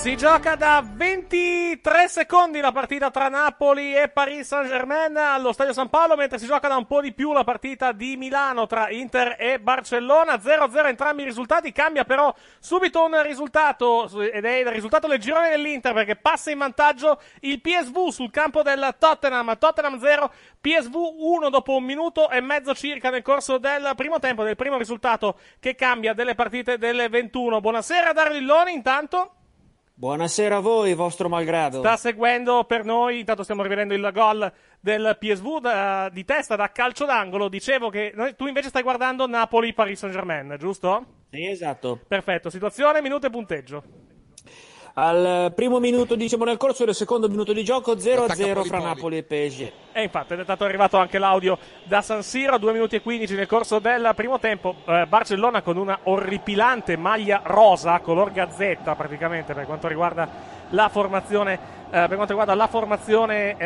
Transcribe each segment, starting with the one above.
Si gioca da 23 secondi la partita tra Napoli e Paris Saint-Germain allo Stadio San Paolo, mentre si gioca da un po' di più la partita di Milano tra Inter e Barcellona. 0-0 entrambi i risultati. Cambia però subito un risultato, ed è il risultato del girone dell'Inter, perché passa in vantaggio il PSV sul campo del Tottenham. Tottenham 0, PSV 1 dopo un minuto e mezzo circa nel corso del primo tempo, del primo risultato che cambia delle partite delle 21. Buonasera Dario Lilloni, intanto. Buonasera a voi, vostro malgrado. Sta seguendo per noi, intanto stiamo rivedendo il gol del PSV di testa da calcio d'angolo. Dicevo che tu invece stai guardando Napoli-Paris Saint-Germain, giusto? Sì, esatto. Perfetto, situazione, minuto e punteggio. Al primo minuto, diciamo, nel corso del secondo minuto di gioco 0-0 fra Napoli e PSG. E infatti è stato arrivato anche l'audio da San Siro, 2 minuti e 15 nel corso del primo tempo, Barcellona con una orripilante maglia rosa color gazzetta praticamente per quanto riguarda la formazione, la formazione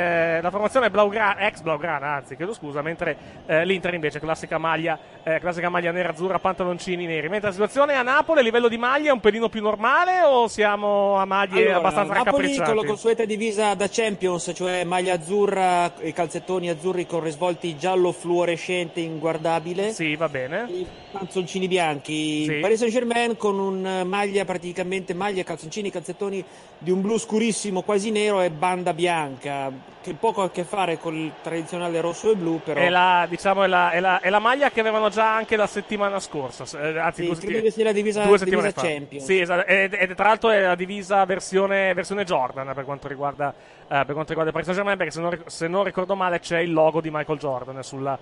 blaugrana, ex blaugrana, anzi, chiedo scusa, mentre l'Inter invece classica maglia nerazzurra, pantaloncini neri. Mentre la situazione a Napoli, a livello di maglia è un pelino più normale o siamo a maglie abbastanza raccapricciate? Napoli con la consueta divisa da Champions, cioè maglia azzurra e calzettoni azzurri con risvolti giallo fluorescente inguardabile. Sì, va bene. I calzoncini bianchi. Sì. Paris Saint-Germain con un maglia praticamente calzoncini, calzettoni di un blu scurissimo, quasi nero, e banda bianca, che poco ha a che fare con il tradizionale rosso e blu, però. È la, diciamo, è la maglia che avevano già anche la settimana scorsa, anzi, sì, credo che sia la divisa, divisa Champions. Sì, esatto. E tra l'altro è la divisa versione Jordan per quanto riguarda il Paris Saint-Germain, perché se non ricordo male c'è il logo di Michael Jordan sulla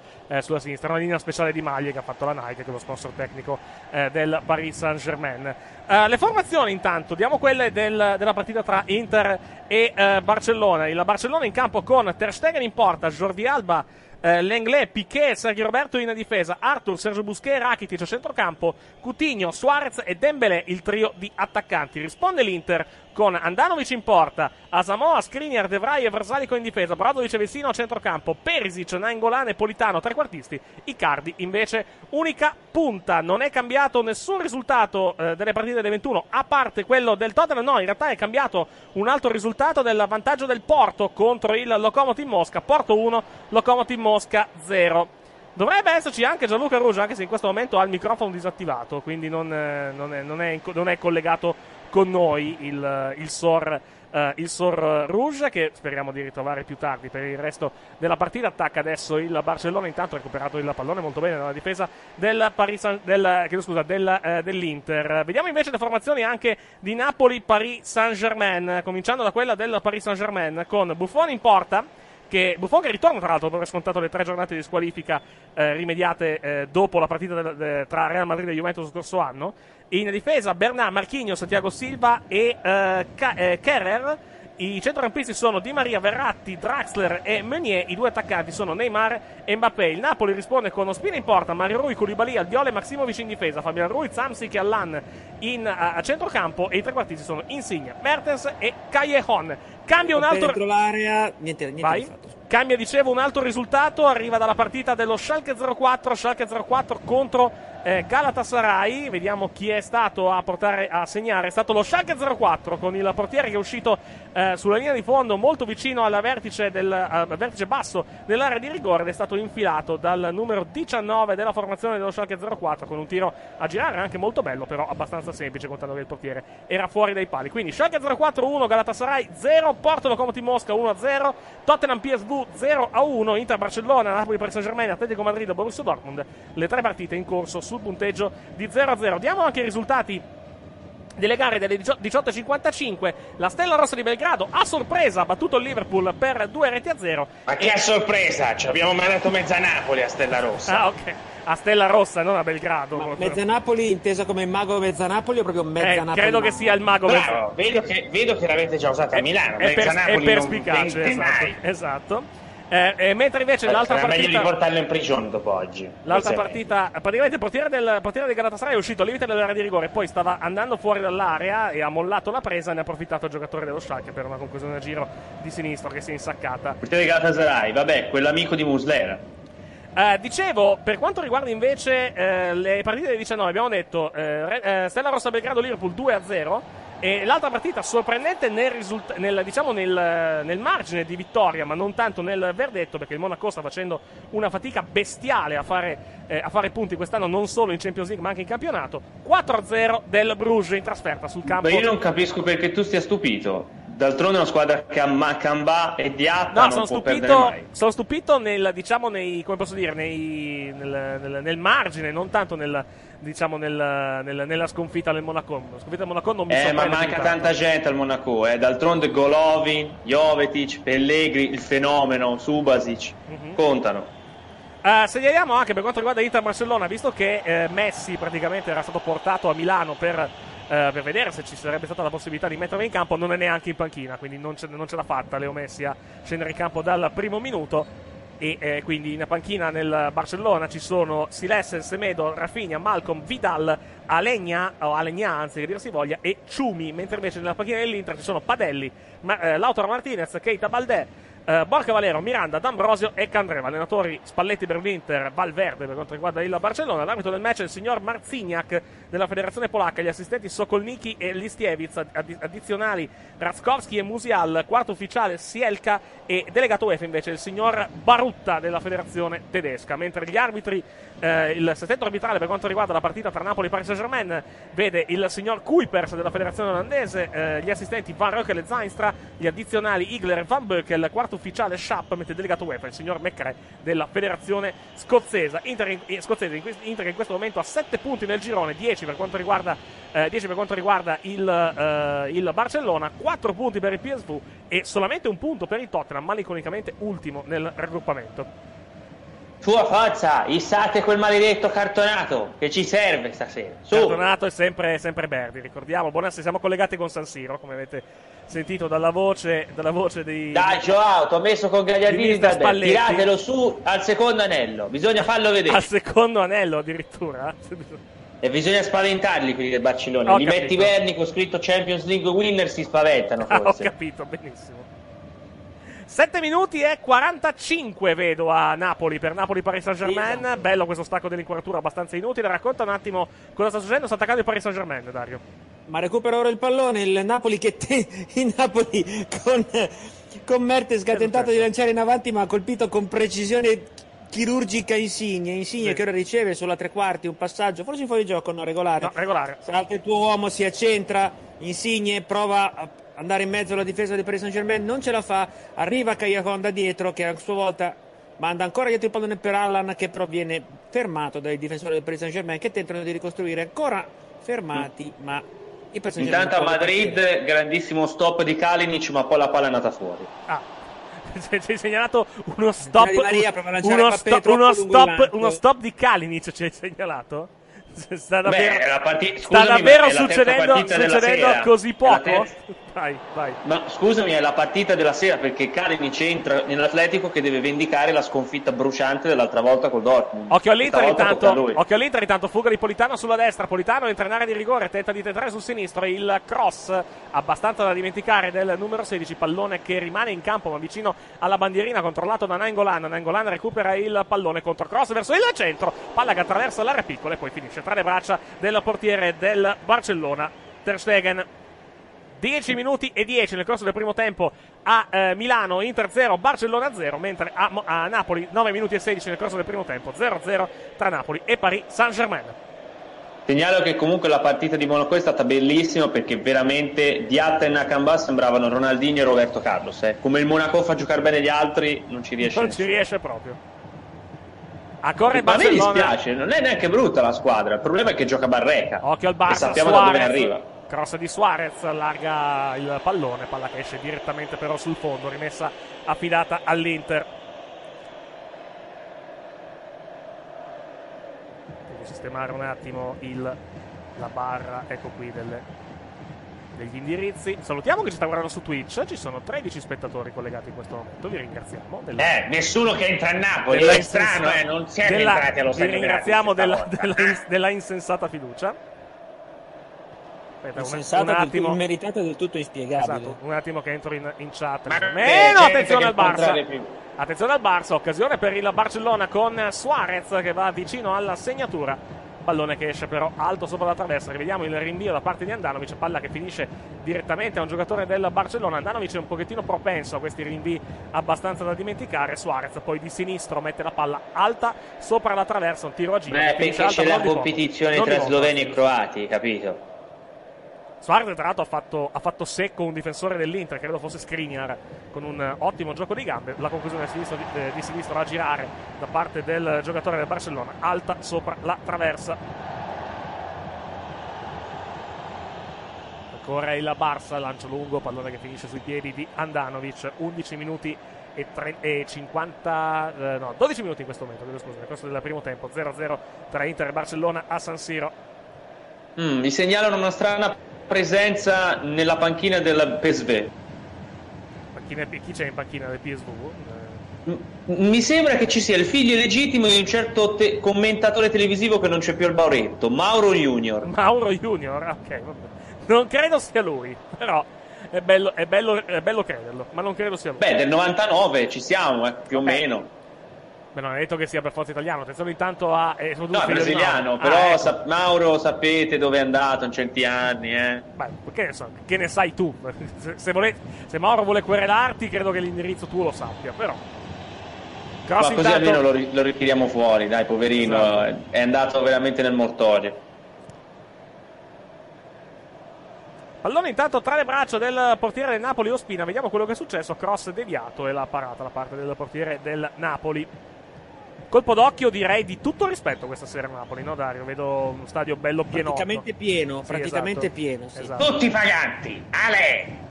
sinistra, una linea speciale di maglie che ha fatto la Nike, che è lo sponsor tecnico del Paris Saint-Germain. Le formazioni intanto, diamo quelle della partita tra Inter e Barcellona. La Barcellona in campo con Ter Stegen in porta, Jordi Alba, Lenglet, Piqué, Sergio Roberto in difesa, Arthur, Sergio Busquets, Rakitic a centrocampo, Coutinho, Suarez e Dembélé il trio di attaccanti. Risponde l'Inter con Andanovic in porta, Asamoah, Skriniar, De Vrij e Versalico in difesa, Bradovic e Vecino a centrocampo, Perisic, Nainggolan e Politano trequartisti, Icardi invece unica punta. Non è cambiato nessun risultato delle partite delle 21, a parte quello del Tottenham. No, in realtà è cambiato un altro risultato del vantaggio del Porto contro il Lokomotiv Mosca, Porto 1, Lokomotiv Mosca 0. Dovrebbe esserci anche Gianluca Rugia, anche se in questo momento ha il microfono disattivato, quindi non è collegato con noi il Sor Rouge, che speriamo di ritrovare più tardi. Per il resto della partita attacca adesso il Barcellona, intanto ha recuperato il pallone molto bene dalla difesa dell'Inter. Vediamo invece le formazioni anche di Napoli-Paris Saint-Germain, cominciando da quella del Paris Saint-Germain con Buffon in porta, che ritorna tra l'altro dopo aver scontato le 3 giornate di squalifica rimediate dopo la partita tra Real Madrid e Juventus lo scorso anno. In difesa Bernat, Marquinhos, Thiago Silva e Kerrer. I centrocampisti sono Di Maria, Verratti, Draxler e Meunier. I 2 attaccanti sono Neymar e Mbappé. Il Napoli risponde con Ospina in porta, Mario Rui, Koulibaly, Albiol e Maximovic in difesa, Fabian Ruiz, Hamsik e Allan a centrocampo, e i trequartisti sono Insigne, Mertens e Callejon. Cambia un altro. Dentro l'area, niente. Cambia, dicevo, un altro risultato. Arriva dalla partita dello Schalke 04 contro Galatasaray. Vediamo chi è stato a segnare. È stato lo Schalke 04 con il portiere che è uscito sulla linea di fondo, molto vicino al vertice basso dell'area di rigore, ed è stato infilato dal numero 19 della formazione dello Schalke 04 con un tiro a girare anche molto bello, però abbastanza semplice, contando che il portiere era fuori dai pali. Quindi Schalke 04 1, Galatasaray 0, Porto Lokomotiv Mosca 1-0, Tottenham PSV 0-1, Inter Barcellona, Napoli Paris Saint-Germain, Atletico Madrid, Borussia Dortmund, le 3 partite in corso sul punteggio di 0-0. Diamo anche i risultati delle gare delle 18:55. La Stella Rossa di Belgrado a sorpresa ha battuto il Liverpool per 2-0. Ma che a sorpresa? Ci abbiamo mandato mezza Napoli a Stella Rossa. Ah, ok. A Stella Rossa, non a Belgrado. Ma mezza Napoli intesa come mago mezza Napoli o proprio mezza Napoli? Credo che sia il mago. Bravo, vedo che l'avete già usata a Milano. Napoli è perspicace, esatto. Mentre invece l'altra partita, meglio di portarlo in prigione dopo oggi. L'altra partita, praticamente il portiere del Galatasaray è uscito al limite dell'area di rigore, poi stava andando fuori dall'area e ha mollato la presa e ne ha approfittato il giocatore dello Schalke per una conclusione a giro di sinistra che si è insaccata. Il portiere del Galatasaray, vabbè, quell'amico di Muslera. Dicevo, per quanto riguarda invece le partite delle 19, abbiamo detto Stella Rossa Belgrado Liverpool 2-0. E l'altra partita sorprendente nel margine di vittoria, ma non tanto nel verdetto, perché il Monaco sta facendo una fatica bestiale a fare punti quest'anno, non solo in Champions League ma anche in campionato. 4-0 del Bruges in trasferta sul campo. Ma io non capisco perché tu stia stupito. D'altronde è una squadra che ha Cambà e Diatta. No, sono stupito nel margine, non tanto nella sconfitta del Monaco. La sconfitta del Monaco non mi sorprende. Ma manca tanta gente al Monaco, d'altronde Golovin, Jovetic, Pellegri, il fenomeno, Subasic, contano. Segnaliamo anche per quanto riguarda Inter Barcellona, visto che Messi praticamente era stato portato a Milano per per vedere se ci sarebbe stata la possibilità di metterlo in campo. Non è neanche in panchina, quindi non ce l'ha fatta Leo Messi a scendere in campo dal primo minuto. E quindi in panchina nel Barcellona ci sono Silesen, Semedo, Rafinha, Malcolm, Vidal, Alegna anzi che dir si voglia, e Ciumi, mentre invece nella panchina dell'Inter ci sono Padelli, Lautaro Martinez, Keita Baldé, Borca Valero, Miranda, D'Ambrosio e Candreva. Allenatori Spalletti per l'Inter, Valverde per quanto riguarda il Barcellona. L'arbitro del match è il signor Marciniak della Federazione Polacca, gli assistenti Sokolniki e Listiewicz, addizionali Raskowski e Musial, quarto ufficiale Sielka e delegato UEFA invece il signor Barutta della Federazione Tedesca. Mentre gli arbitri, il settore arbitrale per quanto riguarda la partita tra Napoli e Paris Saint-Germain vede il signor Kuipers della Federazione Olandese, gli assistenti Van Röckel e Zainstra, gli addizionali Igler e Van Böckel, quarto ufficiale Schaap, mentre delegato UEFA il signor McCray della Federazione Scozzese. Inter in questo momento ha 7 punti nel girone, 10 per quanto riguarda il Barcellona, 4 punti per il PSV e solamente un punto per il Tottenham, malinconicamente ultimo nel raggruppamento. Sua forza, issate quel maledetto cartonato che ci serve stasera. Su. Cartonato è sempre Berdi, ricordiamo. Buonasera, siamo collegati con San Siro, come avete sentito dalla voce di... Dai Joao, ti ho messo con Gagliardini, tiratelo su al secondo anello, bisogna farlo vedere. Al secondo anello addirittura? E bisogna spaventarli quelli del Barcellona, li metti Berni con scritto Champions League winner, si spaventano forse. Ho capito, benissimo. 7 minuti e 45 vedo a Napoli, per Napoli-Paris Saint-Germain. Esatto. Bello questo stacco dell'inquadratura, abbastanza inutile. Racconta un attimo cosa sta succedendo. Sta attaccando il Paris Saint-Germain, Dario. Ma recupera ora il pallone, il Napoli che il Napoli con Mertens che ha tentato di lanciare in avanti, ma ha colpito con precisione chirurgica Insigne sì, che ora riceve sulla tre quarti un passaggio, forse in fuorigioco, no, regolare. No, regolare. Salta il tuo uomo, si accentra, Insigne prova a andare in mezzo alla difesa di Paris Saint-Germain, non ce la fa, arriva Callejon da dietro che a sua volta manda ancora dietro il pallone per Allan, che però viene fermato dai difensori del Paris Saint-Germain che tentano di ricostruire, ancora fermati, ma i Paris Saint-Germain... Intanto a Madrid grandissimo stop di Kalinic, ma poi la palla è andata fuori. Ci hai segnalato uno stop di Maria, uno stop di Kalinic ci hai segnalato? Sta davvero, succedendo così poco? Vai. Ma scusami, è la partita della sera, perché Kalinic entra nell'Atletico che deve vendicare la sconfitta bruciante dell'altra volta col Dortmund. Occhio all'Inter intanto, fuga di Politano sulla destra, Politano entra in area di rigore, tenta di tentare sul sinistro, il cross abbastanza da dimenticare del numero 16, pallone che rimane in campo ma vicino alla bandierina, controllato da Nainggolan recupera il pallone, contro cross verso il centro, palla che attraversa l'area piccola e poi finisce tra le braccia del portiere del Barcellona, Ter Stegen. 10 minuti e 10 nel corso del primo tempo a Milano, Inter 0, Barcellona 0, mentre a Napoli 9 minuti e 16 nel corso del primo tempo, 0-0 tra Napoli e Paris Saint-Germain. Segnalo che comunque la partita di Monaco è stata bellissima, perché veramente Diatta e Nakamba sembravano Ronaldinho e Roberto Carlos, eh. Come il Monaco fa giocare bene gli altri non ci riesce proprio. Ancora il Barcellona. Ma mi dispiace, non è neanche brutta la squadra, il problema è che gioca Barreca. Occhio al Barça, sappiamo da dove arriva. Cross di Suarez, allarga il pallone, palla che esce direttamente però sul fondo, rimessa affidata all'Inter. Devo sistemare un attimo la barra, ecco qui degli indirizzi. Salutiamo che ci sta guardando su Twitch, ci sono 13 spettatori collegati in questo momento, vi ringraziamo nessuno che entra a Napoli, è strano, non siete entrati allo stadio, vi ringraziamo della insensata fiducia. Aspetta, insensata, un attimo, immeritata, del tutto inspiegabile. Esatto, un attimo che entro in chat. Attenzione al Barça, occasione per il Barcellona con Suarez che va vicino alla segnatura, pallone che esce però alto sopra la traversa. Rivediamo il rinvio da parte di Andanovic, palla che finisce direttamente a un giocatore del Barcellona. Andanovic è un pochettino propenso a questi rinvii abbastanza da dimenticare. Suarez poi di sinistro mette la palla alta sopra la traversa, un tiro a giro. Perché c'è la competizione tra sloveni e croati, capito? Suarez tra l'altro ha fatto secco un difensore dell'Inter, credo fosse Skriniar, con un ottimo gioco di gambe. La conclusione di sinistra a girare da parte del giocatore del Barcellona, alta sopra la traversa. Ancora il Barça, lancio lungo, pallone che finisce sui piedi di Andanovic. 12 minuti in questo momento, nel corso del primo tempo, 0-0 tra Inter e Barcellona a San Siro. Vi segnalano una strana presenza nella panchina della PSV. Chi c'è in panchina del PSV? Mi sembra che ci sia il figlio illegittimo di un certo commentatore televisivo che non c'è più al Bauretto, Mauro Junior. Mauro Junior, ok, vabbè. Non credo sia lui, però è bello crederlo, ma non credo sia lui. Beh, del 99 ci siamo, più o meno. Beh, non è detto che sia per forza italiano, attenzione intanto a... no, brasiliano, però ecco. Mauro sapete dove è andato in certi anni, Beh, che ne sai tu? Se Mauro vuole querelarti, credo che l'indirizzo tu lo sappia, però... Cross ma così intanto... almeno lo ritiriamo fuori, dai, poverino, esatto. È andato veramente nel mortorio. Pallone intanto tra le braccia del portiere del Napoli, Ospina, vediamo quello che è successo, cross deviato e la parata da parte del portiere del Napoli. Colpo d'occhio direi di tutto rispetto questa sera a Napoli, no Dario? Vedo uno stadio bello pieno. Praticamente pieno, sì, praticamente esatto. Pieno. Sì. Esatto. Tutti paganti, Ale!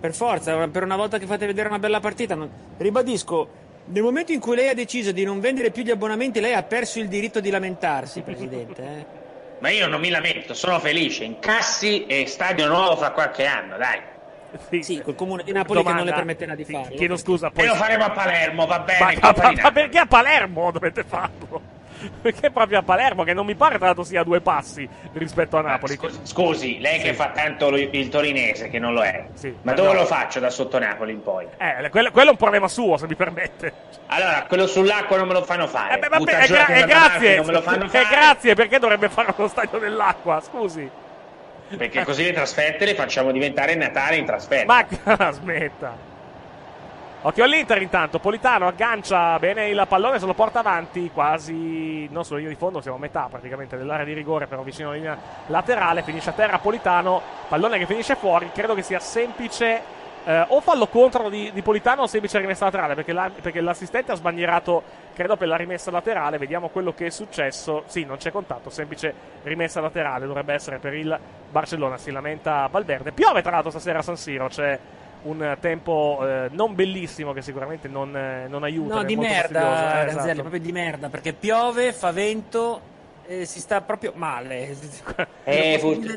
Per forza, per una volta che fate vedere una bella partita, ribadisco, nel momento in cui lei ha deciso di non vendere più gli abbonamenti, lei ha perso il diritto di lamentarsi, Presidente. Ma io non mi lamento, sono felice, incassi e stadio nuovo fra qualche anno, dai. Sì, col comune di Napoli domanda, che non le permetterà di farlo. Chiedo scusa, poi... E lo faremo a Palermo, va bene. Ma perché a Palermo dovete farlo? Perché proprio a Palermo, che non mi pare tra l'altro sia a due passi rispetto a Napoli. Scusi, lei sì. Che fa tanto il torinese, che non lo è. Sì, ma dove no. Lo faccio da sotto Napoli in poi? Quello è un problema suo, se mi permette. Allora, quello sull'acqua non me lo fanno fare. Grazie, perché dovrebbe fare lo stadio dell'acqua, scusi. Perché così le trasferte le facciamo diventare Natale in trasferta. Ma smetta. Occhio all'Inter intanto, Politano aggancia bene il pallone, se lo porta avanti quasi, non sulla linea di fondo, siamo a metà praticamente dell'area di rigore, però vicino alla linea laterale, finisce a terra Politano, pallone che finisce fuori, credo che sia semplice, o fallo contro di Politano o semplice rimessa laterale, perché l'assistente ha sbandierato, credo, per la rimessa laterale, vediamo quello che è successo, sì, non c'è contatto, semplice rimessa laterale, dovrebbe essere per il Barcellona, si lamenta Valverde, piove tra l'altro stasera a San Siro, c'è... un tempo non bellissimo che sicuramente non aiuta. No, di merda, Ganzelli, esatto. Proprio di merda, perché piove, fa vento e si sta proprio male.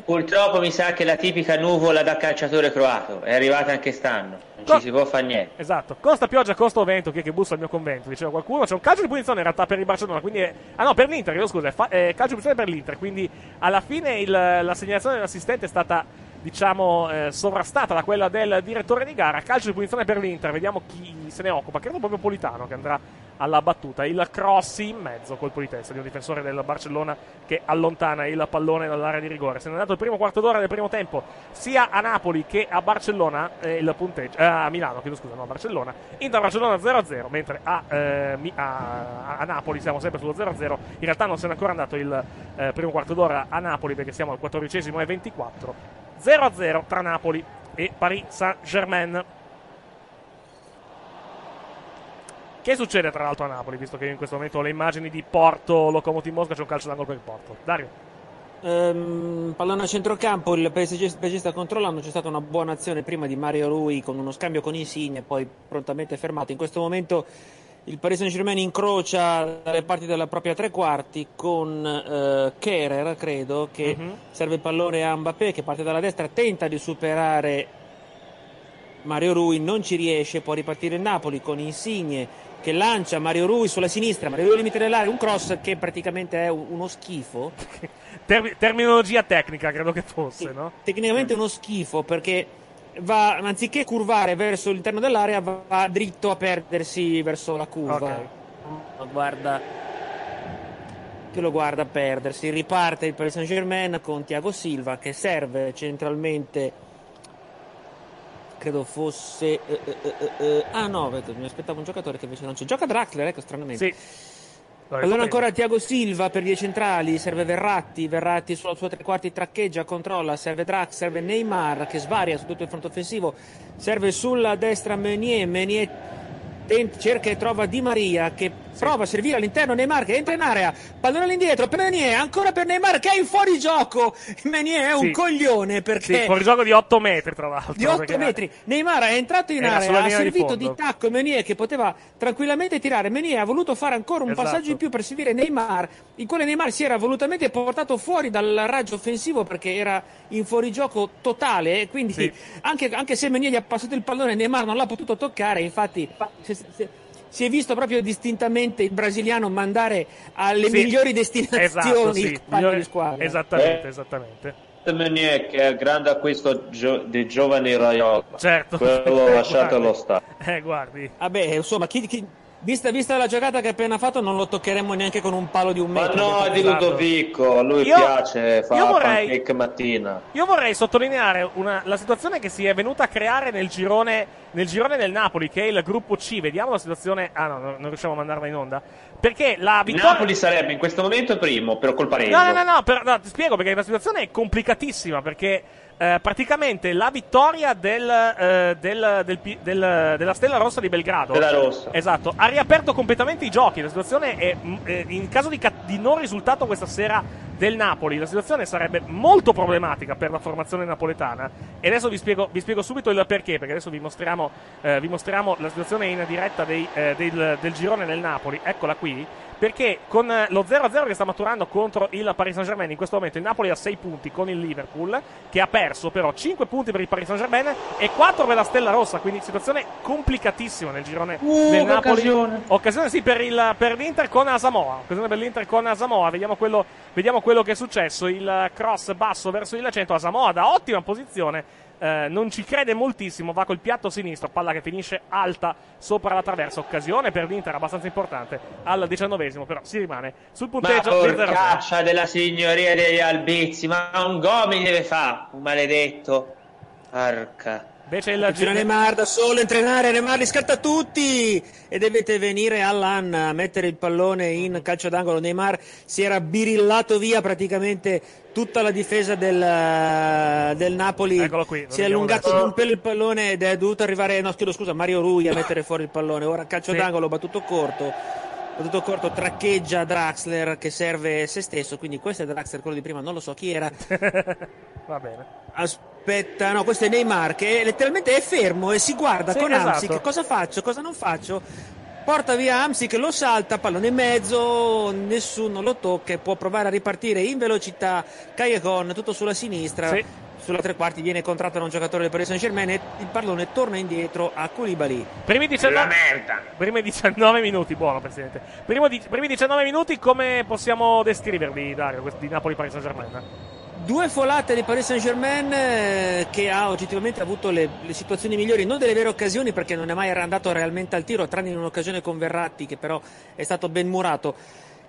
Purtroppo mi sa che la tipica nuvola da calciatore croato è arrivata anche stanno, non ci si può fare niente. Esatto, costa pioggia, costa vento, chi è che bussa al mio convento, diceva qualcuno. C'è un calcio di punizione in realtà per il Barcellona, quindi per l'Inter, scusa, calcio di punizione per l'Inter, quindi alla fine la segnalazione dell'assistente è stata... diciamo sovrastata da quella del direttore di gara, calcio di punizione per l'Inter, vediamo chi se ne occupa, credo proprio Politano che andrà alla battuta, il cross in mezzo, colpo di testa di un difensore del Barcellona che allontana il pallone dall'area di rigore. Se n'è andato il primo quarto d'ora del primo tempo sia a Napoli che a Barcellona, il punteggio a Milano, chiedo scusa, no, a Barcellona, Inter-Barcellona 0-0, mentre a Napoli siamo sempre sullo 0-0, in realtà non se n'è ancora andato il primo quarto d'ora a Napoli perché siamo al 14esimo e 24 0-0 tra Napoli e Paris Saint-Germain. Che succede tra l'altro a Napoli, visto che in questo momento ho le immagini di Porto Lokomotiv Mosca, c'è un calcio d'angolo per il Porto. Dario. Pallone a centrocampo, il PSG sta controllando, c'è stata una buona azione prima di Mario Rui con uno scambio con Insigne, poi prontamente fermato. In questo momento il Paris Saint-Germain incrocia dalle parti della propria tre quarti con Kehrer, credo, che serve il pallone a Mbappé, che parte dalla destra, tenta di superare Mario Rui, non ci riesce, può ripartire il Napoli con Insigne che lancia Mario Rui sulla sinistra, Mario Rui limite dell'area, un cross che praticamente è uno schifo. Terminologia tecnica credo che fosse, no? Tecnicamente uno schifo, perché... va, anziché curvare verso l'interno dell'area, va dritto a perdersi verso la curva. Okay. Lo guarda perdersi. Riparte il Paris Saint-Germain con Thiago Silva che serve centralmente. Credo fosse. Mi aspettavo un giocatore che invece non c'è. Gioca Draxler, ecco, stranamente. Sì. Allora ancora Thiago Silva per via centrali, serve Verratti sulla sua tre quarti traccheggia, controlla, serve Drax, serve Neymar che svaria su tutto il fronte offensivo, serve sulla destra Meunier, cerca e trova Di Maria che prova a servire all'interno Neymar che entra in area, pallone all'indietro per Meunier, ancora per Neymar che è in fuorigioco. Meunier è un coglione perché fuorigioco di 8 metri tra l'altro. Di 8 metri. Neymar è entrato in area, ha servito di tacco Meunier che poteva tranquillamente tirare. Meunier ha voluto fare ancora un passaggio in più per servire Neymar, in quale Neymar si era volutamente portato fuori dal raggio offensivo perché era in fuorigioco totale, quindi anche se Meunier gli ha passato il pallone Neymar non l'ha potuto toccare, infatti si è visto proprio distintamente il brasiliano mandare alle migliori destinazioni il compagno di squadra. Esattamente. Meunier che è il grande acquisto di giovani Raiola, quello lasciato allo stato. Vabbè, insomma, vista la giocata che ha appena fatto non lo toccheremmo neanche con un palo di un metro. Ma no, di Ludovico, a lui piace fare pancake mattina. Io vorrei sottolineare la situazione che si è venuta a creare nel girone del Napoli, che è il gruppo C. Vediamo la situazione. Non riusciamo a mandarla in onda perché la vittoria Napoli sarebbe in questo momento primo però col pareggio. No, ti spiego perché la situazione è complicatissima, perché praticamente la vittoria della Stella Rossa di Belgrado ha riaperto completamente i giochi. La situazione è, in caso di non risultato questa sera del Napoli, la situazione sarebbe molto problematica per la formazione napoletana, e adesso vi spiego subito il perché adesso vi mostriamo la situazione in diretta del girone del Napoli. Eccola qui, perché con lo 0-0 che sta maturando contro il Paris Saint-Germain in questo momento il Napoli ha 6 punti con il Liverpool, che ha perso, però 5 punti per il Paris Saint-Germain e 4 per la Stella Rossa, quindi situazione complicatissima nel girone del Napoli. Occasione per l'Inter con Asamoah, occasione per l'Inter con Asamoah, vediamo quello che è successo, il cross basso verso il centro, Asamoah da ottima posizione, non ci crede moltissimo, va col piatto sinistro, palla che finisce alta sopra la traversa, occasione per l'Inter abbastanza importante al 19esimo, però si rimane sul punteggio. Ma porcaccia della signoria degli albizzi, ma un gomito deve fa, un maledetto arca. Invece il gira Neymar da solo, entra in area, Neymar li scatta tutti e dovete venire Allan a mettere il pallone in calcio d'angolo. Neymar si era birillato via praticamente tutta la difesa del Napoli. Eccolo qui, si è allungato un pelo il pallone ed è dovuto arrivare, Mario Rui a mettere fuori il pallone. Ora calcio d'angolo battuto corto, traccheggia Draxler che serve se stesso, quindi questo è Draxler, quello di prima non lo so chi era. Va bene. Aspetta, no, questo è Neymar che letteralmente è fermo e si guarda con Hamsik, cosa faccio, cosa non faccio, porta via Hamsik, lo salta, pallone in mezzo, nessuno lo tocca, può provare a ripartire in velocità Callejon, tutto sulla sinistra, sulla tre quarti viene contratto da un giocatore del Paris Saint-Germain e il pallone torna indietro a Koulibaly. Primi 19 minuti, buono Presidente. Primi 19 minuti, come possiamo descriverli, Dario, di Napoli-Paris Saint-Germain? 2 folate di Paris Saint-Germain che ha oggettivamente avuto le situazioni migliori, non delle vere occasioni perché non è mai andato realmente al tiro, tranne in un'occasione con Verratti che però è stato ben murato.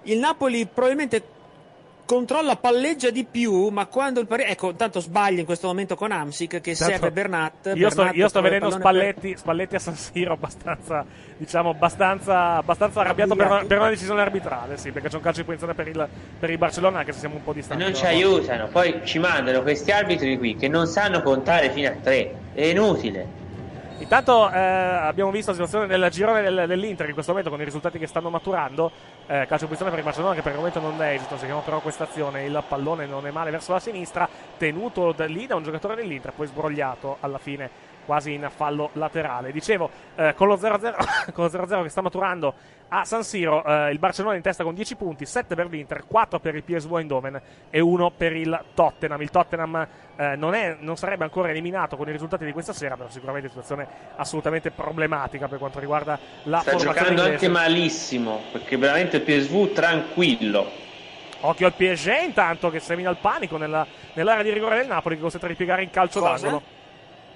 Il Napoli probabilmente controlla, palleggia di più, ma quando il Paris... Ecco, intanto sbaglia in questo momento con Hamsik che serve Bernat. Io sto vedendo Spalletti a San Siro abbastanza arrabbiato per una decisione arbitrale, perché c'è un calcio di punizione per il Barcellona, anche se siamo un po' distanti. Non ci aiutano, poi ci mandano questi arbitri qui che non sanno contare fino a 3, è inutile. Intanto abbiamo visto la situazione del girone dell'Inter in questo momento con i risultati che stanno maturando, calcio di punizione per il Barcellona che per il momento non è esito, seguiamo però questa azione, il pallone non è male verso la sinistra, tenuto lì da un giocatore dell'Inter, poi sbrogliato alla fine quasi in fallo laterale. Dicevo, con lo 0-0 che sta maturando a San Siro, il Barcellona in testa con 10 punti, 7 per l'Inter, 4 per il PSV Eindhoven e 1 per il Tottenham. Il Tottenham non sarebbe ancora eliminato con i risultati di questa sera, però sicuramente è una situazione assolutamente problematica per quanto riguarda la formazione. Sta giocando anche malissimo, perché veramente il PSV tranquillo. Occhio al PSG intanto che semina il panico nell'area di rigore del Napoli, che consente di ripiegare in calcio d'angolo.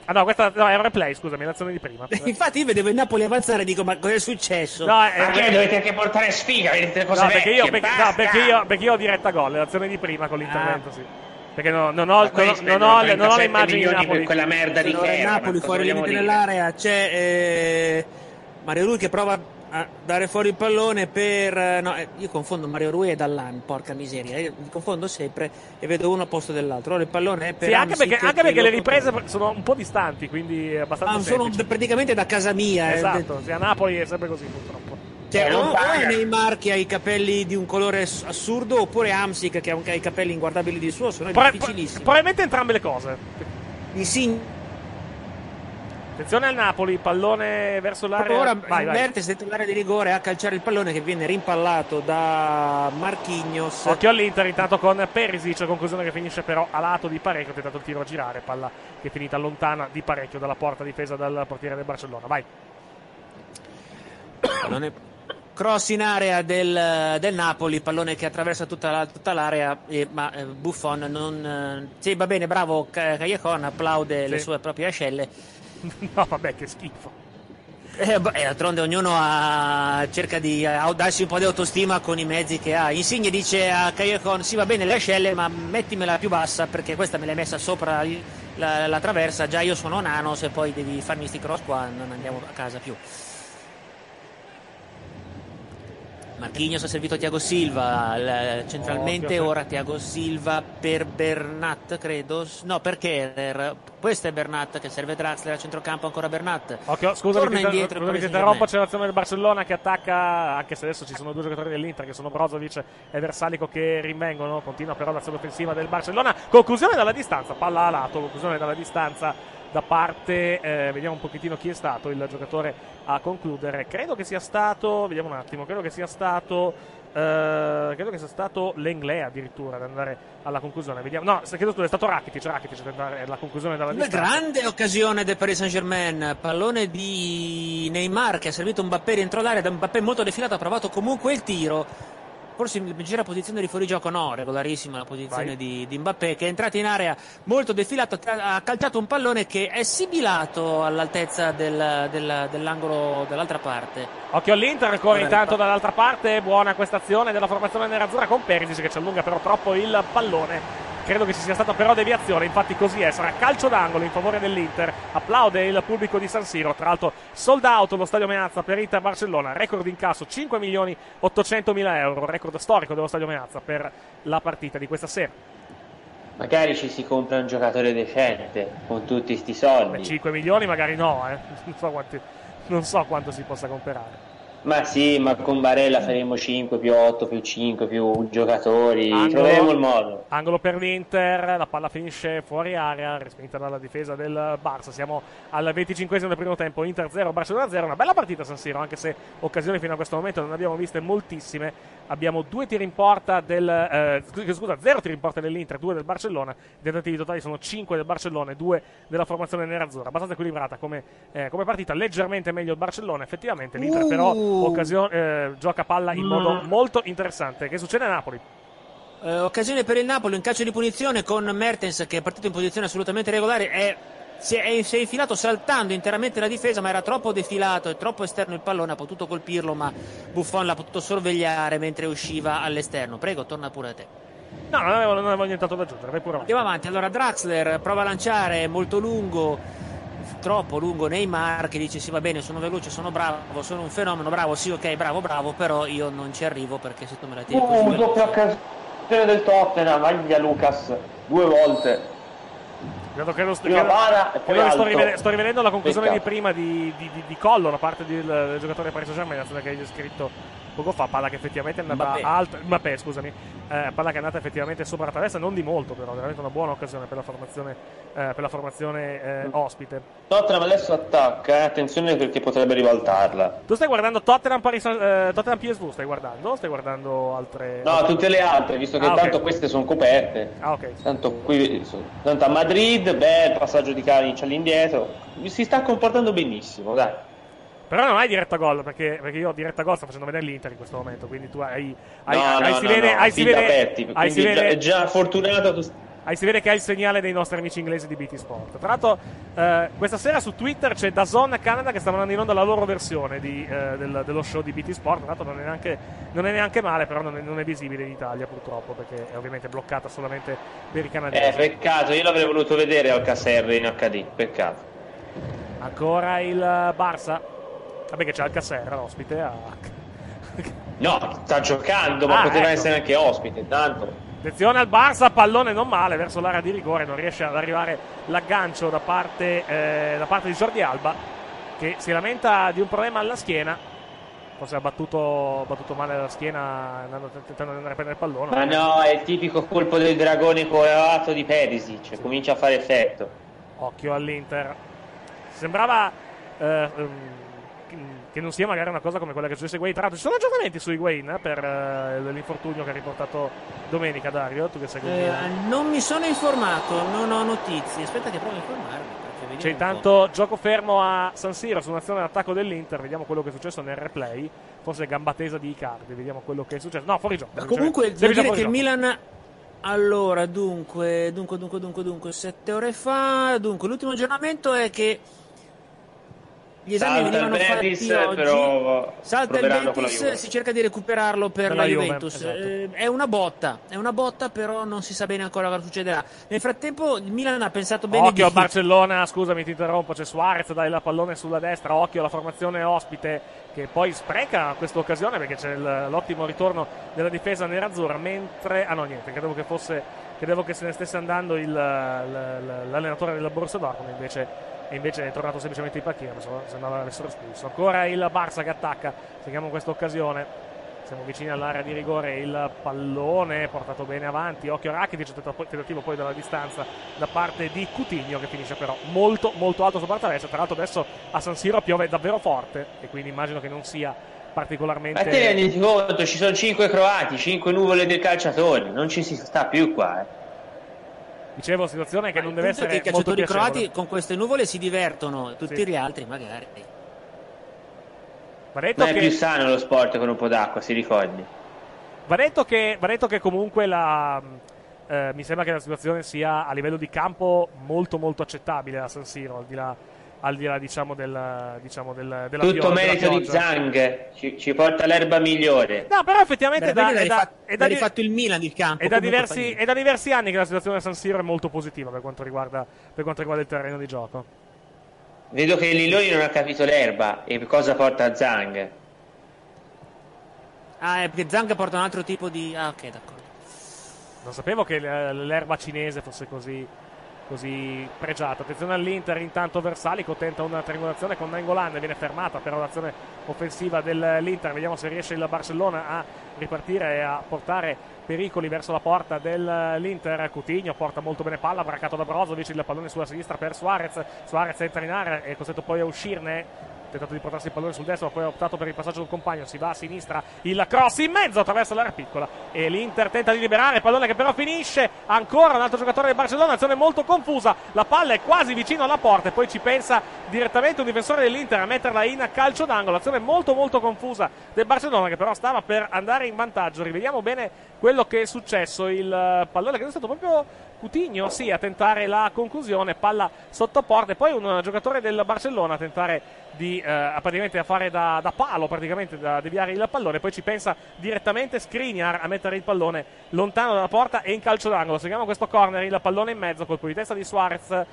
Questa è un replay, scusami, l'azione di prima. Infatti io vedevo il Napoli avanzare e dico, ma cosa è successo? Perché dovete anche portare sfiga, vedete cosa vecchie, perché io ho diretta gol, l'azione di prima con l'intervento, perché non ho le immagini di Napoli. Quella merda di Napoli fuori limite nell'area, c'è Mario Rui che prova a dare fuori il pallone per... No, io confondo Mario Rui e Dallan, porca miseria, io mi confondo sempre e vedo uno a posto dell'altro. Ora il pallone è per... Anche perché le riprese sono un po' distanti, quindi è abbastanza semplice. Sono praticamente da casa mia. Esatto, a Napoli è sempre così purtroppo. o è Neymar che ha i capelli di un colore assurdo, oppure Hamsik che ha i capelli inguardabili di suo, sono difficilissimi. Probabilmente entrambe le cose. Attenzione al Napoli, pallone verso l'area. Ora Mertes dentro l'area di rigore a calciare il pallone che viene rimpallato da Marquinhos. Occhio all'Inter intanto con Perisic, conclusione che finisce però a lato di parecchio, ha tentato il tiro a girare, palla che è finita lontana di parecchio dalla porta difesa dal portiere del Barcellona. Vai. Pallone cross in area del Napoli, pallone che attraversa tutta l'area, ma Buffon non... Sì, va bene, bravo Callejon, applaude le sue proprie ascelle. No, vabbè, che schifo. D'altronde ognuno cerca di darsi un po' di autostima con i mezzi che ha. Insigne dice a Callejon: sì, va bene le ascelle, ma mettimela più bassa, perché questa me l'hai messa sopra la traversa, già io sono nano, se poi devi farmi sti cross qua non andiamo a casa più. Marquinhos ha servito Thiago Silva centralmente, ora Thiago Silva per Bernat, credo. No, per Kehrer. Questo è Bernat che serve Draxler a centrocampo, ancora Bernat. Occhio, torna indietro. Interrompo, c'è l'azione del Barcellona che attacca, anche se adesso ci sono due giocatori dell'Inter che sono Brozovic e Versalico che rinvengono. Continua però l'azione offensiva del Barcellona. Conclusione dalla distanza, palla a lato, conclusione dalla distanza da parte, vediamo un pochettino chi è stato il giocatore a concludere. Credo che sia stato, vediamo un attimo, credo che sia stato Lenglet addirittura ad andare alla conclusione. Vediamo, no, credo è stato Rakitic, ad andare alla conclusione dalla distanza. Una grande occasione del Paris Saint-Germain, pallone di Neymar che ha servito Mbappé dentro l'area, da Mbappé molto defilato, ha provato comunque il tiro. Forse leggera posizione di fuorigioco, no, regolarissima la posizione di Mbappé, che è entrato in area molto defilato, ha calciato un pallone che è sibilato all'altezza dell'angolo dall'altra parte. Occhio all'Inter ancora intanto dall'altra parte, buona questa azione della formazione nerazzurra con Perisic che ci allunga però troppo il pallone. Credo che ci sia stata però deviazione, infatti così è, sarà calcio d'angolo in favore dell'Inter, applaude il pubblico di San Siro, tra l'altro sold out lo stadio Meazza per Inter Barcellona, record in caso 5.800.000 euro, record storico dello stadio Meazza per la partita di questa sera. Magari ci si compra un giocatore decente con tutti sti soldi. Beh, 5 milioni magari no, non so quanto si possa comprare. Ma sì, ma con Barella faremo 5 più 8 più 5 più giocatori, troveremo il modo. Angolo per l'Inter, la palla finisce fuori area, respinta dalla difesa del Barça. Siamo al 25esimo del primo tempo, Inter 0, Barcellona 0. Una bella partita San Siro, anche se occasioni fino a questo momento non abbiamo viste moltissime. Abbiamo 0 tiri in porta dell'Inter, 2 del Barcellona. I tentativi totali sono 5 del Barcellona e 2 della formazione nerazzurra. Abbastanza equilibrata come partita, leggermente meglio il Barcellona. Effettivamente l'Inter però gioca palla in modo molto interessante. Che succede a Napoli? Occasione per il Napoli, un calcio di punizione con Mertens che è partito in posizione assolutamente regolare, si è infilato saltando interamente la difesa, ma era troppo defilato e troppo esterno il pallone, ha potuto colpirlo ma Buffon l'ha potuto sorvegliare mentre usciva all'esterno. Prego, torna pure a te. No, non avevo nient'altro da aggiungere, vai pure avanti. Andiamo avanti, allora Draxler prova a lanciare, molto lungo, troppo lungo Neymar che dice: sì, va bene, sono veloce, sono bravo, sono un fenomeno, bravo, sì, ok, bravo, però io non ci arrivo, perché se tu me la tiri così doppia occasione del Tottenham, maglia Lucas due volte. Sto rivedendo la conclusione di prima di collo da parte del giocatore Paris Saint-Germain, l'azione che hai descritto poco fa, palla che effettivamente è andata palla che è andata effettivamente sopra la traversa, non di molto però, veramente una buona occasione per la formazione ospite. Tottenham adesso attacca, attenzione perché potrebbe ribaltarla. Tu stai guardando Tottenham PSV, stai guardando altre? No, tutte le altre, visto che tanto queste sono coperte. Tanto qui tanto a Madrid, bel passaggio di Kalinic all'indietro, si sta comportando benissimo, dai. Però non hai diretta gol, perché io diretta gol sto facendo vedere l'Inter in questo momento, quindi tu hai già fortunato tu. Ahí si vede che ha il segnale dei nostri amici inglesi di BT Sport. Tra l'altro questa sera su Twitter c'è DAZN Canada che sta mandando in onda la loro versione dello show di BT Sport. Tra l'altro non è neanche male, però non è visibile in Italia purtroppo, perché è ovviamente bloccata solamente per i canadesi. Peccato, io l'avrei voluto vedere al Caserre in HD, peccato. Ancora il Barça. Vabbè che c'è Alcacerra l'ospite. No, sta giocando, ma poteva essere anche ospite, tanto. Attenzione al Barça, pallone non male verso l'area di rigore, non riesce ad arrivare l'aggancio da parte di Jordi Alba, che si lamenta di un problema alla schiena. forse ha battuto male la schiena tentando di andare a prendere il pallone. Ma no, è il tipico colpo del dragone colorato di Perisic, sì. Comincia a fare effetto. Occhio all'Inter. Sembrava che non sia magari una cosa come quella che successe a Higuain. Tra l'altro ci sono aggiornamenti su Higuain per l'infortunio che ha riportato domenica. Dario, tu che segui? Non mi sono informato, non ho notizie. Aspetta che provo a informarmi. C'è intanto gioco fermo a San Siro su un'azione d'attacco dell'Inter. Vediamo quello che è successo nel replay. Forse gamba tesa di Icardi. Vediamo quello che è successo. No, fuori gioco. Ma comunque devo dire che il Milan. Allora, dunque 7 ore fa. Dunque, l'ultimo aggiornamento è che gli esami venivano fatti oggi. Salta il Betis, si cerca di recuperarlo per la Juventus. Esatto. È una botta, però non si sa bene ancora cosa succederà. Nel frattempo il Milan ha pensato bene. Occhio a Barcellona, scusami, ti interrompo, c'è Suarez, dai la pallone sulla destra, occhio alla formazione ospite che poi spreca questa occasione perché c'è l'ottimo ritorno della difesa nerazzurra, mentre credevo che se ne stesse andando l'allenatore del Borussia Dortmund, invece è tornato semplicemente di Paquino, sembrava avessero espulso. Ancora il Barça che attacca, seguiamo questa occasione, siamo vicini all'area di rigore, il pallone portato bene avanti, occhio Rakitic, tentativo poi dalla distanza da parte di Coutinho che finisce però molto molto alto sopra la traversa. Tra l'altro adesso a San Siro piove davvero forte e quindi immagino che non sia particolarmente... Ma te rendi conto, ci sono 5 croati, 5 nuvole dei calciatori, non ci si sta più qua, Dicevo, situazione che non deve essere molto piacevole. I calciatori croati con queste nuvole si divertono, tutti sì. Gli altri magari. Ma è più sano lo sport con un po' d'acqua, si ricordi. Va detto che comunque mi sembra che la situazione sia a livello di campo molto molto accettabile a San Siro, al di là della tutto merito di Zhang, ci porta l'erba migliore. No, però effettivamente è da rifatto il Milan il campo. È da diversi anni che la situazione a San Siro è molto positiva per quanto riguarda il terreno di gioco. Vedo che Lilloni non ha capito l'erba e cosa porta Zhang. Ah, è perché Zhang porta un altro tipo di... Ah, ok, d'accordo. Non sapevo che l'erba cinese fosse così pregiato. Attenzione all'Inter, intanto Versalico tenta una triangolazione con Nainggolan e viene fermata per l'azione offensiva dell'Inter. Vediamo se riesce il Barcellona a ripartire e a portare pericoli verso la porta dell'Inter. Coutinho porta molto bene palla, braccato da Brozovic, il pallone sulla sinistra per Suarez entra in area, è costretto poi a uscirne, tentato di portarsi il pallone sul destro, poi ha optato per il passaggio del compagno, si va a sinistra, il cross in mezzo, attraversa l'area piccola e l'Inter tenta di liberare il pallone che però finisce ancora un altro giocatore del Barcellona. Azione molto confusa, la palla è quasi vicino alla porta e poi ci pensa direttamente un difensore dell'Inter a metterla in calcio d'angolo. Azione molto molto confusa del Barcellona che però stava per andare in vantaggio. Rivediamo bene quello che è successo, il pallone che è stato proprio Coutinho a tentare la conclusione, palla sotto porta e poi un giocatore del Barcellona a tentare di praticamente a fare da palo, praticamente da deviare il pallone, poi ci pensa direttamente Skriniar a mettere il pallone lontano dalla porta e in calcio d'angolo. Seguiamo questo corner, il pallone in mezzo, colpo di testa di Suarez,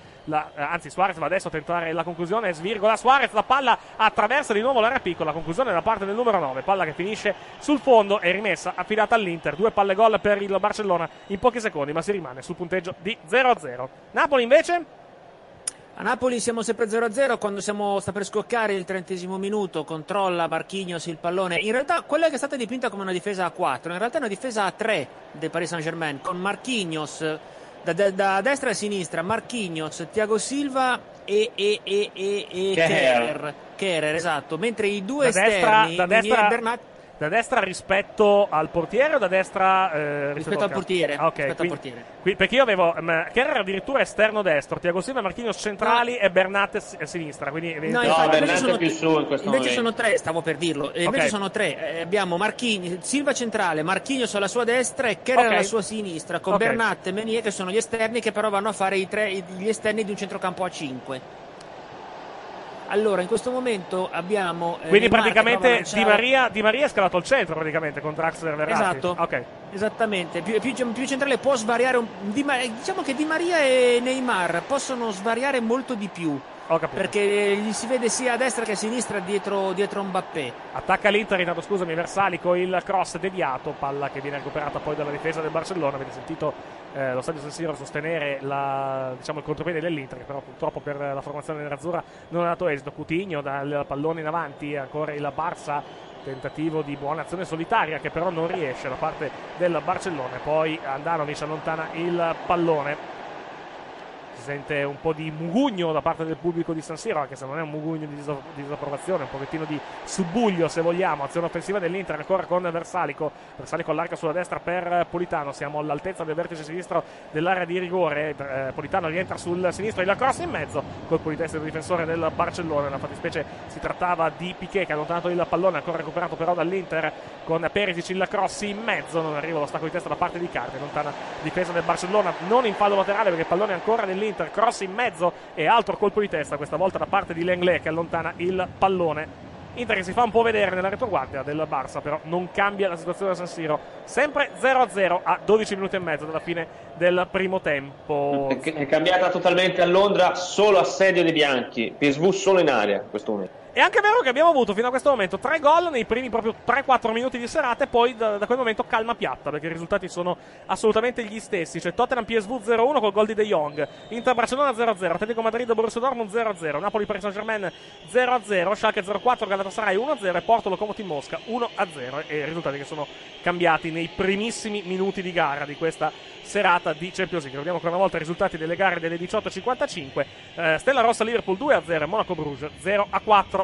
Suarez va adesso a tentare la conclusione, svirgola Suarez, la palla attraversa di nuovo l'area piccola, conclusione da parte del numero 9, palla che finisce sul fondo e rimessa affidata all'Inter. 2 palle gol per il Barcellona in pochi secondi, ma si rimane sul punteggio di 0-0. Napoli invece? A Napoli siamo sempre 0-0 quando sta per scoccare il 30° minuto, controlla Marquinhos il pallone. In realtà quella che è stata dipinta come una difesa a 4, in realtà è una difesa a 3 del Paris Saint-Germain, con Marquinhos da destra a sinistra, Marquinhos, Thiago Silva e Kehrer, esatto, mentre i due esterni da destra Bernat... Da destra rispetto al portiere o da destra rispetto al portiere? Ah, okay, qui, perché io avevo Kehrer addirittura esterno destro, Thiago Silva e Marquinhos centrali e Bernat a sinistra, quindi Bernat più su in questo momento. Invece sono tre, stavo per dirlo. Invece sono tre. Abbiamo Marquinhos, Silva centrale, Marquinhos alla sua destra e Kehrer alla sua sinistra, con Bernat e Meunier che sono gli esterni che però vanno a fare gli esterni di un centrocampo a 5. Allora, in questo momento abbiamo... Quindi praticamente Di Maria è scalato al centro, praticamente, con Draxler e Verratti. Esatto, esattamente. Più centrale può svariare... diciamo che Di Maria e Neymar possono svariare molto di più. Ho capito. Perché gli si vede sia a destra che a sinistra dietro Mbappé. Attacca l'Inter, intanto scusami, Versalico, il cross deviato, palla che viene recuperata poi dalla difesa del Barcellona. Avete sentito... lo stadio San Siro sostenere il contropiede dell'Inter che però purtroppo per la formazione nerazzurra non ha dato esito. Coutinho dal pallone in avanti, ancora il Barça tentativo di buona azione solitaria che però non riesce da parte del Barcellona. Poi Andanovic allontana il pallone, si sente un po' di mugugno da parte del pubblico di San Siro, anche se non è un mugugno di disapprovazione, un pochettino di subbuglio se vogliamo. Azione offensiva dell'Inter ancora con Versalico, Versalico allarga sulla destra per Politano, siamo all'altezza del vertice sinistro dell'area di rigore, Politano rientra sul sinistro e la cross in mezzo, colpo di testa del difensore del Barcellona. Nella fattispecie si trattava di Piqué che ha allontanato il pallone, ancora recuperato però dall'Inter con Perisic, la cross in mezzo, non arriva lo stacco di testa da parte di Cardi, lontana difesa del Barcellona, non in fallo laterale perché il pallone è ancora nell'Inter, cross in mezzo e altro colpo di testa, questa volta da parte di Lenglet che allontana il pallone. Inter che si fa un po' vedere nella retroguardia del Barça, però non cambia la situazione da San Siro, sempre 0-0 a 12 minuti e mezzo dalla fine del primo tempo. È cambiata totalmente a Londra, solo assedio dei bianchi, PSV solo in area in questo momento. È anche vero che abbiamo avuto fino a questo momento 3 gol nei primi proprio 3-4 minuti di serata e poi da quel momento calma piatta, perché i risultati sono assolutamente gli stessi. Cioè Tottenham PSV 0-1 col gol di De Jong, Inter Barcellona 0-0, Atletico Madrid Borussia Dortmund 0-0, Napoli Paris Saint-Germain 0-0, Schalke 0-4, Galatasaray 1-0 e Porto Lokomotiv Mosca 1-0. E risultati che sono cambiati nei primissimi minuti di gara di questa serata di Champions League. Vediamo ancora una volta i risultati delle gare delle 18:55. Stella Rossa Liverpool 2-0, Monaco Bruges 0-4.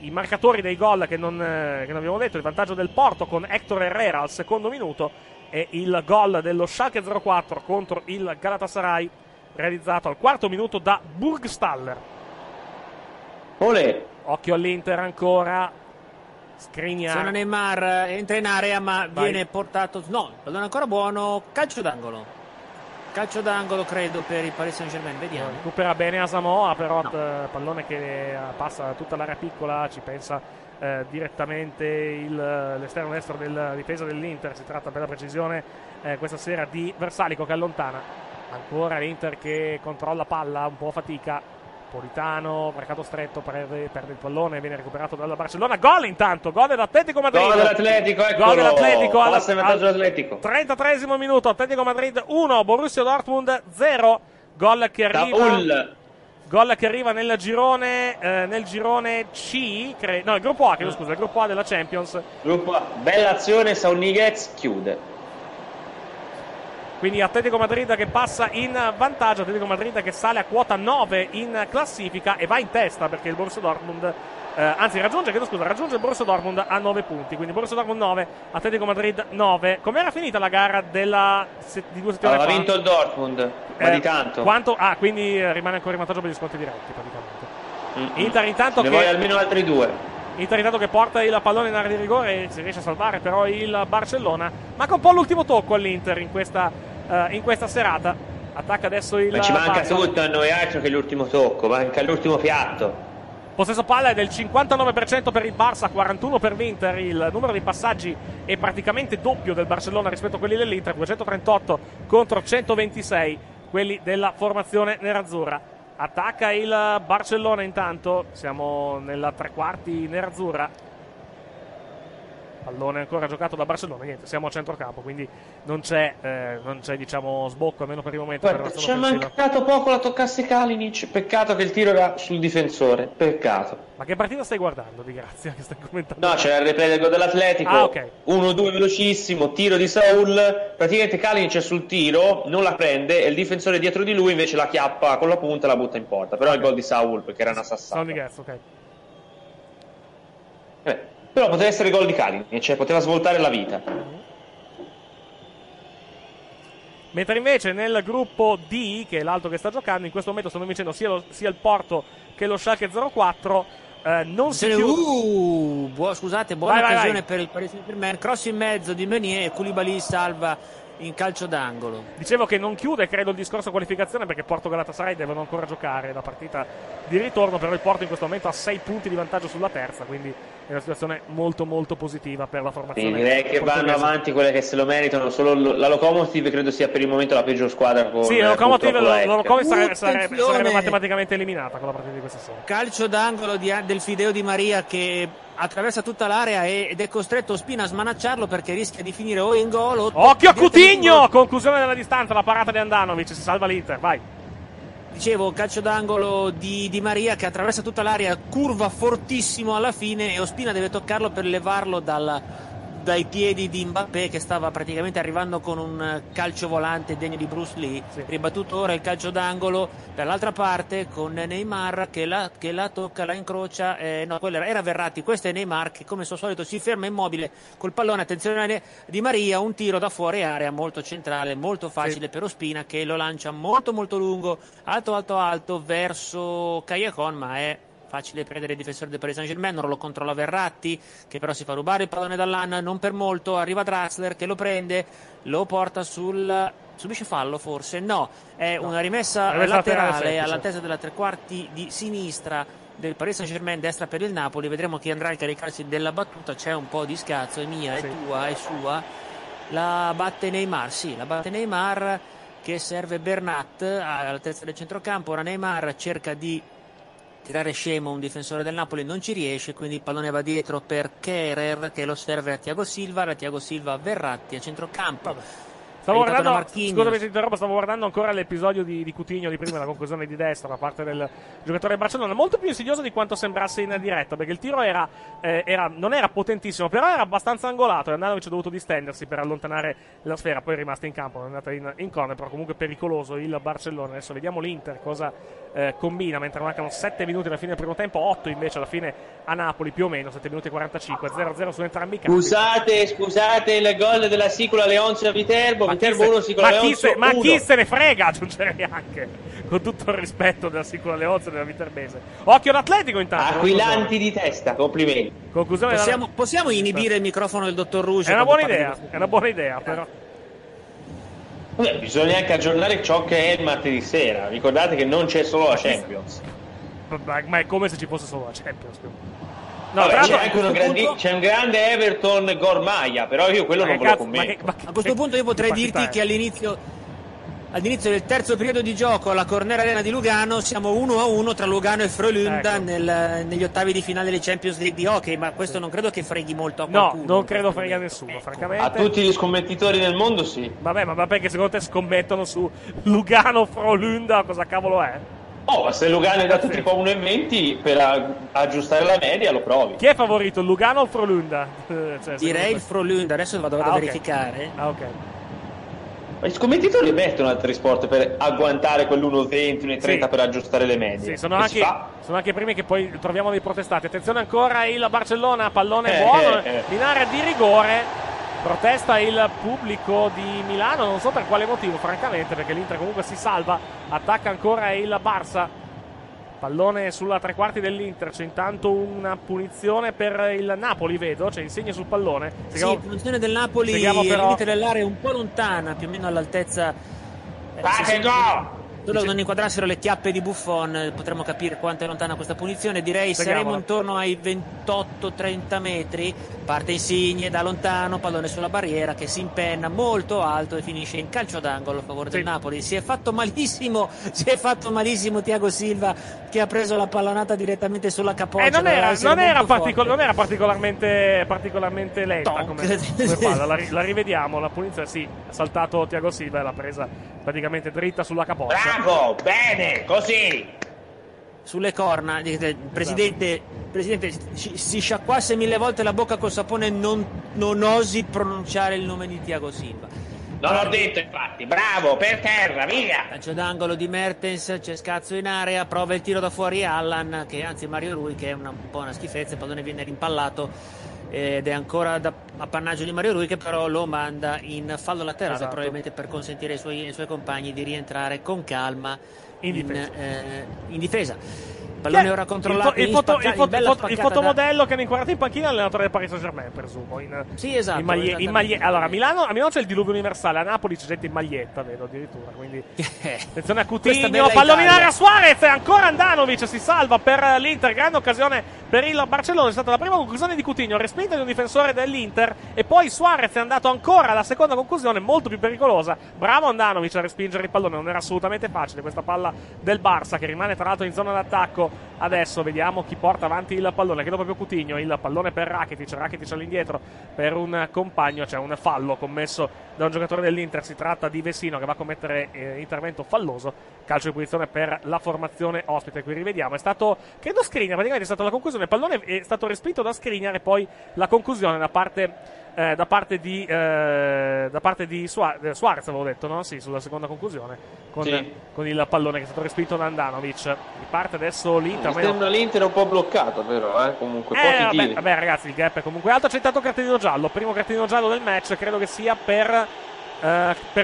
I marcatori dei gol che non abbiamo detto, il vantaggio del Porto con Héctor Herrera al secondo minuto e il gol dello Schalke 04 contro il Galatasaray realizzato al quarto minuto da Burgstaller. Olé. Occhio all'Inter ancora, Skriniar. Sono Neymar, entra in area ma vai. Viene portato, no, pallone ancora buono, calcio d'angolo credo per il Paris Saint-Germain, vediamo. Recupera bene Asamoah, però no. Pallone che passa tutta l'area piccola, ci pensa direttamente l'esterno destro della difesa dell'Inter, si tratta per la precisione questa sera di Versalico che allontana. Ancora l'Inter che controlla palla, un po' fatica, Politano, mercato stretto, perde il pallone, viene recuperato dalla Barcellona. Gol intanto, gol dell'Atletico Madrid. Gol dell'Atletico al 33esimo minuto, Atletico Madrid 1, Borussia Dortmund 0. Gol che arriva nel girone C, il gruppo A, il gruppo A della Champions. Gruppo A, bella azione, Sauniguez chiude. Quindi Atletico Madrid che passa in vantaggio, Atletico Madrid che sale a quota 9 in classifica e va in testa perché il Borussia Dortmund raggiunge il Borussia Dortmund a 9 punti, quindi Borussia Dortmund 9, Atletico Madrid 9. Com'era finita la gara di 2 settimane fa? Ha vinto il Dortmund, ma di tanto. Quindi rimane ancora in vantaggio per gli scontri diretti praticamente. Inter intanto ne vuoi almeno altri 2. Inter intanto che porta il pallone in area di rigore, si riesce a salvare però il Barcellona, manca un po' l'ultimo tocco all'Inter in questa serata. Attacca adesso il... Ma ci manca tutto a noi, altro che l'ultimo tocco, manca l'ultimo piatto. Possesso palla è del 59% per il Barça, 41% per l'Inter, il numero di passaggi è praticamente doppio del Barcellona rispetto a quelli dell'Inter, 238 contro 126 quelli della formazione nerazzurra. Attacca il Barcellona intanto, siamo nella tre quarti nerazzurra, pallone ancora giocato da Barcellona, niente, siamo a centrocampo, quindi non c'è diciamo sbocco, almeno per il momento. Guarda, ci è mancato poco la toccasse Kalinic, peccato che il tiro era sul difensore, peccato. Ma che partita stai guardando di grazia, che stai commentando? No, c'è il replay del gol dell'Atletico, 1-2 velocissimo, tiro di Saul, praticamente Kalinic è sul tiro, non la prende e il difensore dietro di lui invece la chiappa con la punta e la butta in porta, però okay. Il gol di Saul perché era una sassata. Però poteva essere gol di Kalinic, cioè poteva svoltare la vita. Mentre invece nel gruppo D, che è l'altro che sta giocando, in questo momento stanno vincendo sia il Porto che lo Schalke 04. Non si chiude. Buona occasione per il Paris Saint-Germain. Cross in mezzo di Meunier e Koulibaly salva in calcio d'angolo. Dicevo che non chiude credo il discorso qualificazione perché Porto e Galatasaray devono ancora giocare la partita di ritorno, però il Porto in questo momento ha 6 punti di vantaggio sulla terza, quindi è una situazione molto molto positiva per la formazione. Sì, direi che vanno avanti quelle che se lo meritano, solo la Lokomotiv credo sia per il momento la peggior squadra con, sì, la Lokomotiv sarebbe matematicamente eliminata con la partita di questa sera. Calcio d'angolo del Fideo Di Maria che attraversa tutta l'area ed è costretto Ospina a smanacciarlo perché rischia di finire o in gol o... Occhio a Coutinho! Conclusione della distanza, la parata di Andanovic, si salva l'Inter, vai. Dicevo, calcio d'angolo di Di Maria che attraversa tutta l'area, curva fortissimo alla fine e Ospina deve toccarlo per levarlo dai piedi di Mbappé, che stava praticamente arrivando con un calcio volante degno di Bruce Lee. Sì. Ribattuto ora il calcio d'angolo dall'altra parte con Neymar che la tocca, la incrocia, no, quello era Verratti, questo è Neymar che come al suo solito si ferma immobile col pallone. Attenzione Di Maria, un tiro da fuori area molto centrale, molto facile, sì, per Ospina, che lo lancia molto molto lungo, alto verso Cagliacon, ma è facile prendere il difensore del Paris Saint-Germain, non lo controlla Verratti, che però si fa rubare il pallone dall'Anna, non per molto, arriva Draxler che lo prende, lo porta sul... subisce fallo forse? No, è no, una rimessa laterale all'altezza della tre quarti di sinistra del Paris Saint-Germain, destra per il Napoli, vedremo chi andrà a caricarsi della battuta, c'è un po' di scazzo, è mia, sì, è tua, è sua, la batte Neymar, sì, la batte Neymar, che serve Bernat all'altezza del centrocampo, ora Neymar cerca di tirare scemo un difensore del Napoli, non ci riesce, quindi il pallone va dietro per Kehrer che lo serve a Thiago Silva a Verratti a centrocampo. Scusami se interrompo, stavo guardando ancora l'episodio di Coutinho di prima, la conclusione di destra da parte del giocatore del Barcellona, molto più insidioso di quanto sembrasse in diretta, perché il tiro non era potentissimo, però era abbastanza angolato e Andanovic ha dovuto distendersi per allontanare la sfera, poi è rimasto in campo, non è andata in corner, però comunque pericoloso il Barcellona. Adesso vediamo l'Inter cosa combina, mentre mancano 7 minuti alla fine del primo tempo, 8 invece alla fine a Napoli più o meno, 7 minuti e 45, 0-0 su entrambi i campi. Scusate il gol della Sicula Leoncio a Viterbo. Ma chi se ne frega, aggiungerei anche, con tutto il rispetto della Sicura Leonza e della Viterbese. Occhio l'Atletico intanto, aquillanti di testa, complimenti. Conclusione. Possiamo inibire il microfono del dottor Ruggio? È una buona idea però. Vabbè, bisogna anche aggiornare ciò che è il martedì sera, ricordate che non c'è solo la Champions, ma è come se ci fosse solo la Champions. No, vabbè, c'è un grande Everton Gormaia, però io quello non lo commento. A questo punto io potrei dirti che all'inizio del terzo periodo di gioco alla Cornera Arena di Lugano siamo 1-1 tra Lugano e Frölunda, ecco, negli ottavi di finale delle Champions League di hockey, ma questo non credo che freghi molto a qualcuno. No, non credo freghi a nessuno, ecco, francamente. A tutti gli scommettitori del mondo sì. Vabbè, ma perché secondo te scommettono su Lugano-Frölunda, cosa cavolo è? Oh, ma se Lugano è dato tipo 1,20 per aggiustare la media, lo provi. Chi è favorito, Lugano o Frölunda? Direi il Frölunda, adesso vado a verificare. Ah, ok. Ma i scommettitori mettono altri sport per agguantare quell'1,20, 1,30 per aggiustare le medie. Sì, sono anche i primi che poi troviamo dei protestati. Attenzione ancora il Barcellona, pallone buono in area di rigore. Protesta il pubblico di Milano, non so per quale motivo, francamente, perché l'Inter comunque si salva. Attacca ancora il Barça. Pallone sulla tre quarti dell'Inter. C'è intanto una punizione per il Napoli, vedo, c'è Insigne sul pallone. Sì, punizione del Napoli, il limite dell'area un po' lontana, più o meno all'altezza. Solo non inquadrassero le chiappe di Buffon potremmo capire quanto è lontana questa punizione. Direi saremo intorno ai 28-30 metri. Parte Insigne da lontano, pallone sulla barriera che si impenna molto alto e finisce in calcio d'angolo a favore del Napoli. Si è fatto malissimo Thiago Silva, che ha preso la pallonata direttamente sulla capoccia. Non era particolarmente lenta come palla. La rivediamo la punizione, ha saltato Thiago Silva e l'ha presa praticamente dritta sulla capoccia. Bravo, bene, così sulle corna. Presidente, si sciacquasse 1000 volte la bocca col sapone, non osi pronunciare il nome di Thiago Silva. Non l'ho detto, infatti. Bravo, per terra, via. Calcio d'angolo di Mertens, c'è scazzo in area, prova il tiro da fuori Mario Rui, che è un po' una schifezza, il pallone viene rimpallato ed è ancora appannaggio di Mario Rui, che però lo manda in fallo laterale, probabilmente per consentire ai suoi compagni di rientrare con calma in difesa. Pallone ora controllato. Il fotomodello che hanno inquadrato in panchina è l'allenatore del Paris Saint-Germain, presumo. Allora, a Milano c'è il diluvio universale, a Napoli c'è gente in maglietta, vedo addirittura. Quindi attenzione a Coutinho, pallone in area, Suarez e ancora Andanovic si salva per l'Inter. Grande occasione per il Barcellona. È stata la prima conclusione di Coutinho, respinta di un difensore dell'Inter, e poi Suarez è andato ancora alla seconda conclusione, molto più pericolosa. Bravo Andanovic a respingere il pallone, non era assolutamente facile questa palla del Barça, che rimane tra l'altro in zona d'attacco Adesso vediamo chi porta avanti il pallone, che proprio Coutinho, il pallone per Rakitic all'indietro per un compagno, c'è un fallo commesso da un giocatore dell'Inter, si tratta di Vecino che va a commettere intervento falloso, calcio di punizione per la formazione ospite. Qui rivediamo, è stato credo Skriniar, praticamente è stata la conclusione, il pallone è stato respinto da Skriniar e poi la conclusione da parte di Suarez, avevo detto, no? Sì, sulla seconda conclusione con il pallone che è stato respinto da Andanovic. Riparte adesso l'Inter. Mi sembra l'Inter un po' bloccato, però comunque pochi tiri. Vabbè, ragazzi, il gap è comunque alto. C'è intanto cartellino giallo, primo cartellino giallo del match, credo che sia per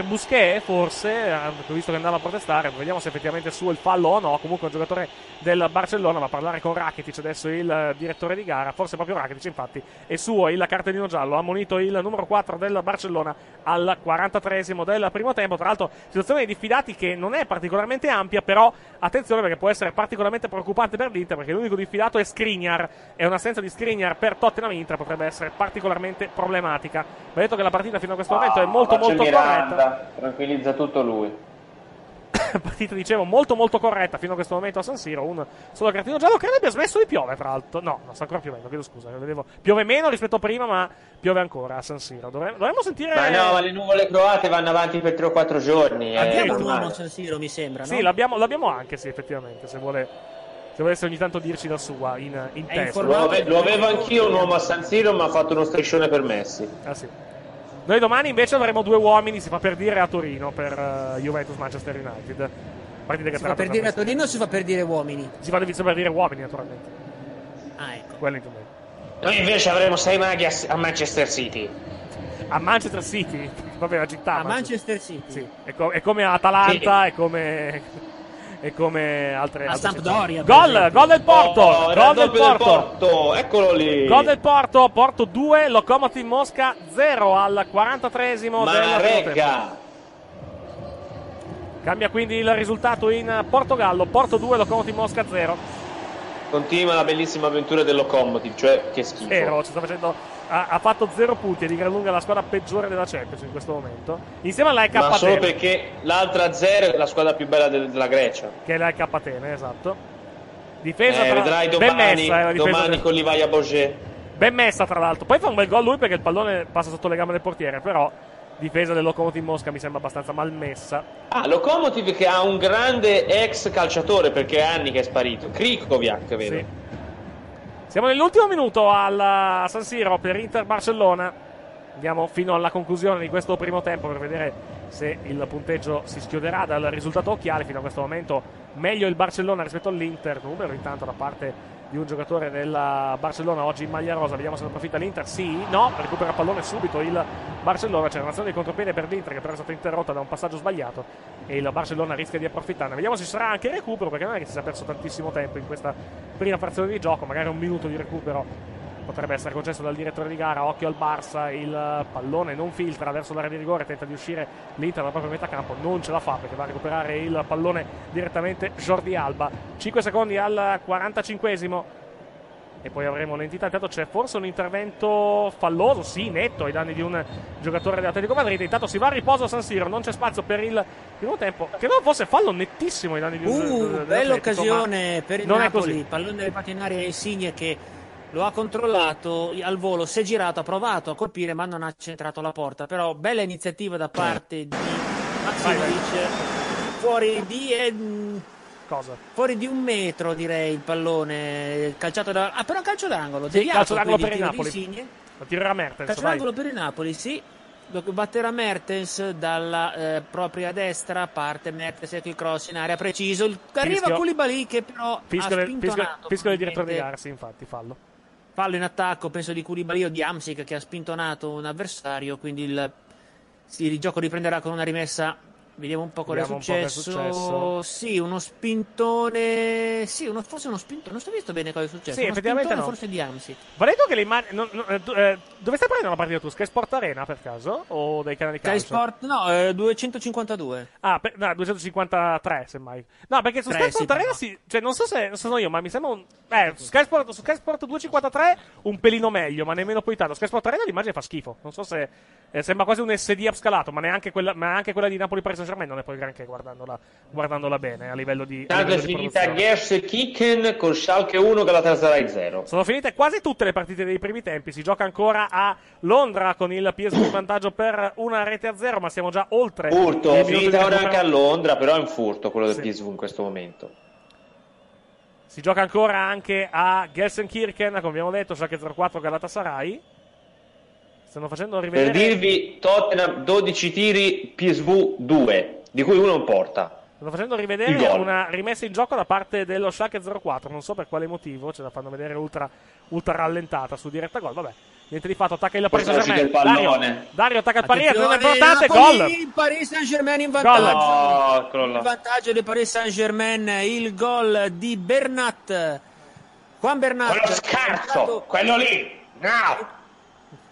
Busquets, forse, visto che andava a protestare. Vediamo se effettivamente è suo il fallo o no. Comunque un giocatore del Barcellona va a parlare con Rakitic adesso, il direttore di gara, forse proprio Rakitic, infatti è suo il cartellino giallo, ha ammonito il numero 4 del Barcellona al 43esimo del primo tempo. Tra l'altro situazione dei diffidati che non è particolarmente ampia, però attenzione perché può essere particolarmente preoccupante per l'Inter, perché l'unico diffidato è Skriniar e un'assenza di Skriniar per Tottenham Inter potrebbe essere particolarmente problematica. Vi ho detto che la partita fino a questo momento è molto Miranda, tranquillizza tutto lui. Partita, dicevo, molto corretta fino a questo momento a San Siro. Un solo cartellino giallo, credo abbia smesso di piovere, tra l'altro. No, non sta ancora piovendo, chiedo scusa, vedevo. Piove meno rispetto a prima, ma piove ancora a San Siro. Dovremmo sentire. Ma no, ma le nuvole croate vanno avanti per 3 o 4 giorni. Abbiamo uno a San Siro, mi sembra. No? Sì, l'abbiamo anche, sì, effettivamente, se vuole. Se volesse ogni tanto dirci la sua in testa. Lo avevo anch'io un uomo a San Siro, ma ha fatto uno striscione per Messi. Ah sì. Noi domani invece avremo 2 uomini, si fa per dire, a Torino per Juventus-Manchester United. Partite che si fa per dire a Torino o si fa per dire uomini? Si fa per dire uomini, naturalmente. Ah, ecco. Quello intendo. Noi invece avremo 6 maghi a Manchester City. A Manchester City? Proprio la città. A Manchester City? Sì. È come Atalanta, sì. È come altre. A Sampdoria. Gol del Porto! Gol del Porto! Eccolo lì! Gol del Porto! Porto 2, Lokomotiv Mosca 0 al 43esimo del primo tempo. Cambia quindi il risultato in Portogallo. Porto 2, Lokomotiv Mosca 0. Continua la bellissima avventura del Lokomotiv, cioè che schifo. Ci sta facendo. Ha fatto 0 punti, è di gran lunga la squadra peggiore della Champions in questo momento, insieme alla EK Atene. Ma solo perché l'altra 0 è la squadra più bella della Grecia, che è la EK Atene, esatto. Difesa vedrai domani, ben messa, la difesa domani con l'Ivaia Boget. Ben messa, tra l'altro. Poi fa un bel gol lui perché il pallone passa sotto le gambe del portiere, però difesa del Lokomotiv Mosca mi sembra abbastanza malmessa. Lokomotiv che ha un grande ex calciatore, perché è anni che è sparito, Krikoviak, vero? Sì. Siamo nell'ultimo minuto a San Siro per Inter-Barcellona. Andiamo fino alla conclusione di questo primo tempo per vedere se il punteggio si schioderà dal risultato occhiale. Fino a questo momento meglio il Barcellona rispetto all'Inter. Numero intanto da parte di un giocatore della Barcellona oggi in maglia rosa. Vediamo se ne approfitta l'Inter. Sì, no, recupera pallone subito il Barcellona. C'è un'azione di contropiede per l'Inter che però è stata interrotta da un passaggio sbagliato e il Barcellona rischia di approfittarne. Vediamo se ci sarà anche il recupero, perché non è che si sia perso tantissimo tempo in questa prima frazione di gioco. Magari un minuto di recupero potrebbe essere concesso dal direttore di gara. Occhio al Barça, il pallone non filtra verso l'area di rigore, tenta di uscire l'Inter dalla propria metà campo, non ce la fa perché va a recuperare il pallone direttamente Jordi Alba. 5 secondi al 45esimo e poi avremo un'entità. Intanto c'è forse un intervento falloso, sì, netto, ai danni di un giocatore dell'Atletico Madrid. Intanto si va a riposo a San Siro, non c'è spazio per il primo tempo, che non fosse fallo nettissimo ai danni di un bella occasione per il Napoli, pallone arrivato in area Insigne che lo ha controllato al volo, si è girato, ha provato a colpire ma non ha centrato la porta. Però bella iniziativa da parte di Maksimović, fuori di 1 metro direi il pallone, calciato da... però calcio d'angolo, sì, calcio d'angolo per il Napoli, lo tirerà Mertens, calcio d'angolo per il Napoli, sì, lo batterà Mertens dalla propria destra, parte Mertens, ecco il cross in area, preciso, arriva Koulibaly che però ha spintonato. Fischio del direttore di gara, sì, infatti, fallo. Fallo in attacco, penso di Koulibaly o di Hamsik, che ha spintonato un avversario, quindi il gioco riprenderà con una rimessa. Vediamo un po' cosa è successo. Sì, uno spintone. Sì, forse uno spintone. Non sto visto bene cosa è successo. Sì, uno effettivamente no. Forse di Hamsik. Va detto che le mani. Dove stai prendendo la partita tu? Sky Sport Arena per caso? O dai canali calcio? Sky Sport, no, 252. Ah, no, 253 semmai. No, perché su Sky Sport Arena no. Sì, cioè non so se sono io, ma mi sembra un su Sky Sport 253 un pelino meglio, ma nemmeno poi tanto. Sky Sport Arena l'immagine fa schifo. Non so se sembra quasi un SD upscalato, ma anche quella di Napoli Paris Saint-Germain non è poi granché guardandola bene a livello di è finita Gers Kicken con Schalke 1 Galatasaray 0. Sono finite quasi tutte le partite dei primi tempi, si gioca ancora a Londra con il PSV in vantaggio per 1-0, ma siamo già oltre. Furto, è finita ora anche a Londra, però è un furto quello del PSV in questo momento. Si gioca ancora anche a Gelsenkirchen, come abbiamo detto, Schalke 0-4 Galatasaray. Stanno facendo rivedere. Per dirvi, Tottenham 12 tiri, PSV 2, di cui uno in porta. Stanno facendo rivedere una rimessa in gioco da parte dello Schalke 0-4, non so per quale motivo, ce la fanno vedere ultra rallentata su diretta gol, vabbè. Niente di fatto, attacca il Paris Saint-Germain. Dario attacca il pariere, non è importante, gol. Il Paris Saint-Germain in vantaggio. No, in vantaggio del Paris Saint-Germain, il gol di Bernat. Juan Bernat. Quello scarso, quello lì. No.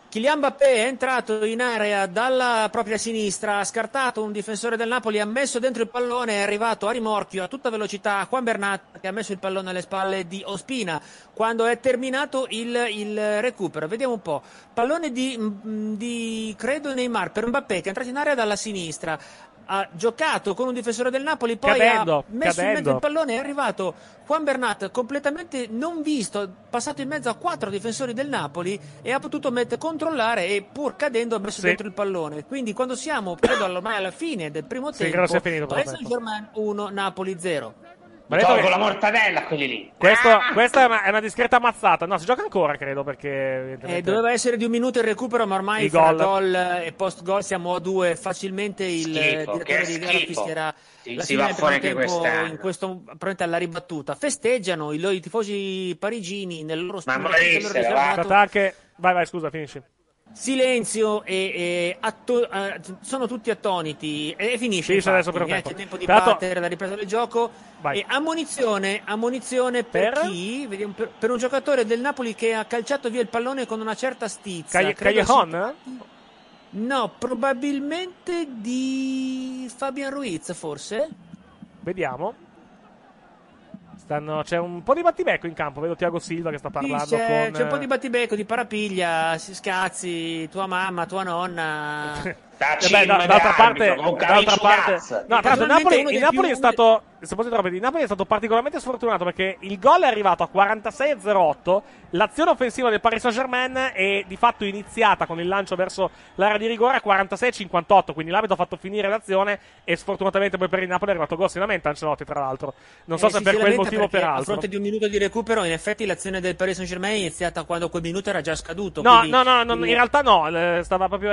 Kylian Mbappé è entrato in area dalla propria sinistra, ha scartato un difensore del Napoli, ha messo dentro il pallone, è arrivato a rimorchio a tutta velocità Juan Bernat, che ha messo il pallone alle spalle di Ospina quando è terminato il recupero. Vediamo un po', pallone di credo Neymar per Mbappé, che è entrato in area dalla sinistra, ha giocato con un difensore del Napoli, poi ha messo in mezzo il pallone, è arrivato Juan Bernat completamente non visto, passato in mezzo a 4 difensori del Napoli e ha potuto controllare e pur cadendo ha messo dentro il pallone. Quindi quando siamo, credo, ormai alla fine del primo tempo, Paris Saint-Germain 1, Napoli 0. Ma detto con la mortadella quelli lì. Questa è una discreta mazzata. No, si gioca ancora, credo, perché doveva essere di un minuto il recupero, ma ormai fra gol e post gol siamo a 2. Facilmente il direttore di gara fischierà la fine del primo tempo in questo, probabilmente alla ribattuta. Festeggiano i tifosi parigini nel loro spazio. Vai, scusa, finisci. Silenzio sono tutti attoniti e finisce adesso per il tempo di battere la ripresa del gioco. Vai. E ammonizione per chi? Vediamo, per un giocatore del Napoli che ha calciato via il pallone con una certa stizza. Callejon? No, probabilmente di Fabian Ruiz, forse. Vediamo. C'è un po' di battibecco in campo, vedo Thiago Silva che sta parlando. Sì, c'è un po' di battibecco, di parapiglia, si scazzi, tua mamma, tua nonna. D'altra parte, no, tra l'altro il Napoli è stato, se posso dire, il Napoli è stato particolarmente sfortunato perché il gol è arrivato a 46-08. L'azione offensiva del Paris Saint-Germain è di fatto iniziata con il lancio verso l'area di rigore a 46-58, quindi l'abito ha fatto finire l'azione e sfortunatamente poi per il Napoli è arrivato gol. Si lamenta Ancelotti, tra l'altro, non so se per quel motivo o per altro. A fronte di un minuto di recupero, in effetti l'azione del Paris Saint-Germain è iniziata quando quel minuto era già scaduto. No, in realtà no, è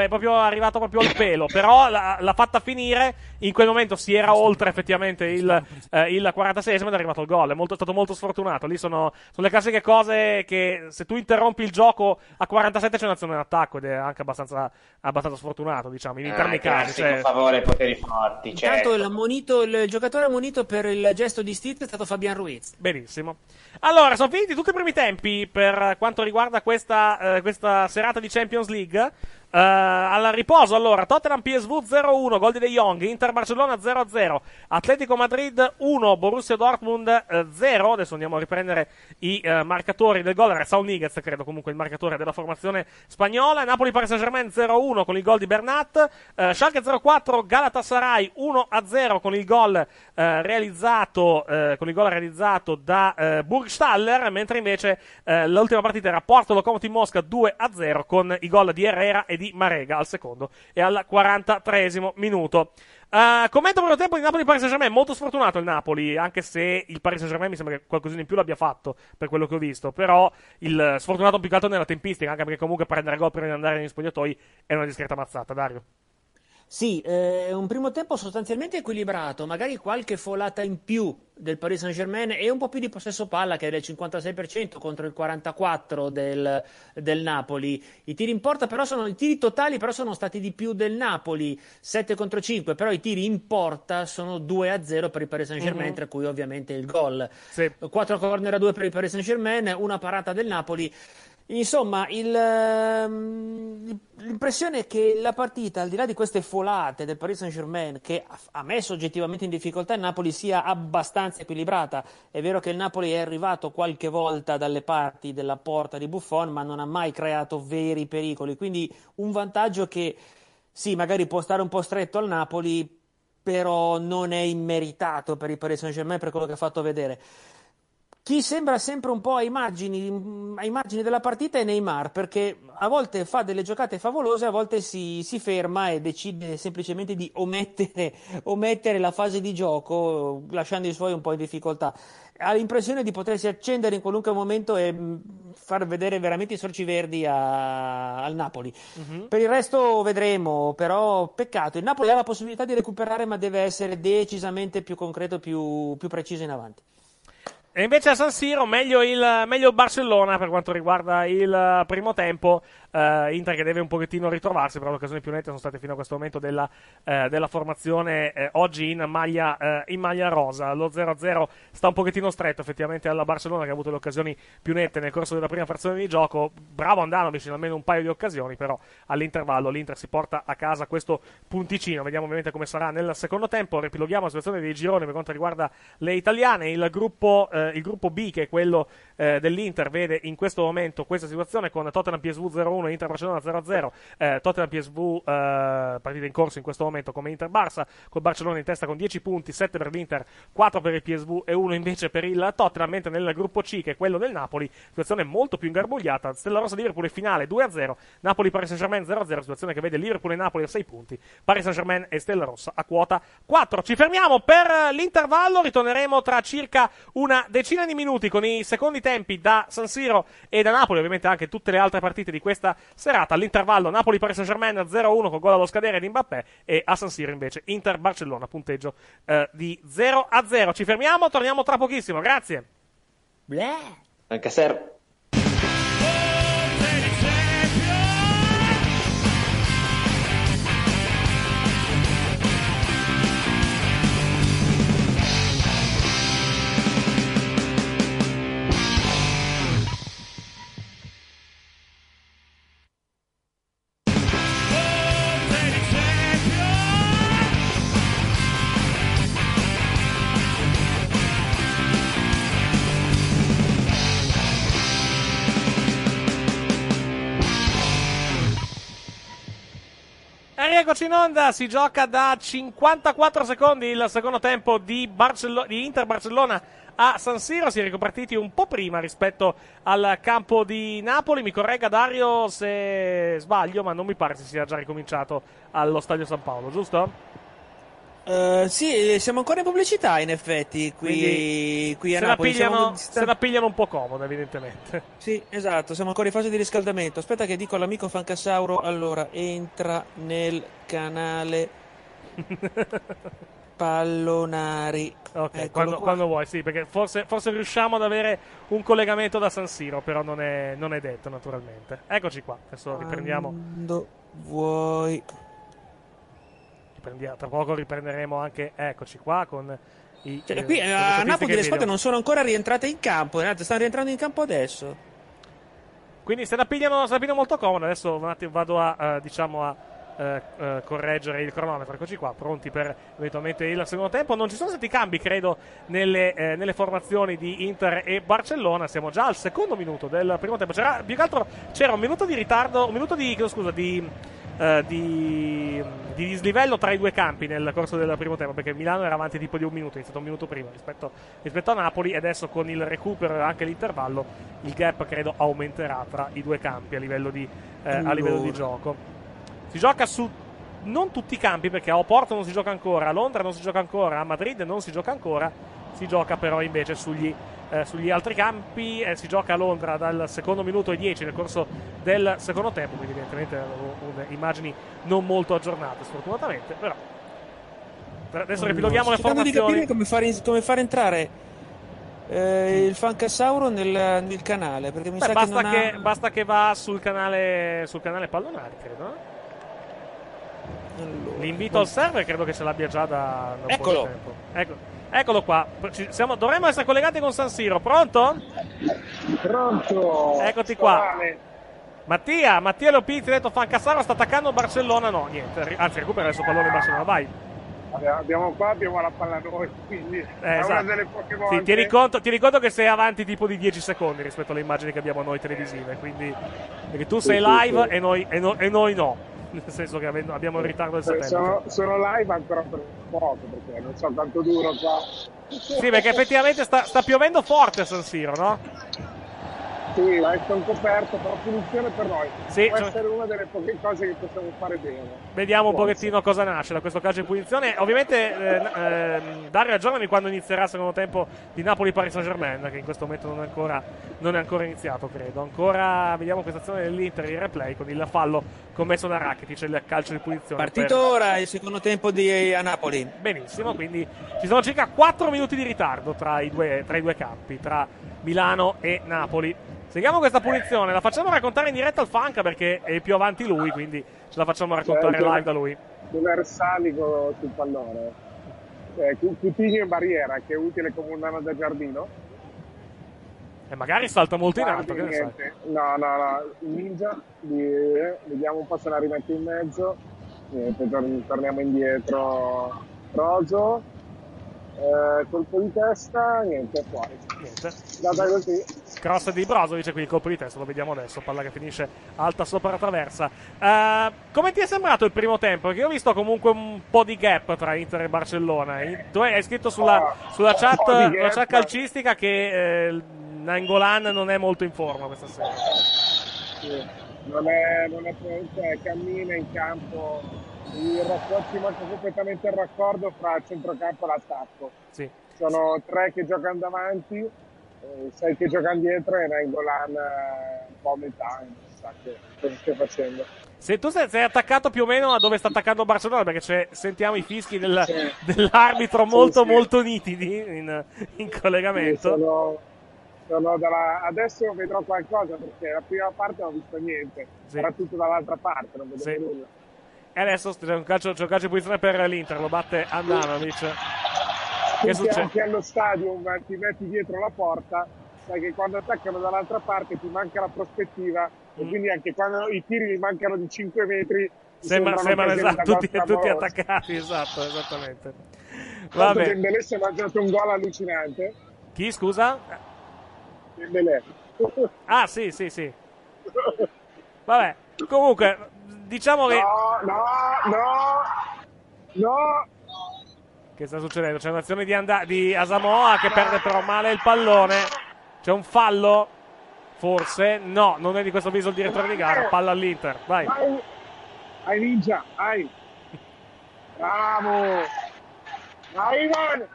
proprio arrivato proprio al pelo, però l'ha fatta finire. In quel momento si era oltre effettivamente il 46esimo ed è arrivato il gol. È stato molto sfortunato. Lì sono le classiche cose che se tu interrompi il gioco a 47 c'è un'azione in attacco ed è anche abbastanza sfortunato, diciamo, in interni casi. Per favore, poteri forti. Certo. Intanto il giocatore ammonito per il gesto di stizza è stato Fabian Ruiz. Benissimo. Allora, sono finiti tutti i primi tempi per quanto riguarda questa serata di Champions League. Al riposo, allora, Tottenham PSV 0-1, gol di De Jong, Inter Barcellona 0-0, Atletico Madrid 1, Borussia Dortmund 0. Adesso andiamo a riprendere i marcatori del gol. Era Saul Niguez, credo, comunque il marcatore della formazione spagnola. Napoli Paris Saint-Germain 0-1 con il gol di Bernat, Schalke 0-4 Galatasaray 1-0 con il gol realizzato da Burgstaller, mentre invece l'ultima partita era Porto Lokomotiv Mosca 2-0 con i gol di Herrera e di Marega al secondo e al 43esimo minuto. Commento per il tempo di Napoli-Paris Saint-Germain. Molto sfortunato il Napoli, anche se il Paris Saint-Germain mi sembra che qualcosina in più l'abbia fatto per quello che ho visto, però il sfortunato più che altro nella tempistica, anche perché comunque prendere gol prima di andare negli spogliatoi è una discreta mazzata. Dario. Sì, un primo tempo sostanzialmente equilibrato, magari qualche folata in più del Paris Saint-Germain e un po' più di possesso palla, che è del 56% contro il 44% del Napoli. I tiri in porta però i tiri totali però sono stati di più del Napoli, 7 contro 5, però i tiri in porta sono 2-0 per il Paris Saint-Germain, tra cui ovviamente il gol. Sì. 4 corner a 2 per il Paris Saint-Germain, una parata del Napoli. Insomma, l'impressione è che la partita, al di là di queste folate del Paris Saint-Germain, che ha messo oggettivamente in difficoltà il Napoli, sia abbastanza equilibrata. È vero che il Napoli è arrivato qualche volta dalle parti della porta di Buffon, ma non ha mai creato veri pericoli, quindi un vantaggio che sì, magari può stare un po' stretto al Napoli, però non è immeritato per il Paris Saint-Germain per quello che ha fatto vedere. Chi sembra sempre un po' ai margini della partita è Neymar, perché a volte fa delle giocate favolose, a volte si ferma e decide semplicemente di omettere la fase di gioco, lasciando i suoi un po' in difficoltà. Ha l'impressione di potersi accendere in qualunque momento e far vedere veramente i sorci verdi al Napoli. Uh-huh. Per il resto vedremo, però peccato. Il Napoli ha la possibilità di recuperare, ma deve essere decisamente più concreto, più preciso in avanti. E invece a San Siro meglio il Barcellona per quanto riguarda il primo tempo. Inter che deve un pochettino ritrovarsi, però le occasioni più nette sono state fino a questo momento della formazione oggi in maglia rosa. Lo 0-0 sta un pochettino stretto effettivamente alla Barcellona, che ha avuto le occasioni più nette nel corso della prima frazione di gioco. Bravo Andanovic in almeno un paio di occasioni, però all'intervallo l'Inter si porta a casa questo punticino. Vediamo ovviamente come sarà nel secondo tempo. Ripiloghiamo la situazione dei gironi per quanto riguarda le italiane. Il gruppo B, che è quello dell'Inter, vede in questo momento questa situazione con Tottenham PSV 0-1, Inter Barcellona 0-0, Tottenham PSV partita in corso in questo momento come Inter Barça, col Barcellona in testa con 10 punti, 7 per l'Inter, 4 per il PSV e 1 invece per il Tottenham, mentre nel gruppo C, che è quello del Napoli, situazione molto più ingarbugliata, Stella Rossa Liverpool è finale 2-0, Napoli Paris Saint-Germain 0-0, situazione che vede Liverpool e Napoli a 6 punti, Paris Saint-Germain e Stella Rossa a quota 4. Ci fermiamo per l'intervallo, ritorneremo tra circa una decina di minuti con i secondi tempi da San Siro e da Napoli, ovviamente anche tutte le altre partite di questa serata. All'intervallo Napoli-Paris Saint-Germain 0-1 con gol allo scadere di Mbappé, e a San Siro invece Inter-Barcellona punteggio di 0-0. Ci fermiamo, torniamo tra pochissimo, grazie. Anche Ser. Eccoci in onda, si gioca da 54 secondi il secondo tempo di Inter-Barcellona a San Siro. Si è ricopertiti un po' prima rispetto al campo di Napoli, mi corregga Dario se sbaglio, ma non mi pare si sia già ricominciato allo Stadio San Paolo, giusto? Sì, siamo ancora in pubblicità in effetti qui a Napoli. Se la pigliano un po' comoda evidentemente. Sì, esatto, siamo ancora in fase di riscaldamento. Aspetta che dico all'amico Fancassauro, allora entra nel canale Pallonari. Ok, quando vuoi, sì, perché forse riusciamo ad avere un collegamento da San Siro, però non è detto naturalmente. Eccoci qua, adesso quando riprendiamo. Quando vuoi. Tra poco riprenderemo anche, eccoci qua, con i qui a Napoli le squadre non sono ancora rientrate in campo, stanno rientrando in campo adesso, quindi se la pigliano molto comoda. Adesso un attimo vado a correggere il cronometro. Eccoci qua, pronti per eventualmente il secondo tempo. Non ci sono stati cambi credo nelle formazioni di Inter e Barcellona. Siamo già al secondo minuto del primo tempo. Più che altro c'era un minuto di ritardo, di dislivello tra i due campi nel corso del primo tempo, perché Milano era avanti tipo di un minuto, è iniziato un minuto prima rispetto a Napoli, e adesso con il recupero e anche l'intervallo il gap credo aumenterà tra i due campi a livello di gioco. Si gioca su non tutti i campi, perché a Oporto non si gioca ancora, a Londra non si gioca ancora, a Madrid non si gioca ancora, si gioca però invece sugli altri campi. Si gioca a Londra dal secondo minuto e 10 nel corso del secondo tempo, quindi evidentemente immagini non molto aggiornate sfortunatamente, però adesso ripiloghiamo le formazioni. Cercando di capire come fare entrare il Fancassauro nel canale, perché mi sa basta che va sul canale Pallonari credo, no? Allora, l'invito al server credo che ce l'abbia già da un po' di tempo. Eccolo. Eccolo qua, dovremmo essere collegati con San Siro. Pronto? Pronto. Eccoti qua. Mattia Lopizzi ha detto Fancassaro sta attaccando Barcellona. No, niente, anzi recupera adesso il pallone Barcellona, vai. Abbiamo la palla noi, quindi esatto. Delle poche volte. Sì, tieni conto che sei avanti tipo di 10 secondi rispetto alle immagini che abbiamo noi televisive, quindi perché tu sei live sì. E noi no. Nel senso che abbiamo il ritardo del satellite. Sono live ancora per poco, perché non so quanto duro qua. Sì, perché effettivamente sta piovendo forte a San Siro, no? Sì, ma è un coperto, però punizione per noi. Sì, può essere una delle poche cose che possiamo fare bene. Vediamo un pochettino cosa nasce da questo calcio di punizione. Ovviamente Dario, aggiornami quando inizierà il secondo tempo di Napoli-Paris Saint-Germain, che in questo momento non è ancora iniziato, credo. Ancora vediamo questa azione dell'Inter in replay con il fallo commesso da Rakitic, il calcio di punizione. Partito ora il secondo tempo a Napoli. Benissimo, quindi ci sono circa 4 minuti di ritardo tra i due campi, tra Milano e Napoli. Seguiamo questa punizione, la facciamo raccontare in diretta al Fanca perché è più avanti lui, quindi ce la facciamo raccontare live da lui. Un Ersanico sul pallone, Coutinho in barriera, che è utile come un nano da giardino. E magari salta molto in alto, che ne sai? No, Ninja, vediamo un po' se la rimette in mezzo, poi torniamo indietro, Roso, colpo di testa, niente, fuori. Niente. Dai così. Cross di Brozovic, qui il colpo di testa, lo vediamo adesso, palla che finisce alta sopra la traversa. Come ti è sembrato il primo tempo? Perché io ho visto comunque un po' di gap tra Inter e Barcellona. Tu hai scritto sulla chat calcistica che Nainggolan non è molto in forma questa sera. Sì, non è presente, cammina in campo, ci manca completamente il raccordo fra centrocampo e l'attacco. Sì. Sono tre che giocano davanti, sai che giocano dietro e Nainggolan un po' a metà, sa che cosa stai facendo. Se tu sei attaccato più o meno a dove sta attaccando Barcellona, perché sentiamo i fischi dell'arbitro molto nitidi in collegamento. Sono adesso vedrò qualcosa, perché la prima parte non ho visto niente, era tutto dall'altra parte, non vedo nulla. E adesso c'è un calcio di punizione per l'Inter, lo batte Andanovic. Che succede? Anche allo stadio ti metti dietro la porta, sai che quando attaccano dall'altra parte ti manca la prospettiva e quindi anche quando i tiri li mancano di 5 metri sembrano esatto, tutti attaccati, esatto, esattamente. Vabbè. Dembélé si è mangiato un gol allucinante. Chi, scusa? Dembélé. Ah, sì. Vabbè, comunque diciamo che no. Che sta succedendo? C'è un'azione di Asamoah che perde però male il pallone. C'è un fallo? Forse? No, non è di questo avviso il direttore di gara. Palla all'Inter, vai. Vai Ninja, vai. Bravo. Vai Ivan.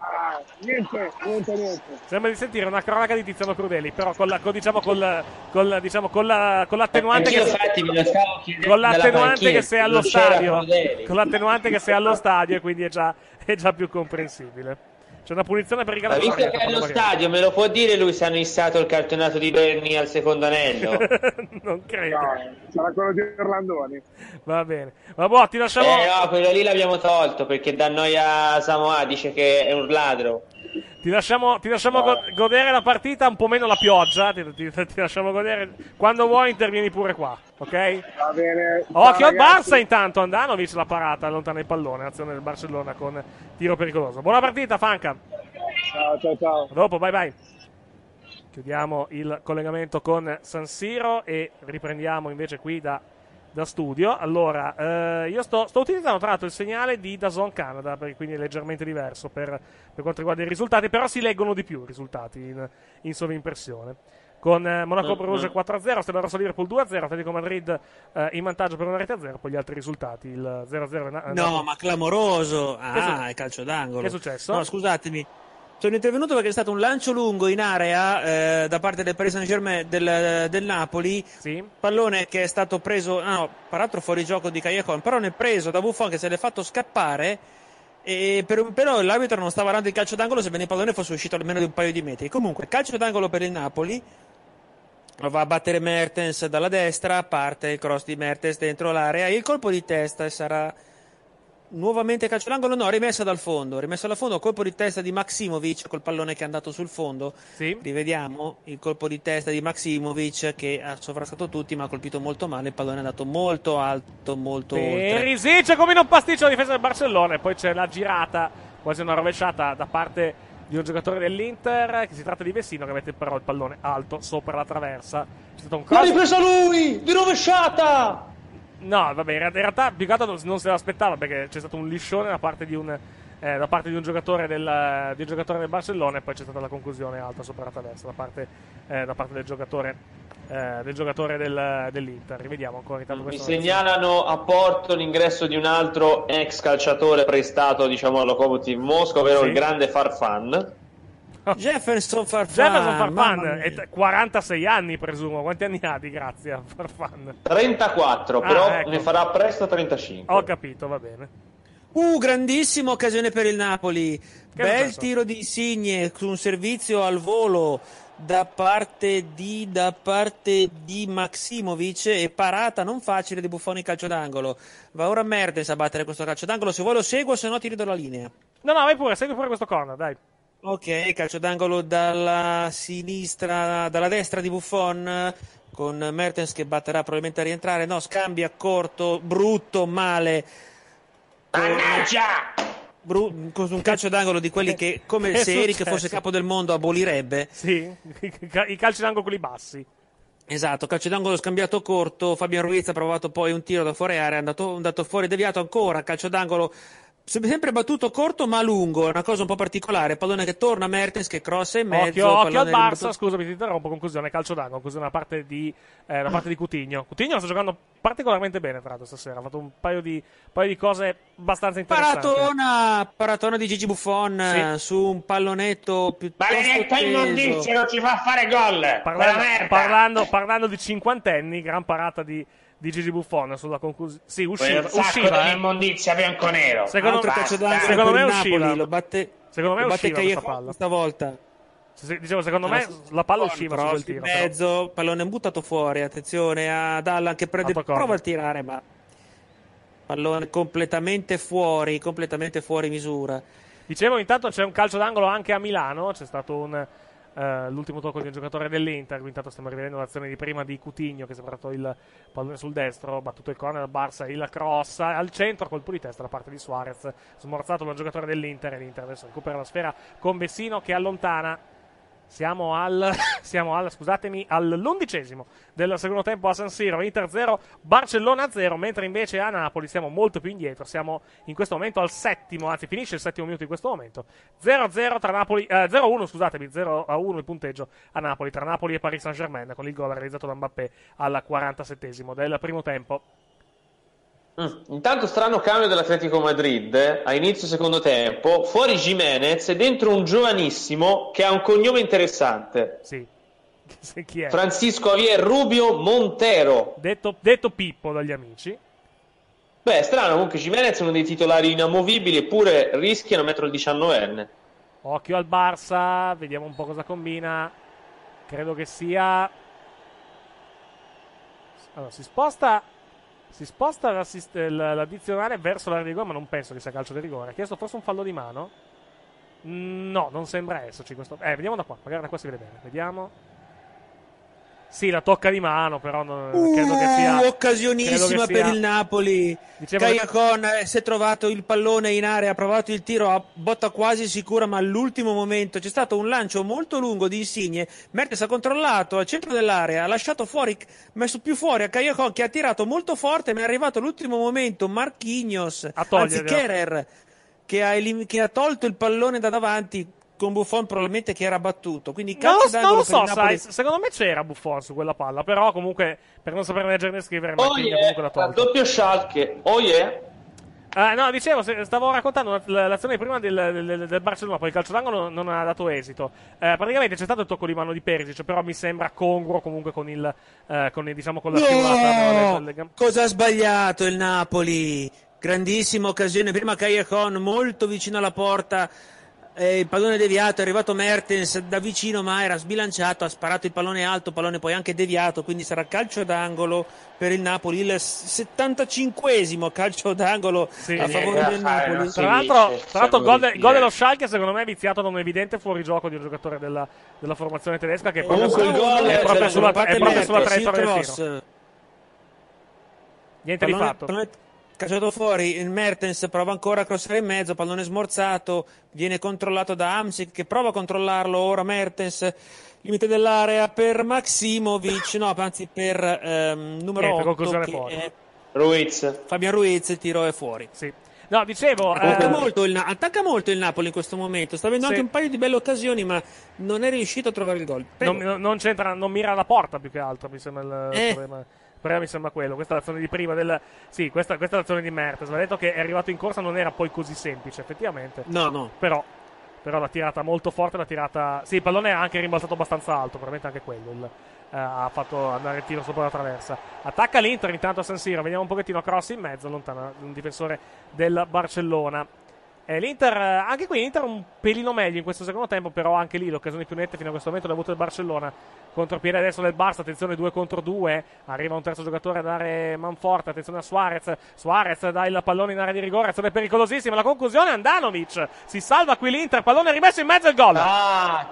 Ah, niente. Sembra di sentire una cronaca di Tiziano Crudeli, però con l'attenuante che sei allo stadio, e quindi è già più comprensibile. C'è una punizione per i calciatori. Ma visto che è allo stadio, me lo può dire lui se hanno iniziato il campionato di Berni al secondo anello? Non credo. No, sarà quello di Orlandoni. Va bene. Ma boh, ti lasciamo. No, quello lì l'abbiamo tolto perché dà noia a Samoa, dice che è un ladro. Ti lasciamo godere la partita, un po' meno la pioggia. Ti lasciamo godere. Quando vuoi intervieni pure qua, ok? Va bene. Occhio al Barça intanto, Andanovic la parata, allontana il pallone, azione del Barcellona con tiro pericoloso. Buona partita Fanca. Ciao. A dopo, bye. Chiudiamo il collegamento con San Siro e riprendiamo invece qui da studio. Allora, io sto utilizzando tra l'altro il segnale di DAZN Canada, quindi è leggermente diverso per quanto riguarda i risultati, però si leggono di più i risultati in sovrimpressione. Con Monaco Bruges 4-0, Stella Rossa Liverpool 2-0, Atletico Madrid in vantaggio per 1-0, poi gli altri risultati, il 0-0 No, ma clamoroso! Ah, è calcio d'angolo. Che è successo? No, scusatemi. Sono intervenuto perché è stato un lancio lungo in area da parte del Paris Saint-Germain del Napoli. Sì. Pallone che è stato preso, peraltro fuori gioco di Callejon, però ne è preso da Buffon che se l'è fatto scappare. E però l'arbitro non stava dando il calcio d'angolo, sebbene il pallone fosse uscito almeno di un paio di metri. Comunque, calcio d'angolo per il Napoli. Va a battere Mertens dalla destra, parte il cross di Mertens dentro l'area. Il colpo di testa sarà Nuovamente calcio d'angolo, no, rimessa dal fondo, colpo di testa di Maksimovic col pallone che è andato sul fondo. Sì. Rivediamo il colpo di testa di Maksimovic che ha sovrastato tutti ma ha colpito molto male, il pallone è andato molto alto, molto oltre. Perisic combina un pasticcio alla difesa del Barcellona e poi c'è la girata, quasi una rovesciata da parte di un giocatore dell'Inter, che si tratta di Vecino, che mette però il pallone alto sopra la traversa. C'è stato un cross. L'ha ripresa lui, di rovesciata! No, vabbè, in realtà Bigato non se l'aspettava perché c'è stato un liscione da parte di un giocatore del Barcellona e poi c'è stata la conclusione alta sopra la traversa da parte del giocatore dell'Inter. Rivediamo ancora intanto questo. Mi segnalano a Porto l'ingresso di un altro ex calciatore prestato, diciamo, al Lokomotiv Mosca, ovvero sì, il grande Farfan. Jefferson Farfan, 46 anni presumo. Quanti anni ha di grazia Farfan? 34, però ecco, ne farà presto 35. Ho capito, va bene. Grandissima occasione per il Napoli. Bel tiro di Insigne su un servizio al volo da parte di Maksimovic e parata non facile di Buffon in calcio d'angolo. Va ora Mertens a battere questo calcio d'angolo, se vuoi lo seguo, se no ti ridò la linea. No, vai pure, segui pure questo corner, dai. Ok, calcio d'angolo dalla destra di Buffon, con Mertens che batterà probabilmente a rientrare. No, scambia corto, brutto, male. Con un calcio d'angolo di quelli che, come se Eric fosse capo del mondo, abolirebbe. Sì, i calci d'angolo quelli bassi. Esatto, calcio d'angolo scambiato corto. Fabian Ruiz ha provato poi un tiro da fuori area, è andato fuori, deviato ancora, calcio d'angolo. Sempre battuto corto ma lungo, è una cosa un po' particolare. Pallone che torna, Mertens che crossa in mezzo. Occhio al Barça, scusami ti interrompo, conclusione, calcio d'angolo, conclusione da parte di Coutinho. Coutinho la sta giocando particolarmente bene tra l'altro stasera, ha fatto un paio di cose abbastanza interessanti. Paratona di Gigi Buffon, sì, su un pallonetto piuttosto maledetta immondizia, non ci fa fare gol. Parlando di cinquantenni, gran parata di Gigi Buffon sulla conclusione. Sì, usciva dell'immondizia bianconero. Secondo me usciva questa palla stavolta. La palla usciva su quel tiro. Mezzo, pallone buttato fuori, attenzione a Dalla che prende, prova a tirare ma pallone completamente fuori misura. Dicevo, intanto c'è un calcio d'angolo anche a Milano, c'è stato un l'ultimo tocco di un giocatore dell'Inter, intanto stiamo rivedendo l'azione di prima di Coutinho che si è portato il pallone sul destro, battuto il corner al Barça, il cross al centro, colpo di testa da parte di Suarez, smorzato da un giocatore dell'Inter e l'Inter adesso recupera la sfera con Vecino che allontana. Siamo all'11° del secondo tempo a San Siro, Inter 0, Barcellona 0, mentre invece a Napoli siamo molto più indietro, siamo in questo momento al settimo, anzi finisce il settimo minuto in questo momento, 0-0 tra Napoli, 0-1 il punteggio a Napoli tra Napoli e Paris Saint-Germain, con il gol realizzato da Mbappé al 47° del primo tempo. Intanto strano cambio dell'Atletico Madrid a inizio secondo tempo, fuori Jimenez e dentro un giovanissimo che ha un cognome interessante. Sì, chi è? Francisco Javier Rubio Montero, detto Pippo dagli amici. Beh, strano, comunque Jimenez è uno dei titolari inamovibili, eppure rischiano a mettere il 19enne. Occhio al Barça, vediamo un po' cosa combina. Credo che sia... Allora, si sposta l'addizionale verso l'area di rigore, ma non penso che sia calcio di rigore. Ha chiesto forse un fallo di mano? No, non sembra esserci questo. Vediamo da qua, magari da qua si vede bene. Vediamo. Sì, la tocca di mano, però non credo che sia occasionissima per il Napoli. Cagliacon si è trovato il pallone in area, ha provato il tiro a botta quasi sicura, ma all'ultimo momento c'è stato un lancio molto lungo di Insigne. Mertens ha controllato al centro dell'area, ha lasciato fuori, messo più fuori a Cagliacon che ha tirato molto forte, ma è arrivato all'ultimo momento Marquinhos, anzi Kehrer, che ha tolto il pallone da davanti, con Buffon probabilmente che era battuto, quindi non lo so, sai, secondo me c'era Buffon su quella palla, però comunque per non sapere leggere né scrivere comunque la tolta. Doppio Schalke. No, dicevo, stavo raccontando l'azione prima del Barcellona, poi il calcio d'angolo non ha dato esito. Praticamente c'è stato il tocco di mano di Perisic, però mi sembra congruo comunque con la firmata. Cosa ha sbagliato il Napoli? Grandissima occasione prima Cagliacon, molto vicino alla porta. il pallone deviato, è arrivato Mertens da vicino ma era sbilanciato, ha sparato il pallone alto, pallone poi anche deviato, quindi sarà calcio d'angolo per il Napoli, il 75esimo calcio d'angolo a favore del Napoli. Tra l'altro gol dello Schalke secondo me è viziato da un evidente fuorigioco di un giocatore della formazione tedesca, che è proprio sulla traiettoria del tiro. Niente di fatto. Calciato fuori, il Mertens prova ancora a crossare in mezzo, pallone smorzato, viene controllato da Hamsik che prova a controllarlo, ora Mertens, limite dell'area per Maksimovic, numero 8 che Ruiz. Fabian Ruiz, il tiro è fuori. Sì. No, dicevo, attacca molto il Napoli in questo momento, sta avendo anche un paio di belle occasioni ma non è riuscito a trovare il gol. Non mira alla porta più che altro, mi sembra il problema. Però mi sembra quello, questa è l'azione di prima del... Sì, questa è l'azione di Mertens. Mi ha detto che è arrivato in corsa, non era poi così semplice effettivamente. No. Però la tirata molto forte, Sì, il pallone è anche rimbalzato abbastanza alto, probabilmente anche quello ha fatto andare il tiro sopra la traversa. Attacca l'Inter intanto a San Siro, vediamo un pochettino, cross in mezzo, lontana un difensore del Barcellona. L'Inter, anche qui l'Inter un pelino meglio in questo secondo tempo, però anche lì l'occasione più netta fino a questo momento l'ha avuto il Barcellona. Contropiede adesso del Barça, attenzione 2 contro 2, arriva un terzo giocatore ad dare manforte, attenzione a Suarez dà il pallone in area di rigore, azione pericolosissima, la conclusione Andanovic, si salva qui l'Inter, pallone rimesso in mezzo al gol,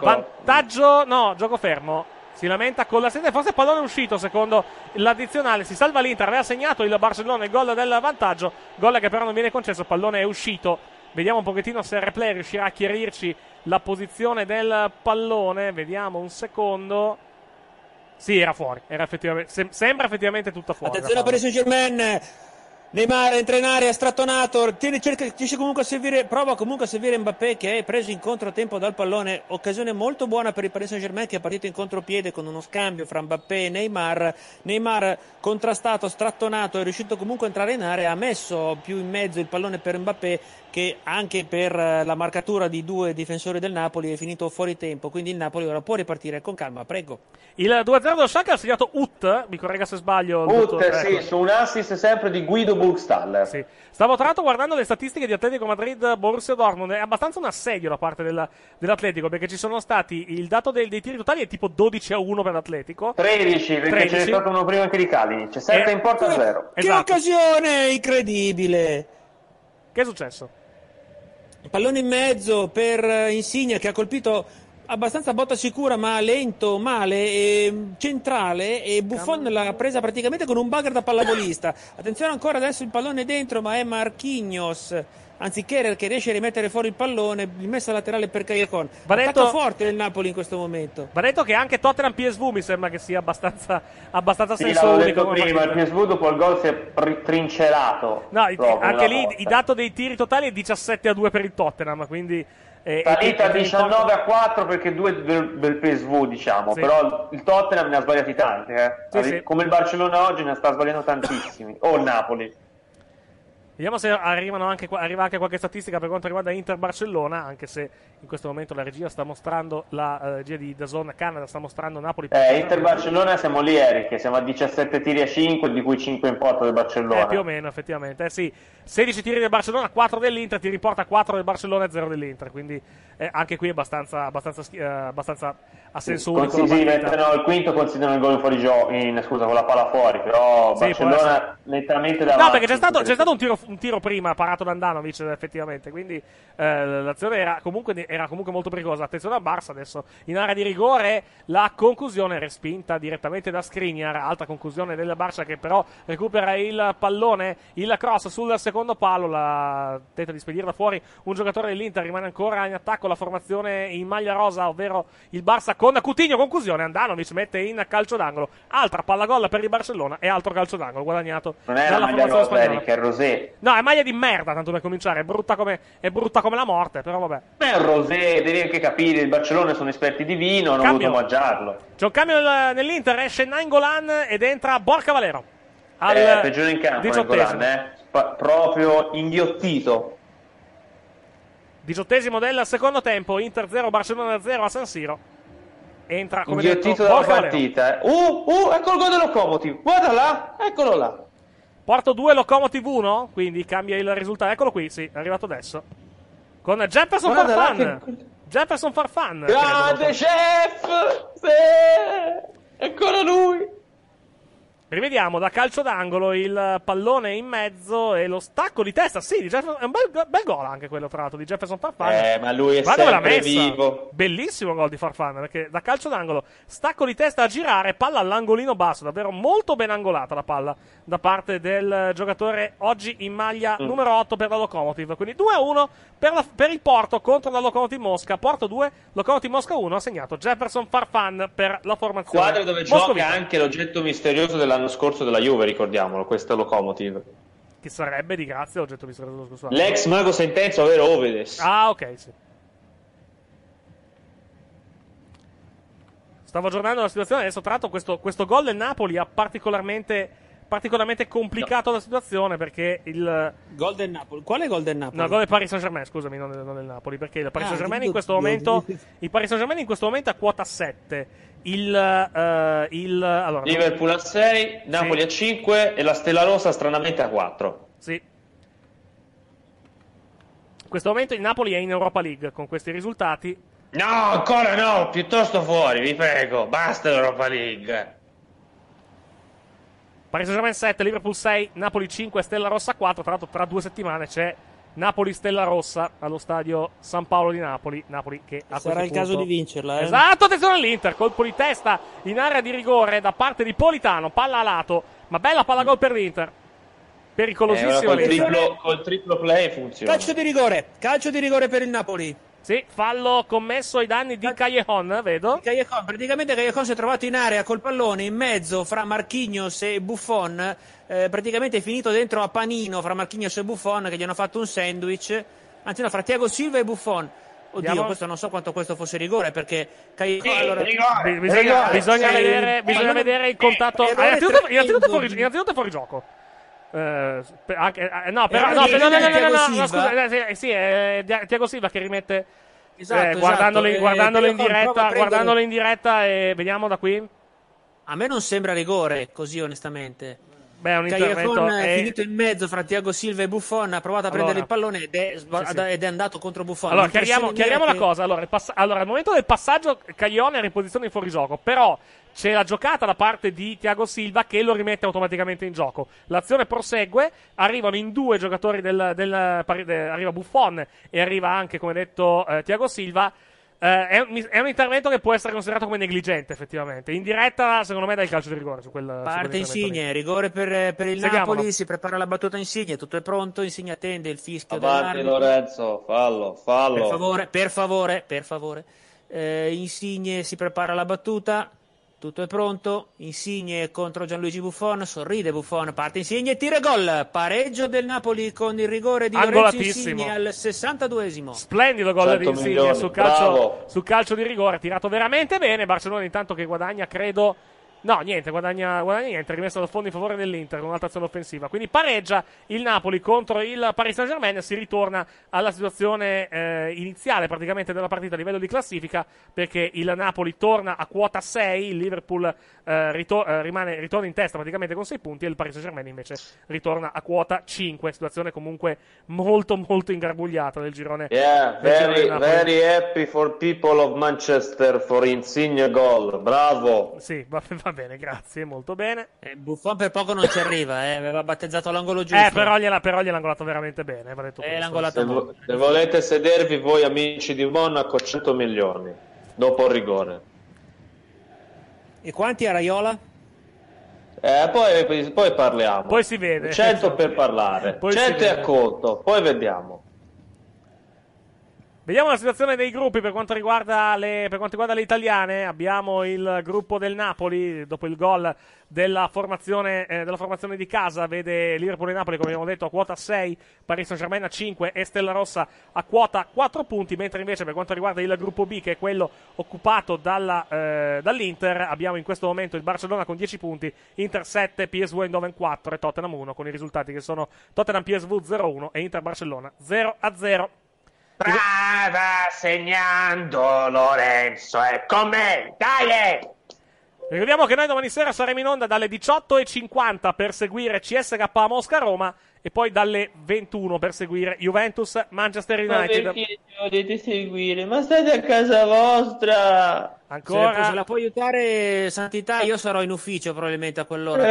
vantaggio, gioco fermo. Si lamenta con la sede, forse il pallone è uscito secondo l'addizionale, si salva l'Inter, aveva segnato il Barcellona il gol del vantaggio, gol che però non viene concesso, il pallone è uscito. Vediamo un pochettino se il replay riuscirà a chiarirci la posizione del pallone. Vediamo un secondo. Sì, era fuori. Era effettivamente, sembra effettivamente tutta fuori. Attenzione per il Saint-Germain. Neymar entra in area, strattonato. Riesce comunque a servire. Prova comunque a servire Mbappé, che è preso in controtempo dal pallone. Occasione molto buona per il Paris Saint-Germain, che è partito in contropiede con uno scambio fra Mbappé e Neymar. Neymar contrastato, strattonato, è riuscito comunque a entrare in area. Ha messo più in mezzo il pallone per Mbappé, che anche per la marcatura di due difensori del Napoli è finito fuori tempo, quindi il Napoli ora può ripartire con calma, prego. Il 2-0 dello Schalke ha segnato Ut, mi corregga se sbaglio. Su un assist sempre di Guido Burgstaller. Sì. Stavo tra l'altro guardando le statistiche di Atletico Madrid-Borussia Dortmund, è abbastanza un assedio da parte dell'Atletico, perché ci sono stati, il dato dei tiri totali è tipo 12-1 per l'Atletico. 13, perché c'è stato uno prima anche di Kalinic, 7 in porta 0. Che occasione incredibile! Che è successo? Pallone in mezzo per Insigne, che ha colpito abbastanza botta sicura ma lento, male, centrale, e Buffon l'ha presa praticamente con un bugger da pallavolista. Attenzione ancora adesso, il pallone dentro ma è Marquinhos, anzi Kehrer, che riesce a rimettere fuori il pallone, rimessa laterale per Cagliacon. Attacca forte del Napoli in questo momento. Va detto che anche Tottenham PSV mi sembra che sia abbastanza senso unico. Prima il PSV dopo il gol si è trincerato. No, anche lì i dati dei tiri totali è 17-2 per il Tottenham, quindi salita 19-4 perché 2 del PSV, diciamo, sì. Però il Tottenham ne ha sbagliati tanti, sì. Come il Barcellona oggi ne sta sbagliando tantissimi, o il Napoli. Vediamo se arriva anche qualche statistica per quanto riguarda Inter-Barcellona, anche se in questo momento la regia sta mostrando, la regia di DAZN Canada sta mostrando Napoli. Inter-Barcellona siamo lì, Eric, siamo a 17 tiri a 5, di cui 5 in porta del Barcellona. Più o meno, effettivamente, 16 tiri del Barcellona, 4 dell'Inter, ti riporta 4 del Barcellona e 0 dell'Inter, quindi anche qui è abbastanza a senso unico. Sì, mettono il quinto, considerano il gol fuori con la palla fuori, però Barcellona nettamente davanti. No, perché c'è stato un tiro prima parato da Andanovic, effettivamente, quindi l'azione era comunque molto pericolosa. Attenzione a Barça adesso in area di rigore, la conclusione respinta direttamente da Skriniar, alta conclusione del Barça che però recupera il pallone, il cross sul secondo palo, tenta di spedirla fuori un giocatore dell'Inter, rimane ancora in attacco la formazione in maglia rosa, ovvero il Barça con Coutinho, conclusione Andanovic mette in calcio d'angolo, altra palla gol per il Barcellona e altro calcio d'angolo guadagnato dalla formazione spagnola. Che è Rosé. No, è maglia di merda, tanto per cominciare, è brutta come la morte, però vabbè. Beh, il Rosé, devi anche capire, il Barcellona sono esperti di vino, hanno voluto mangiarlo. C'è un cambio nell'Inter, esce Nainggolan ed entra Borca Valero. Peggiore in campo, Nainggolan, proprio inghiottito. 18esimo del secondo tempo, Inter 0, Barcellona 0 a San Siro. Entra come inghiottito dalla partita. Ecco il gol dello Lokomotiv, guarda là, eccolo là. Porto 2, Lokomotiv 1, quindi cambia il risultato. Eccolo qui, sì, è arrivato adesso. Con Jefferson Farfan. Jefferson Farfan. Grande chef! Sì! Ancora lui! Rivediamo da calcio d'angolo il pallone in mezzo e lo stacco di testa. Sì, di Jefferson, è un bel gol anche quello, tra l'altro, di Jefferson Farfan. Ma lui è sempre vivo. Bellissimo gol di Farfan, perché da calcio d'angolo, stacco di testa a girare, palla all'angolino basso, davvero molto ben angolata la palla da parte del giocatore oggi in maglia numero 8 per la Lokomotiv. Quindi 2-1 per il Porto contro la Lokomotiv Mosca. Porto 2, Lokomotiv Mosca 1, ha segnato Jefferson Farfan per la formazione. Quadro dove moscovita. Gioca anche l'oggetto misterioso della l'anno scorso della Juve, ricordiamolo, questa Lokomotiv. Che sarebbe di grazia l'oggetto misterioso dello scorso anno? L'ex mago sentenza, ovvero Ovedes. Ah, ok, sì. Stavo aggiornando la situazione, adesso tratto questo gol del Napoli ha particolarmente complicato la situazione, perché il gol del Napoli, quale gol del Napoli? No, gol del Paris Saint-Germain, scusami, non del Napoli, perché il Paris Saint-Germain in questo momento il Paris Saint-Germain in questo momento è a quota 7. Allora, Liverpool a 6, Napoli a 5 e la Stella Rossa stranamente a 4. Sì. In questo momento il Napoli è in Europa League con questi risultati. No, ancora no, piuttosto fuori, vi prego, basta l'Europa League. Paris Saint-Germain 7, Liverpool 6, Napoli 5, Stella Rossa 4. Tra l'altro tra 2 settimane c'è Napoli-Stella Rossa allo stadio San Paolo di Napoli. Napoli che a sarà il punto... caso di vincerla. Esatto, attenzione all'Inter, colpo di testa in area di rigore da parte di Politano, palla a lato, ma bella palla gol per l'Inter. Pericolosissimo l'Inter. Col triplo play funziona. Calcio di rigore per il Napoli. Sì, fallo commesso ai danni di Callejon, vedo. Callejon, praticamente Callejon si è trovato in area col pallone in mezzo fra Marquinhos e Buffon, praticamente è finito dentro a panino fra Marquinhos e Buffon che gli hanno fatto un sandwich, anzi no, fra Thiago Silva e Buffon. Oddio, questo non so quanto questo fosse rigore, perché Callejon... Sì, allora... Bisogna vedere il contatto... Innanzitutto è fuori gioco. È Thiago Silva che rimette, esatto, guardandolo in diretta, e vediamo da qui. A me non sembra rigore, così onestamente. Beh, è un intervento è finito in mezzo fra Thiago Silva e Buffon, ha provato a prendere il pallone ed è andato contro Buffon. Allora, chiariamo la cosa. Allora, al momento del passaggio Callejon era in posizione di fuorigioco, però c'è la giocata da parte di Thiago Silva che lo rimette automaticamente in gioco. L'azione prosegue, arrivano in 2 giocatori arriva Buffon e arriva anche, come detto, Thiago Silva. È un intervento che può essere considerato come negligente, effettivamente. In diretta, secondo me, dai calcio di rigore. Parte Insigne, rigore per il Napoli. Si prepara la battuta Insigne, tutto è pronto. Insigne attende il fischio dell'arbitro. Lorenzo, fallo. Per favore. Insigne si prepara la battuta. Tutto è pronto, Insigne contro Gianluigi Buffon, sorride Buffon, parte Insigne e tira gol, pareggio del Napoli con il rigore di Lorenzo Insigne al 62esimo. Splendido gol di Insigne su calcio di rigore, tirato veramente bene. Barcellona intanto che guadagna, credo... No, niente, guadagna niente, rimesso dal fondo in favore dell'Inter con un'altra azione offensiva. Quindi pareggia il Napoli contro il Paris Saint-Germain, si ritorna alla situazione iniziale praticamente della partita a livello di classifica, perché il Napoli torna a quota 6, il Liverpool ritorna in testa praticamente con 6 punti e il Paris Saint-Germain invece ritorna a quota 5, situazione comunque molto molto ingarbugliata nel girone. Yeah, very, very happy for people of Manchester for Insigne goal, bravo! Sì, va bene, grazie, molto bene. Buffon per poco non ci arriva, aveva battezzato l'angolo giusto. Però gliel'ha angolato veramente bene, va detto l'angolato. Se volete sedervi voi amici di Monaco, 100 milioni dopo il rigore. E quanti a Raiola? Poi parliamo. Poi si vede. 100 per parlare. Poi 100 è a conto, poi vediamo. Vediamo la situazione dei gruppi per quanto riguarda le italiane. Abbiamo il gruppo del Napoli dopo il gol della formazione di casa, vede Liverpool e Napoli, come abbiamo detto, a quota 6, Paris Saint-Germain a 5 e Stella Rossa a quota 4 punti, mentre invece per quanto riguarda il gruppo B, che è quello occupato dall'Inter, abbiamo in questo momento il Barcellona con 10 punti, Inter 7, PSV Eindhoven 4 e Tottenham 1, con i risultati che sono Tottenham PSV 0-1 e Inter Barcellona 0-0. Brava, segnando Lorenzo, è con me, dai! Ricordiamo che noi domani sera saremo in onda dalle 18:50 per seguire CSKA Mosca-Roma e poi dalle 21 per seguire Juventus-Manchester United. Ma perché dovete seguire? Ma state a casa vostra! Ancora? Certo, se la può aiutare Santità, io sarò in ufficio probabilmente a quell'ora.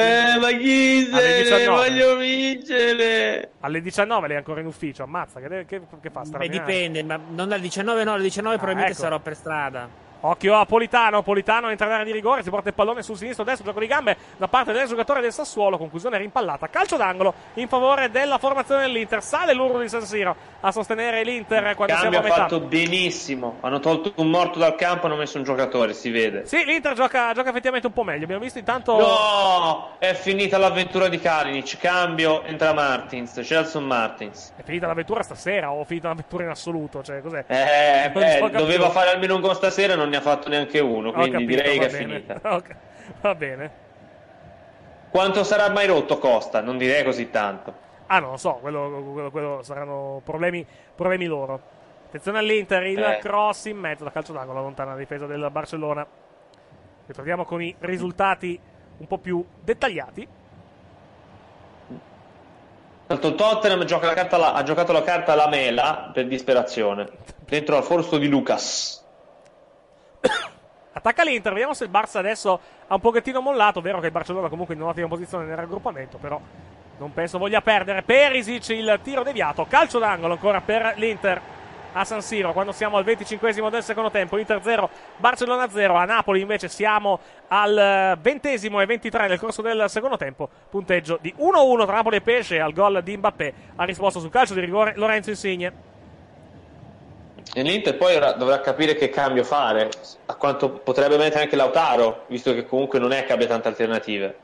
Ma chi se ne voglio vincere? Alle 19 lei è ancora in ufficio, ammazza, che fa? Beh, dipende, ma non alle 19, no, alle 19 probabilmente ecco. Sarò per strada. Occhio a Politano, Politano entra in area di rigore, si porta il pallone sul sinistro, adesso gioco di gambe da parte del giocatore del Sassuolo, conclusione rimpallata, calcio d'angolo in favore della formazione dell'Inter, sale l'urlo di San Siro a sostenere l'Inter quando siamo a metà. Hanno fatto benissimo, hanno tolto un morto dal campo, hanno messo un giocatore, si vede. Sì, l'Inter gioca effettivamente un po' meglio, abbiamo visto intanto... No, è finita l'avventura di Kalinic, cambio, entra Martins, Gelson Martins. È finita l'avventura stasera o finita l'avventura in assoluto, cioè cos'è? Doveva fare almeno un gol stasera, non ne ha fatto neanche uno, quindi capito, direi che è finita. Okay, va bene. Quanto sarà mai rotto Costa? Non direi così tanto. Ah, non lo so, quello saranno problemi loro. Attenzione all'Inter, il cross in mezzo da calcio d'angolo, lontana la difesa del Barcellona. Ritorniamo con i risultati un po' più dettagliati. Tanto il Tottenham ha giocato la carta Lamela per disperazione, dentro al forzo di Lucas. Attacca l'Inter, vediamo se il Barça adesso ha un pochettino mollato, vero che il Barcellona comunque in un'ottima posizione nel raggruppamento, però non penso voglia perdere. Perisic, il tiro deviato, calcio d'angolo ancora per l'Inter a San Siro quando siamo al 25esimo del secondo tempo, Inter 0, Barcellona 0, a Napoli invece siamo al 20esimo e 23 nel corso del secondo tempo, punteggio di 1-1 tra Napoli e Pesce, al gol di Mbappé ha risposto sul calcio di rigore Lorenzo Insigne. E l'Inter poi dovrà capire che cambio fare, a quanto potrebbe mettere anche Lautaro, visto che comunque non è che abbia tante alternative.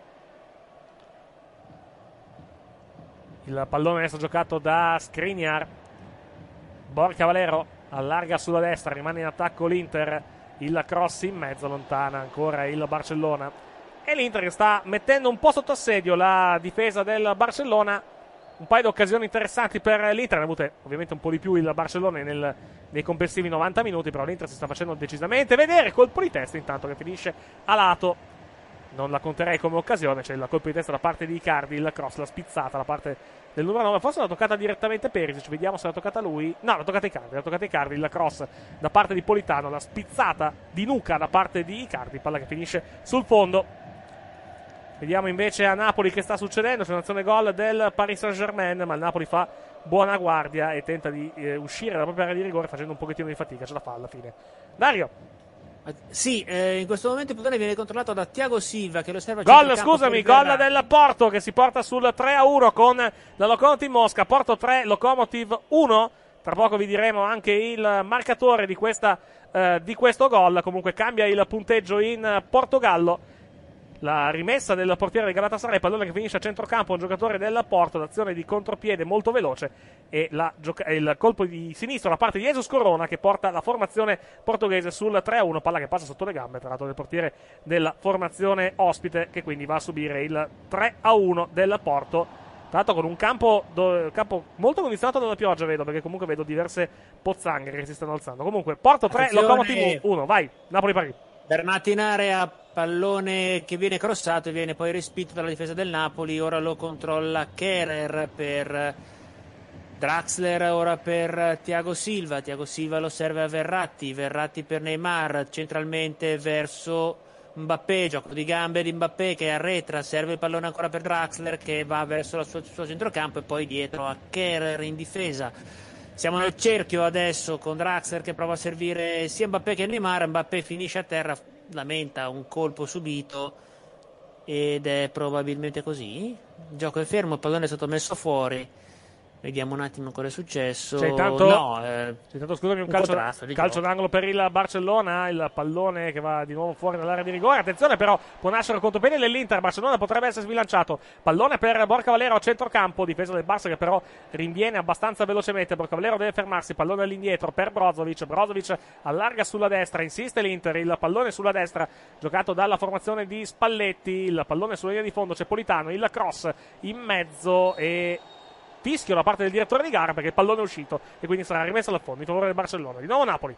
Il pallone adesso giocato da Skriniar. Borja Valero allarga sulla destra, rimane in attacco l'Inter, il cross in mezzo, lontana ancora il Barcellona. E l'Inter sta mettendo un po' sotto assedio la difesa del Barcellona. Un paio di occasioni interessanti per l'Inter, ne ha avute ovviamente un po' di più il Barcellona nei complessivi 90 minuti, però l'Inter si sta facendo decisamente vedere, colpo di testa intanto che finisce a lato, non la conterei come occasione, c'è il colpo di testa da parte di Icardi, il cross, la spizzata da parte del numero 9, forse l'ha toccata direttamente Perisic, vediamo se l'ha toccata lui, no l'ha toccata Icardi, il cross da parte di Politano, la spizzata di nuca da parte di Icardi, palla che finisce sul fondo. Vediamo invece a Napoli che sta succedendo, c'è un'azione gol del Paris Saint-Germain, ma il Napoli fa buona guardia e tenta di uscire dalla propria area di rigore facendo un pochettino di fatica, ce la fa alla fine. Dario? Sì, in questo momento il pallone viene controllato da Thiago Silva che lo serve a gol, scusami, gol del Porto che si porta sul 3-1 con la Lokomotiv Mosca, Porto 3, Lokomotiv 1. Tra poco vi diremo anche il marcatore di questo gol, comunque cambia il punteggio in Portogallo. La rimessa del portiere del Galatasaray, pallone che finisce a centrocampo, un giocatore del Porto, l'azione di contropiede molto veloce e il colpo di sinistro da parte di Jesus Corona che porta la formazione portoghese sul 3-1, palla che passa sotto le gambe tra l'altro del portiere della formazione ospite che quindi va a subire il 3-1 del Porto. Tra l'altro con un campo molto condizionato dalla pioggia vedo, perché comunque vedo diverse pozzanghere che si stanno alzando. Comunque Porto 3, Lokomotiv 1, vai, Napoli-Parigi. Bernatti in area, pallone che viene crossato e viene poi respinto dalla difesa del Napoli, ora lo controlla Kehrer per Draxler, ora per Thiago Silva lo serve a Verratti per Neymar, centralmente verso Mbappé, gioco di gambe di Mbappé che arretra, serve il pallone ancora per Draxler che va verso il suo centrocampo e poi dietro a Kehrer in difesa. Siamo nel cerchio adesso con Draxler che prova a servire sia Mbappé che Neymar, Mbappé finisce a terra, lamenta un colpo subito ed è probabilmente così. Il gioco è fermo, il pallone è stato messo fuori. Vediamo un attimo cosa è successo. C'è intanto, scusami, un calcio d'angolo per il Barcellona, il pallone che va di nuovo fuori dall'area di rigore. Attenzione però, può nascere il contropiede dell'Inter, Barcellona potrebbe essere sbilanciato. Pallone per Borja Valero a centrocampo, difesa del Barça che però rinviene abbastanza velocemente. Borja Valero deve fermarsi, pallone all'indietro per Brozovic allarga sulla destra, insiste l'Inter, il pallone sulla destra giocato dalla formazione di Spalletti, il pallone sulla linea di fondo, c'è Politano, il cross in mezzo e fischio da parte del direttore di gara perché il pallone è uscito e quindi sarà rimesso alla fondo in favore del Barcellona. Di nuovo Napoli.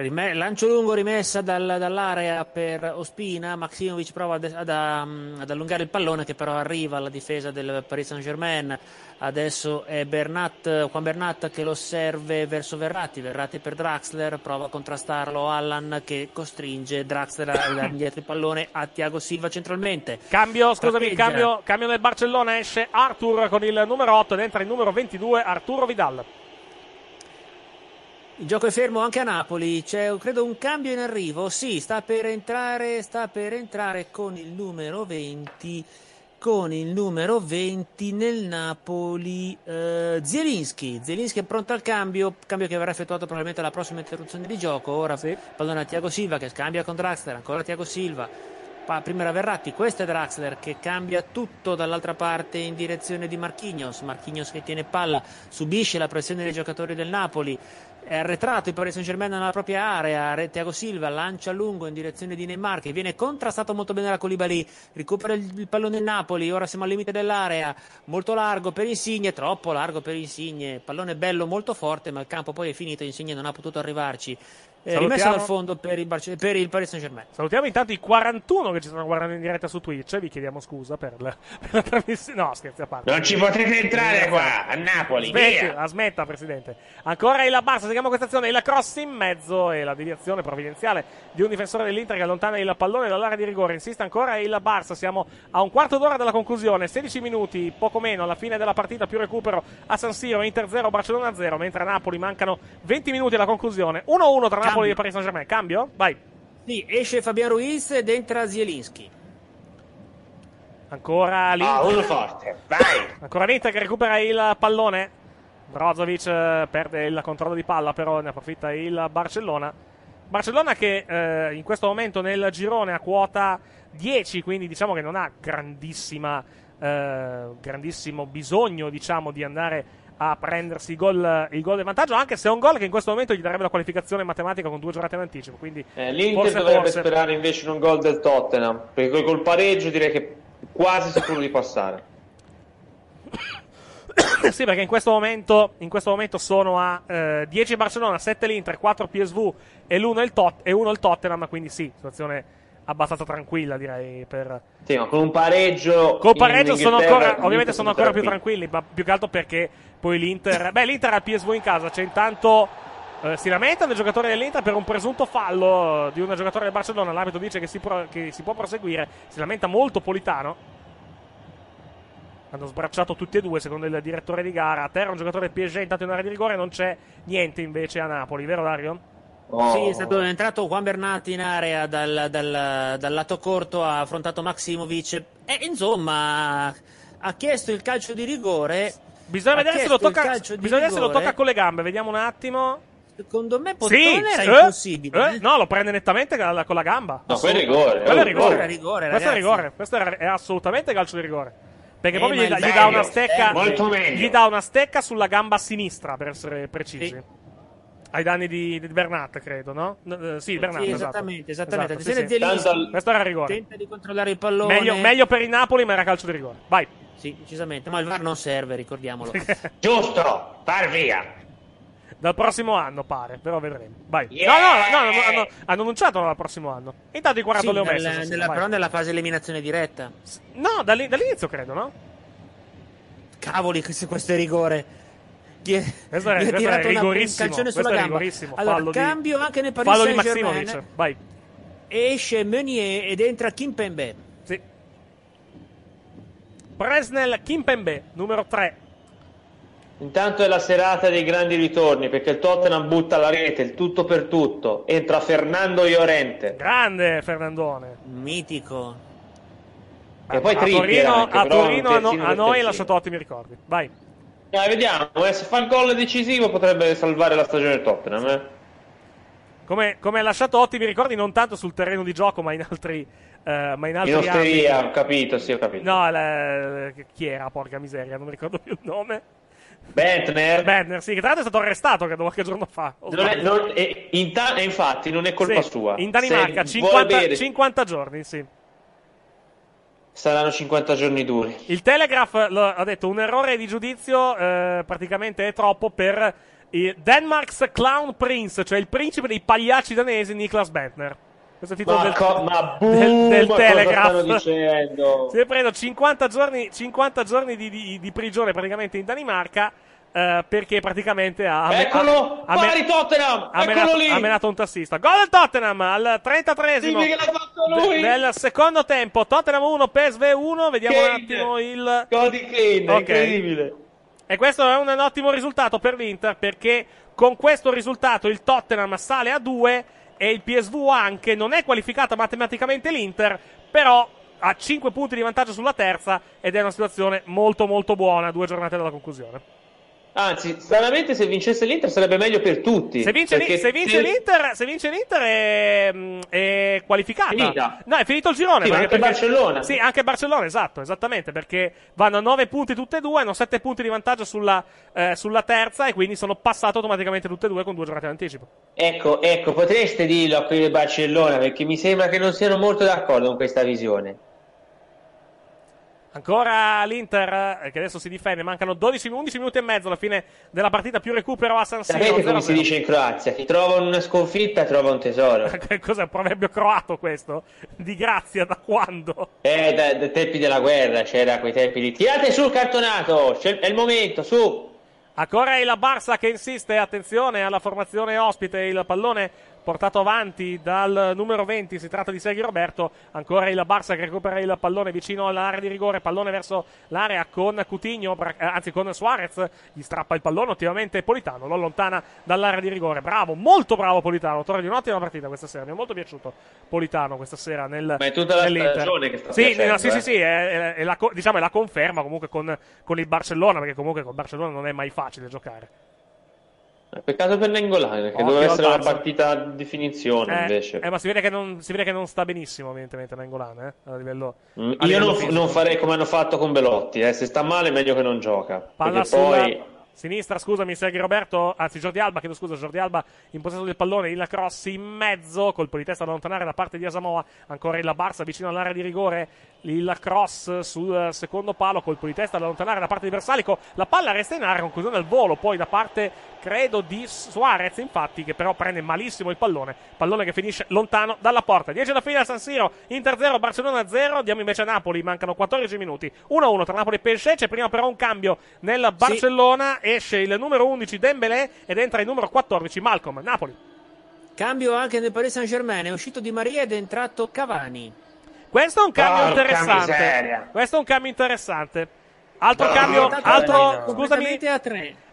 Lancio lungo, rimessa dall'area per Ospina. Maksimovic prova ad allungare il pallone, che però arriva alla difesa del Paris Saint-Germain. Adesso è Juan Bernat che lo serve verso Verratti per Draxler, prova a contrastarlo Allan, che costringe Draxler a dare indietro il pallone a Thiago Silva centralmente. Cambio nel Barcellona, esce Arthur con il numero 8 ed entra il numero 22 Arturo Vidal. Il gioco è fermo anche a Napoli, c'è credo un cambio in arrivo, sì, sta per entrare con il numero 20 nel Napoli Zielinski è pronto al cambio che verrà effettuato probabilmente alla prossima interruzione di gioco. Ora sì. Pallone a Thiago Silva che scambia con Draxler, ancora Thiago Silva, prima era Verratti, questo è Draxler che cambia tutto dall'altra parte in direzione di Marquinhos che tiene palla, subisce la pressione dei giocatori del Napoli. È arretrato il Paris Saint-Germain nella propria area. Thiago Silva lancia lungo in direzione di Neymar, che viene contrastato molto bene da Coulibaly. Recupera il pallone il Napoli. Ora siamo al limite dell'area. Molto largo per Insigne, troppo largo per Insigne. Pallone bello, molto forte, ma il campo poi è finito. Insigne non ha potuto arrivarci. Rimessa dal fondo per il Paris Saint-Germain. Salutiamo intanto i 41 che ci stanno guardando in diretta su Twitch. Vi chiediamo scusa per la trasmissione. No, scherzi a parte. Non ci potete entrare qua a Napoli. Aspetta, presidente. Ancora il Labassa. Seguiamo questa azione, la cross in mezzo e la deviazione provvidenziale di un difensore dell'Inter che allontana il pallone dall'area di rigore. Insiste ancora il Barça, siamo a un quarto d'ora dalla conclusione, 16 minuti poco meno alla fine della partita più recupero a San Siro, Inter 0 Barcellona 0, mentre a Napoli mancano 20 minuti alla conclusione. 1-1 tra Napoli e Paris Saint-Germain. Cambio? Vai. Sì, esce Fabian Ruiz ed entra Zielinski. Ancora l'Inter. Uno forte. Vai. Ancora l'Inter che recupera il pallone. Brozovic perde il controllo di palla, però ne approfitta il Barcellona che in questo momento nel girone ha quota 10, quindi diciamo che non ha grandissimo bisogno, diciamo, di andare a prendersi il gol del vantaggio, anche se è un gol che in questo momento gli darebbe la qualificazione matematica con 2 giornate in anticipo, quindi l'Inter dovrebbe sperare invece in un gol del Tottenham, perché col pareggio direi che è quasi sicuro di passare. Sì, perché in questo momento sono a 10 Barcellona, 7 l'Inter, 4 PSV e uno il Tottenham, quindi sì, situazione abbastanza tranquilla direi per... Sì, ma con un pareggio... Col pareggio sono ancora più tranquilli, ma più che altro perché poi l'Inter... l'Inter ha il PSV in casa, c'è intanto... si lamentano i giocatori dell'Inter per un presunto fallo di un giocatore del Barcellona, l'arbitro dice che si può proseguire, si lamenta molto Politano. Hanno sbracciato tutti e due, secondo il direttore di gara. A terra un giocatore del PSG intanto in area di rigore, non c'è niente invece a Napoli, vero Dario? Oh. Sì, è entrato Juan Bernat in area dal lato corto, ha affrontato Maksimovic e insomma ha chiesto il calcio di rigore. Bisogna vedere se lo tocca con le gambe, vediamo un attimo. Secondo me era impossibile. No, lo prende nettamente con la gamba. No, quello è rigore. Questo è assolutamente calcio di rigore. Perché poi gli dà una stecca sulla gamba sinistra, per essere precisi. Sì. Ai danni di Bernat, credo, no? Sì, Bernat, sì, esattamente. Esatto, sì. Questo era rigore. Tenta di controllare il pallone. Meglio per il Napoli, ma era calcio di rigore. Vai. Sì, decisamente. Ma il VAR non serve, ricordiamolo. Giusto, par via. Dal prossimo anno pare, però vedremo. Vai. Yeah! No, hanno annunciato dal prossimo anno. Intanto i 40 le ho messe. Però nella fase eliminazione diretta. No, dall'inizio credo, no? Cavoli, questo è rigore. Questo è rigorissimo. Questo è rigorissimo. Allora, cambio anche nel Paris Saint-Germain. Vai. Esce Meunier ed entra Kimpembe. Sì. Presnel Kimpembe, numero 3. Intanto è la serata dei grandi ritorni, perché il Tottenham butta la rete, il tutto per tutto. Entra Fernando Llorente. Grande Fernandone. Mitico. E poi a Torino a noi lasciato ottimi ricordi. Vai. Vediamo, se fa il gol decisivo potrebbe salvare la stagione del Tottenham. Come ha lasciato ottimi ricordi non tanto sul terreno di gioco, ma in altri in osteria, ho capito. No, chi era, porca miseria, non ricordo più il nome. Bentner, sì, che tra l'altro è stato arrestato qualche giorno fa. Infatti non è colpa sua. In Danimarca, 50 giorni, sì. Saranno 50 giorni duri. Il Telegraph ha detto un errore di giudizio praticamente è troppo per Denmark's Clown Prince, cioè il principe dei pagliacci danesi, Niklas Bentner. Questo è il titolo del Telegraph. Si è preso 50 giorni di prigione praticamente in Danimarca, perché praticamente ha menato un tassista. Gol del Tottenham al 33esimo del secondo tempo. Tottenham 1, PSV 1. Vediamo Kane. Un attimo il gol di Kane, okay. Incredibile. E questo è un ottimo risultato per l'Inter, perché con questo risultato il Tottenham sale a 2 e il PSV anche. Non è qualificata matematicamente l'Inter, però ha 5 punti di vantaggio sulla terza ed è una situazione molto molto buona, 2 giornate dalla conclusione. Anzi, stranamente se vincesse l'Inter sarebbe meglio per tutti. Se vince l'Inter è qualificata. Finita. No, è finito il girone. Sì, ma anche perché... Barcellona. Sì, anche Barcellona, esatto, esattamente, perché vanno a 9 punti tutte e due, hanno 7 punti di vantaggio sulla terza e quindi sono passate automaticamente tutte e due con 2 giornate in anticipo. Ecco, potreste dirlo a quelli del Barcellona, perché mi sembra che non siano molto d'accordo con questa visione. Ancora l'Inter che adesso si difende, mancano 11 minuti e mezzo alla fine della partita più recupero a San Siro. Sapete come si dice in Croazia? Chi trova una sconfitta trova un tesoro. Cos'è un proverbio croato questo? Di grazia, da quando? Dai tempi della guerra, c'era quei tempi lì. Tirate su il cartonato, è il momento, su! Ancora è la Barça che insiste, attenzione alla formazione ospite, il pallone portato avanti dal numero 20, si tratta di Sergio Roberto, ancora il Barça che recupera il pallone vicino all'area di rigore, pallone verso l'area con Coutinho, anzi con Suarez, gli strappa il pallone ottimamente Politano, lo allontana dall'area di rigore, bravo, molto bravo Politano, torna di un'ottima partita questa sera, mi è molto piaciuto Politano questa sera nell'Inter. Ma è tutta la stagione che sta facendo. Sì, diciamo è la conferma comunque con il Barcellona, perché comunque con il Barcellona non è mai facile giocare. Peccato per Nainggolan, che doveva essere una partita a definizione invece. Ma si vede che non sta benissimo evidentemente Nainggolan, a livello. Io non farei come hanno fatto con Belotti, se sta male meglio che non gioca. Palla sulla sinistra, scusami, Sergio Roberto, anzi Jordi Alba in possesso del pallone, il cross in mezzo, colpo di testa da allontanare da parte di Asamoah, ancora il Barça vicino all'area di rigore, il cross sul secondo palo, colpo di testa da allontanare da parte di Bersalico, la palla resta in area, conclusione al volo, poi da parte credo di Suarez, infatti, che però prende malissimo il pallone che finisce lontano dalla porta. 10 alla fine a San Siro, Inter 0, Barcellona 0, andiamo invece a Napoli, mancano 14 minuti, 1-1 tra Napoli e Pesce, c'è prima però un cambio nel Barcellona, sì. Esce il numero 11 Dembélé ed entra il numero 14 Malcolm, Napoli. Cambio anche nel Paris Saint-Germain, è uscito Di Maria ed è entrato Cavani. Questo è un cambio interessante.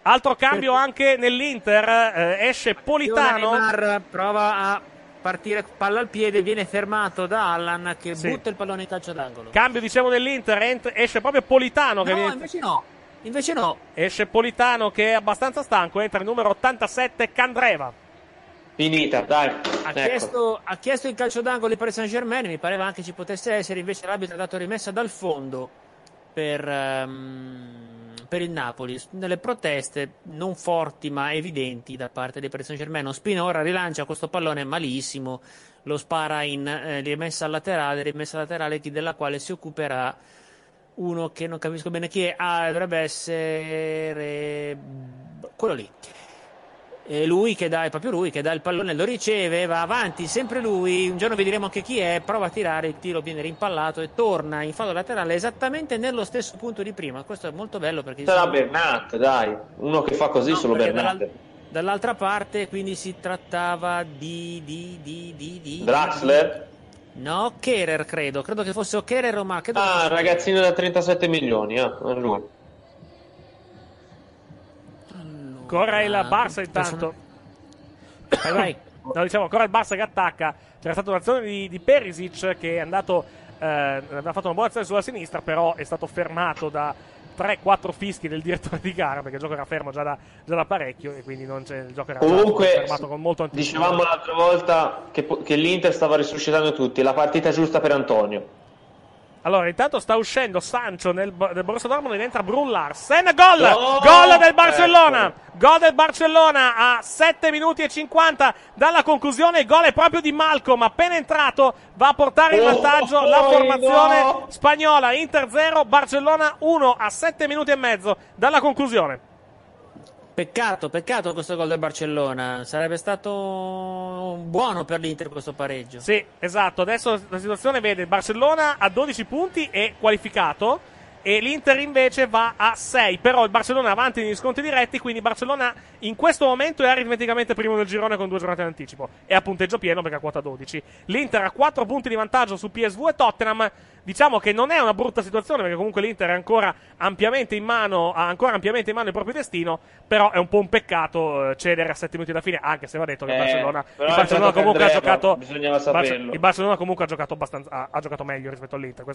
Altro cambio anche nell'Inter, esce Politano. Neymar prova a partire palla al piede, viene fermato da Allan che butta il pallone in calcio d'angolo. Cambio diciamo nell'Inter, esce proprio Politano che viene... Invece no. Esce Politano che è abbastanza stanco, entra il numero 87 Candreva. Finita, dai. Ha chiesto il calcio d'angolo di Paris Saint-Germain, mi pareva anche ci potesse essere, invece l'arbitro ha dato rimessa dal fondo per il Napoli, nelle proteste non forti ma evidenti da parte di Paris Saint-Germain. Spinora rilancia questo pallone malissimo, lo spara in rimessa laterale della quale si occuperà uno che non capisco bene chi è, dovrebbe essere quello lì, e è proprio lui che dà il pallone, lo riceve, va avanti sempre lui, un giorno vi diremo anche chi è, prova a tirare, il tiro viene rimpallato e torna in fallo laterale esattamente nello stesso punto di prima. Questo è molto bello perché sarà Bernat, dai, uno che fa così, no, solo Bernat dall'altra parte, quindi si trattava di Draxler? No, Kehrer credo che fosse Kehrer o Marchedo. Ragazzino da 37 milioni, lui. Ancora il Barça intanto. Vai. No, diciamo ancora il Barça che attacca. C'era stata un'azione di Perisic che è andato, ha fatto una buona azione sulla sinistra, però è stato fermato da 3-4 fischi del direttore di gara, perché il gioco era fermo già da parecchio e quindi non c'è, il gioco era comunque fermato con molto anticipo. Dicevamo l'altra volta che l'Inter stava risuscitando tutti, la partita giusta per Antonio. Allora, intanto sta uscendo Sancho del Borussia Dortmund ed entra Brun Larsen. Gol! Oh, gol del Barcellona! Ecco. Gol del Barcellona a 7 minuti e 50 dalla conclusione. Il gol è proprio di Malcolm, appena entrato, va a portare in vantaggio la formazione spagnola. Inter 0, Barcellona 1 a 7 minuti e mezzo dalla conclusione. Peccato questo gol del Barcellona, sarebbe stato buono per l'Inter questo pareggio. Sì, esatto, adesso la situazione vede il Barcellona a 12 punti e qualificato e l'Inter invece va a 6, però il Barcellona è avanti negli scontri diretti, quindi Barcellona in questo momento è aritmeticamente primo del girone con 2 giornate in anticipo, è a punteggio pieno perché a quota 12. L'Inter ha 4 punti di vantaggio su PSV e Tottenham. Diciamo che non è una brutta situazione perché comunque l'Inter è ancora ampiamente in mano il proprio destino, però è un po' un peccato cedere a 7 minuti da fine, anche se va detto che il Barcellona comunque ha giocato meglio rispetto all'Inter,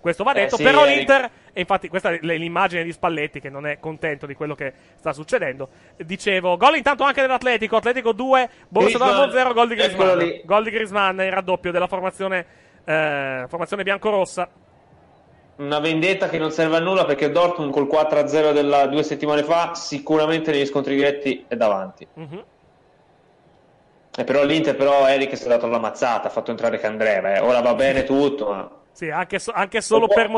questo va detto, sì, però l'Inter, e infatti questa è l'immagine di Spalletti che non è contento di quello che sta succedendo. Dicevo, gol intanto anche dell'Atletico, Atletico 2, Borussia Dortmund 0, gol di Griezmann, il raddoppio della formazione biancorossa. Una vendetta che non serve a nulla perché Dortmund col 4-0 della 2 settimane fa sicuramente negli scontri diretti è davanti. Mm-hmm. E però l'Inter, Eric si è dato la mazzata, ha fatto entrare Candreva, ora va bene tutto, ma sì, anche solo per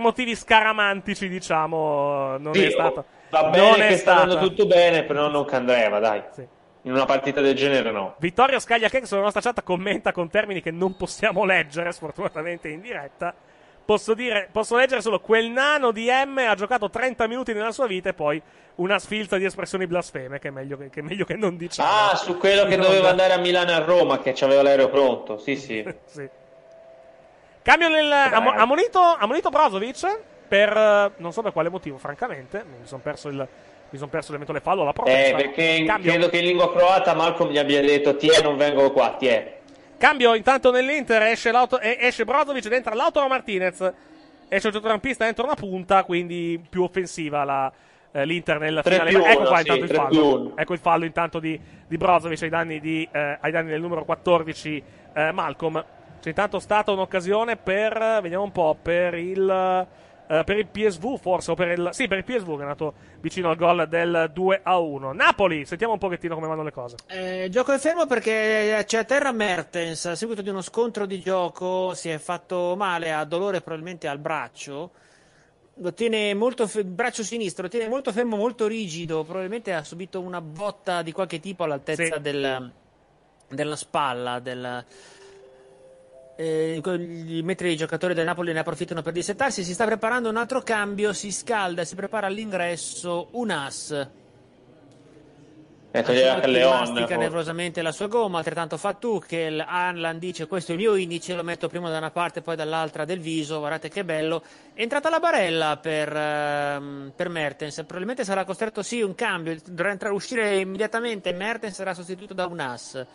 motivi scaramantici, diciamo, non sì, è stato. Va bene che sta andando tutto bene, però non Candreva, dai. Sì. In una partita del genere no. Vittorio Scagliacchex sulla nostra chat commenta con termini che non possiamo leggere sfortunatamente in diretta. Posso leggere solo quel nano di M ha giocato 30 minuti nella sua vita e poi una sfilza di espressioni blasfeme che è meglio che non diciamo. Ah, su quello che doveva andare a Milano e a Roma che c'aveva l'aereo pronto. Sì, sì. Sì. Cambio nel ammonito Brozovic per non so per quale motivo, francamente, mi sono perso l'eventuale fallo alla protesta. Perché credo che in lingua croata Malcolm gli abbia detto "Tiè, non vengo qua, tiè". Cambio intanto nell'Inter, esce Brozovic ed entra Lautaro Martinez. Esce il centrocampista, entra una punta, quindi più offensiva l'Inter nel finale. Ecco qua intanto il fallo. Ecco il fallo intanto di Brozovic ai danni del numero 14 Malcolm. C'è intanto stata un'occasione per il PSV forse, o per il PSV che è andato vicino al gol del 2-1. Napoli, sentiamo un pochettino come vanno le cose. Gioco è fermo perché c'è a terra Mertens, a seguito di uno scontro di gioco si è fatto male, ha dolore probabilmente al braccio, braccio sinistro, lo tiene molto fermo, molto rigido, probabilmente ha subito una botta di qualche tipo all'altezza della spalla, mentre i giocatori del Napoli ne approfittano per dissettarsi, si sta preparando un altro cambio, si scalda, si prepara all'ingresso Unas. Mastica nervosamente la sua gomma, altrettanto fa Tuchel. Anlan dice questo è il mio indice, lo metto prima da una parte poi dall'altra del viso, guardate che bello. È entrata la Barella per Mertens, probabilmente sarà costretto un cambio, dovrà uscire immediatamente, Mertens sarà sostituito da Unas.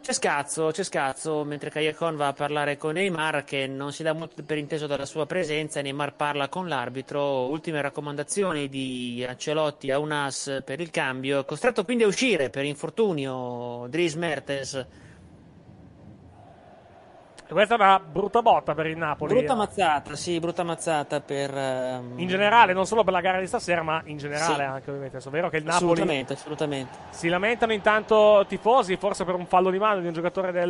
C'è scazzo, mentre Callejon va a parlare con Neymar, che non si dà molto per inteso dalla sua presenza. Neymar parla con l'arbitro, ultime raccomandazioni di Ancelotti a Unas per il cambio, costretto quindi a uscire per infortunio Dries Mertens. Questa è una brutta botta per il Napoli. Brutta mazzata per... in generale, non solo per la gara di stasera, ma in generale sì, anche ovviamente. È vero che il Napoli... Assolutamente. Si lamentano intanto tifosi, forse per un fallo di mano di un giocatore del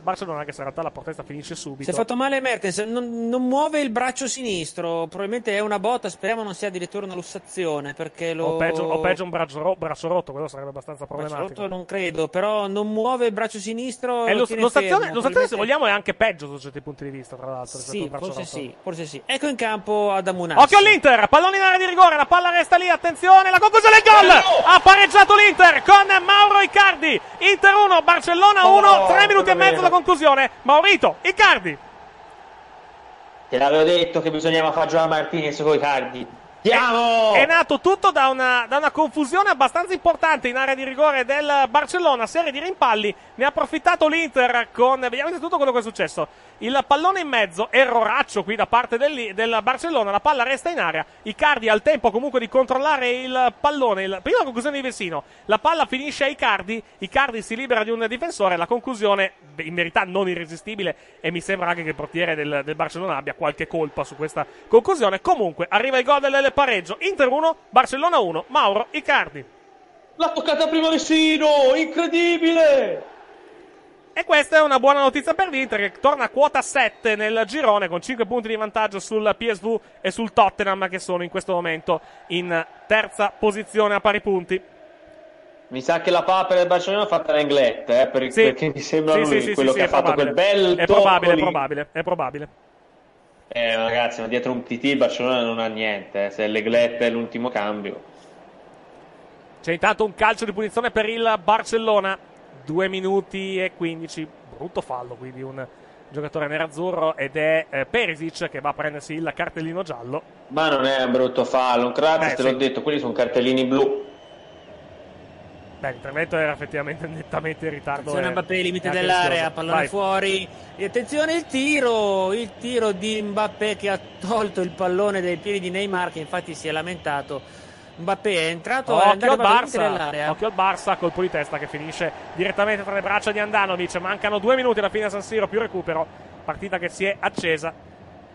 Barcellona, che in realtà la protesta finisce subito. Si è fatto male Mertens, non muove il braccio sinistro, probabilmente è una botta, speriamo non sia addirittura una lussazione, perché o peggio un braccio rotto, quello sarebbe abbastanza problematico. Braccio rotto non credo, però non muove il braccio sinistro. Lo lussazione, se vogliamo, è anche peggio su certi punti di vista, tra l'altro. Forse sì. Ecco in campo ad Amunazzi. Occhio all'Inter, pallone in area di rigore, la palla resta lì, attenzione, la conclusione del gol! Ha pareggiato l'Inter con Mauro Icardi. Inter 1, Barcellona 1, 3 minuti e mezzo da conclusione. Maurito, Icardi. Te l'avevo detto che bisognava far giocare Martinez con Icardi. Andiamo! È nato tutto da una confusione abbastanza importante in area di rigore del Barcellona, serie di rimpalli, ne ha approfittato l'Inter con, vediamo tutto quello che è successo, il pallone in mezzo, erroraccio qui da parte del Barcellona, la palla resta in area, Icardi ha il tempo comunque di controllare il pallone, prima la conclusione di Vecino, la palla finisce a Icardi si libera di un difensore, la conclusione in verità non irresistibile e mi sembra anche che il portiere del Barcellona abbia qualche colpa su questa conclusione, comunque arriva il gol del pareggio, Inter 1, Barcellona 1, Mauro Icardi. L'ha toccata prima Vecino, incredibile! E questa è una buona notizia per l'Inter, che torna a quota 7 nel girone con 5 punti di vantaggio sul PSV e sul Tottenham, che sono in questo momento in terza posizione a pari punti. Mi sa che la papera del Barcellona è fatta da Englette, sì, perché mi sembra lui quello che ha fatto quel bel tocco. È probabile. Ragazzi, ma dietro un TT il Barcellona non ha niente, se l'Englette è l'ultimo cambio. C'è intanto un calcio di punizione per il Barcellona, 2 minuti e 15, brutto fallo quindi un giocatore nerazzurro, ed è Perisic che va a prendersi il cartellino giallo. Ma non è un brutto fallo, un Kratos, te l'ho detto, quelli sono cartellini blu. Beh, l'intervento era effettivamente nettamente in ritardo. Attenzione a Mbappé, limite dell'area, pallone fuori. E attenzione il tiro di Mbappé che ha tolto il pallone dai piedi di Neymar, che infatti si è lamentato. Mbappé è entrato, occhio al Barça, colpo di testa che finisce direttamente tra le braccia di Andanovic. Mancano 2 minuti alla fine a San Siro, più recupero. Partita che si è accesa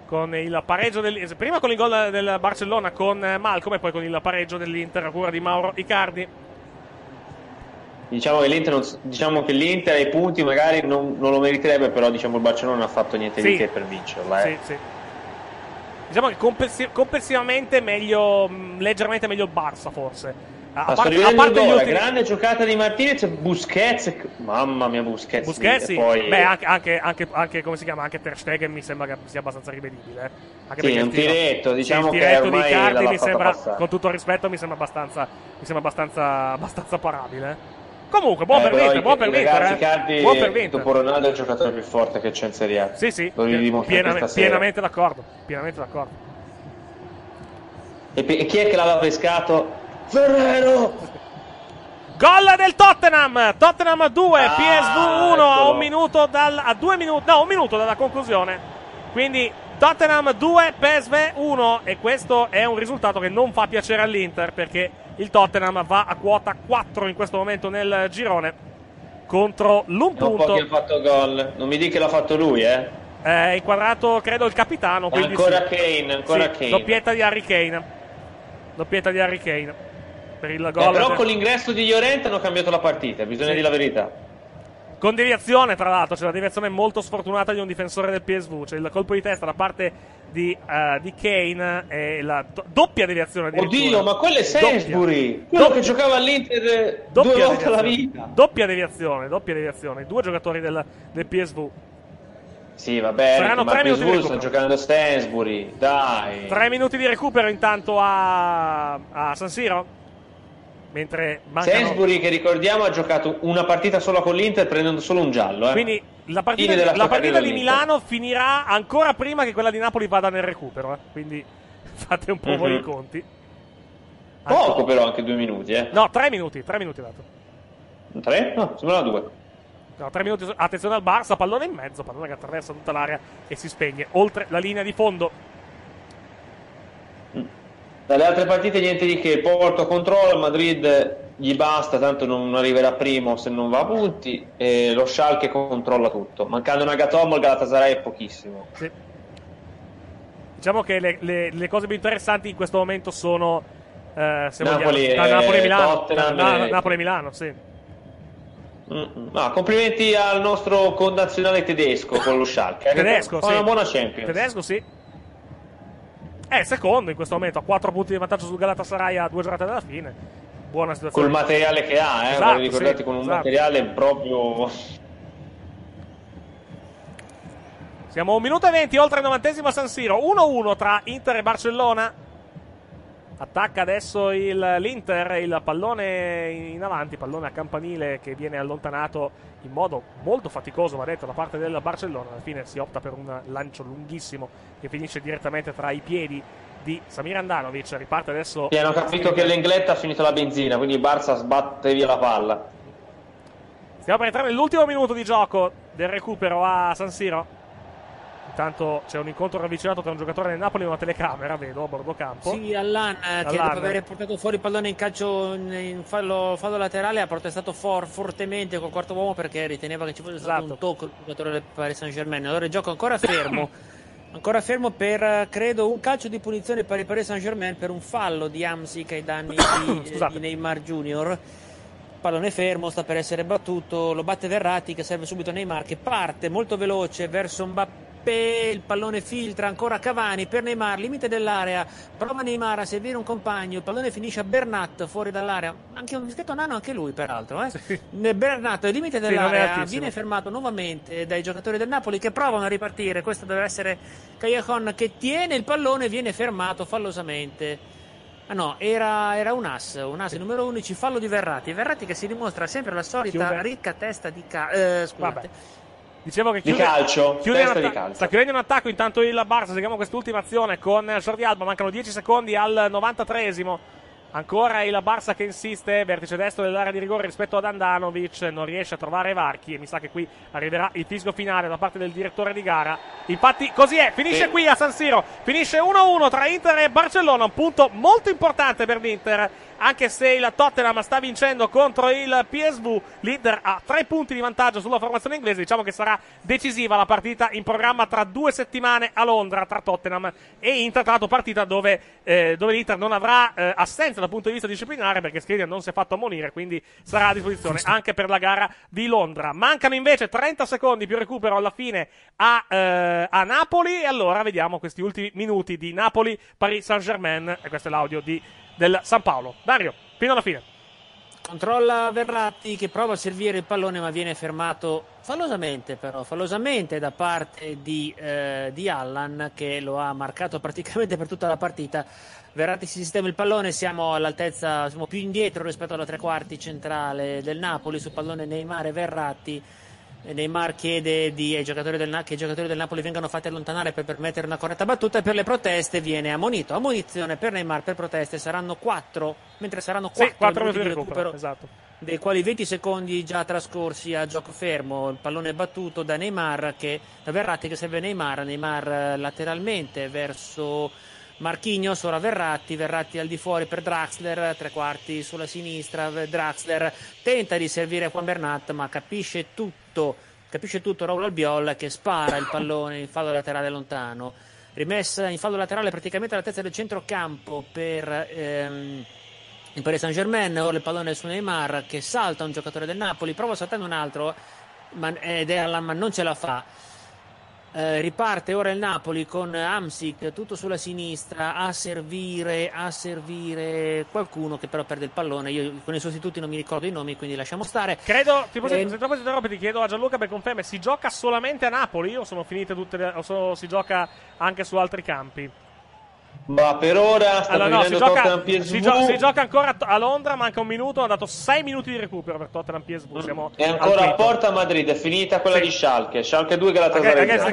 con il pareggio prima con il gol del Barcellona con Malcom e poi con il pareggio dell'Inter a cura di Mauro Icardi. Diciamo che l'Inter ai punti magari non lo meriterebbe, però diciamo il Barcellona non ha fatto niente di che per vincerla. Sì. Diciamo che complessivamente meglio, leggermente meglio il Barça forse. A parte gli ultimi... grande giocata di Martinez, Busquets, mamma mia Busquets sì. Poi... Beh, anche come si chiama, anche Ter Stegen mi sembra che sia abbastanza ripetibile. Sì, un tiretto, diciamo che è ormai di Cardi mi sembra, con tutto il rispetto, mi sembra abbastanza parabile. Comunque, buon per l'Inter. Dopo Ronaldo è il giocatore più forte che c'è in Serie A. Sì. Pienamente d'accordo. E chi è che l'aveva pescato? Ferrero! Gol del Tottenham! Tottenham 2, PSV 1 a 1 minuto dalla conclusione. Quindi Tottenham 2, PSV 1, e questo è un risultato che non fa piacere all'Inter, perché il Tottenham va a quota 4 in questo momento nel girone contro l'1 punto. Chi ha fatto gol? Non mi dica che l'ha fatto lui, è inquadrato credo il capitano, Kane. Doppietta di Harry Kane per il gol. Però con l'ingresso di Llorente hanno cambiato la partita, bisogna dire la verità. Con deviazione, tra l'altro, c'è una deviazione molto sfortunata di un difensore del PSV, c'è il colpo di testa da parte di Kane e la doppia deviazione. Oddio, ma quello è Sainsbury, quello che giocava all'Inter due volte alla vita. Doppia deviazione, due giocatori del PSV. Sì, vabbè, saranno 3 minuti di recupero. Sta giocando Sainsbury, dai. 3 minuti di recupero intanto a San Siro. Mentre Sainsbury, che ricordiamo ha giocato una partita sola con l'Inter prendendo solo un giallo. Quindi la partita di Milano finirà ancora prima che quella di Napoli vada nel recupero. Quindi fate un po' voi i conti. Poco però, anche 2 minuti. No, 3 minuti. 3 minuti dato. 3? No, sembrava 2. No, 3 minuti. Attenzione al Barça, pallone in mezzo, pallone che attraversa tutta l'area e si spegne oltre la linea di fondo. Dalle altre partite niente di che, Porto controlla, il Madrid gli basta, tanto non arriverà primo se non va a punti, e lo Schalke controlla tutto, mancando una Gatomo il Galatasaray è pochissimo. Sì. Diciamo che le cose più interessanti in questo momento sono Napoli e Milano, sì. No, complimenti al nostro connazionale tedesco con lo Schalke. Una buona Champions. Tedesco, sì. È secondo in questo momento, a 4 punti di vantaggio sul Galatasaray a 2 giornate dalla fine. Buona situazione. Col materiale che ha, esatto, ricordate, sì, con un materiale proprio. Siamo a 1 minuto e 20 oltre il 90° a San Siro, 1-1 tra Inter e Barcellona. Attacca adesso l'Inter, il pallone in avanti, pallone a campanile che viene allontanato in modo molto faticoso, va detto, da parte del Barcellona. Alla fine si opta per un lancio lunghissimo che finisce direttamente tra i piedi di Samir Andanovic. Riparte adesso. Sì, hanno capito che l'Engletta ha finito la benzina, quindi il Barça sbatte via la palla. Stiamo per entrare nell'ultimo minuto di gioco del recupero a San Siro. Intanto c'è un incontro ravvicinato tra un giocatore del Napoli e una telecamera, vedo, a bordo campo. Sì, Allan, che dopo aver portato fuori il pallone in calcio in fallo laterale ha protestato fortemente col quarto uomo, perché riteneva che ci fosse stato un tocco del giocatore del Paris Saint-Germain. Allora il gioco ancora fermo, per, credo, un calcio di punizione per il Paris Saint-Germain per un fallo di Hamsik ai danni di Neymar Junior. pallone fermo, sta per essere battuto, lo batte Verratti che serve subito Neymar, che parte molto veloce verso Mbappé, il pallone filtra ancora Cavani per Neymar, limite dell'area, prova Neymar a servire un compagno, il pallone finisce a Bernat fuori dall'area, anche un dischetto nano anche lui peraltro, sì. Bernat al limite dell'area, sì, viene fermato nuovamente dai giocatori del Napoli che provano a ripartire, questo deve essere Callejon che tiene il pallone, viene fermato fallosamente. Ah no, era un as numero 11, fallo di Verratti che si dimostra sempre la solita chiude. Ricca testa di scusate. Dicevo che chiude, di calcio, chiude testa di calcio. Sta chiudendo un attacco intanto il Barça, seguiamo quest'ultima azione con Jordi Alba, mancano 10 secondi al 93esimo. Ancora il Barça che insiste, vertice destro dell'area di rigore rispetto ad Andanovic, non riesce a trovare varchi e mi sa che qui arriverà il fischio finale da parte del direttore di gara. Infatti così è, finisce qui a San Siro, finisce 1-1 tra Inter e Barcellona, un punto molto importante per l'Inter, anche se il Tottenham sta vincendo contro il PSV, l'Inter ha 3 punti di vantaggio sulla formazione inglese, diciamo che sarà decisiva la partita in programma tra 2 settimane a Londra tra Tottenham e Inter, tra l'altro partita dove l'Inter non avrà assenza dal punto di vista disciplinare perché Skriniar non si è fatto ammonire, quindi sarà a disposizione anche per la gara di Londra. Mancano invece 30 secondi più recupero alla fine a Napoli e allora vediamo questi ultimi minuti di Napoli Paris Saint-Germain e questo è l'audio del San Paolo. Dario, fino alla fine. Controlla Verratti che prova a servire il pallone ma viene fermato fallosamente da parte di Allan che lo ha marcato praticamente per tutta la partita. Verratti si sistema il pallone, siamo all'altezza, siamo più indietro rispetto alla tre quarti centrale del Napoli, sul pallone Neymar e Verratti. Neymar chiede che i giocatori del Napoli vengano fatti allontanare per permettere una corretta battuta e per le proteste viene ammonito. Ammonizione per Neymar per proteste saranno 4, mentre saranno 4 minuti di recupero, esatto, dei quali 20 secondi già trascorsi a gioco fermo. Il pallone battuto da Neymar da Verratti che serve Neymar lateralmente verso Marquinhos, ora Verratti al di fuori per Draxler, tre quarti sulla sinistra, Draxler tenta di servire Juan Bernat ma capisce tutto Raul Albiol che spara il pallone in fallo laterale lontano, rimessa in fallo laterale praticamente alla testa del centrocampo per il Paris Saint-Germain, ora il pallone su Neymar che salta un giocatore del Napoli, prova a saltare un altro ma non ce la fa. Riparte ora il Napoli con Hamsik tutto sulla sinistra a servire qualcuno che però perde il pallone, io con i sostituti non mi ricordo i nomi quindi lasciamo stare, credo se troppo si interrompe ti chiedo a Gianluca per conferme, si gioca solamente a Napoli o sono finite tutte si gioca anche su altri campi? Ma per ora sta si gioca ancora a Londra, manca un minuto, hanno dato 6 minuti di recupero per Tottenham PSV. Siamo è ancora a Porta Madrid, è finita quella di Schalke 2 che la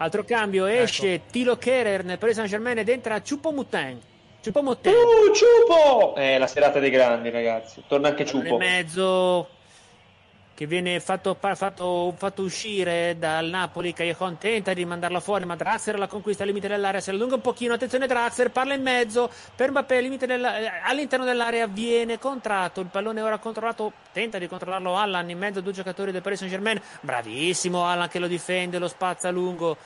altro cambio esce ecco. Tilo Kehrer nel Paris Saint-Germain ed entra Choupo-Moting. Choupo! La serata dei grandi ragazzi, torna anche Choupo. In mezzo che viene fatto uscire dal Napoli, Callejon tenta di mandarla fuori ma Draxler la conquista al limite dell'area, se la allunga un pochino, attenzione Draxler, parla in mezzo per Mbappé, all'interno dell'area viene contratto, il pallone ora controllato, tenta di controllarlo Allan, in mezzo a 2 giocatori del Paris Saint-Germain, bravissimo Allan che lo difende, lo spazza lungo,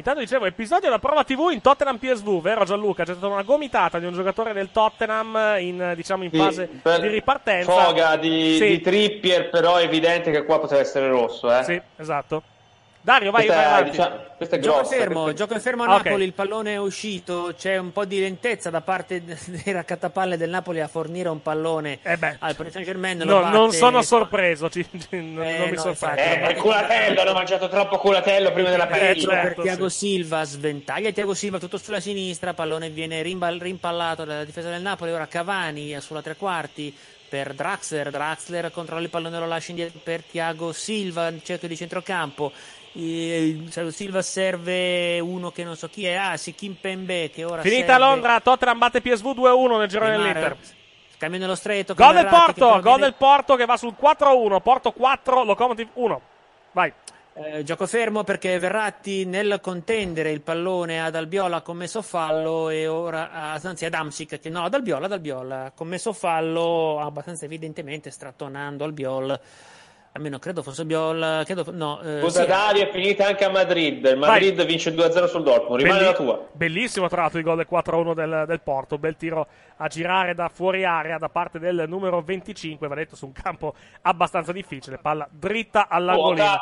Intanto dicevo, episodio da prova TV in Tottenham PSV, vero Gianluca? C'è stata una gomitata di un giocatore del Tottenham in fase di ripartenza. Foga di Trippier, però è evidente che qua poteva essere rosso, eh? Sì, esatto. Dario, vai. Gioco fermo a Napoli, okay. Il pallone è uscito, c'è un po' di lentezza da parte dei raccattapalle del Napoli a fornire un pallone al Paris Saint-Germain. Non sono sorpreso, non mi sorprendo. Culatello, hanno mangiato troppo culatello prima della partita. Per Thiago Silva, sventaglia Thiago Silva tutto sulla sinistra, pallone viene rimpallato dalla difesa del Napoli, ora Cavani sulla tre quarti. Per Draxler controlla il pallone, lo lascia indietro per Thiago Silva, cerchio di centrocampo, Silva serve uno che non so chi è, sì, Kimpembe che ora finita serve. Londra, Tottenham batte PSV 2-1 nel girone dell'Inter, cambio nello stretto, gol del Porto che va sul 4-1, Porto 4 Lokomotiv 1, vai. Gioco fermo perché Verratti nel contendere il pallone ad Albiol ha commesso fallo e ora ad Hamsik ad Albiol ha commesso fallo abbastanza evidentemente strattonando Albiol. almeno credo fosse Biol, no, Codadari è finita anche a Madrid. Il Madrid vince 2-0 sul Dortmund, rimane la tua. Bellissimo tra l'altro il gol del 4-1 del Porto, bel tiro a girare da fuori area da parte del numero 25, va detto, su un campo abbastanza difficile, palla dritta all'angolino.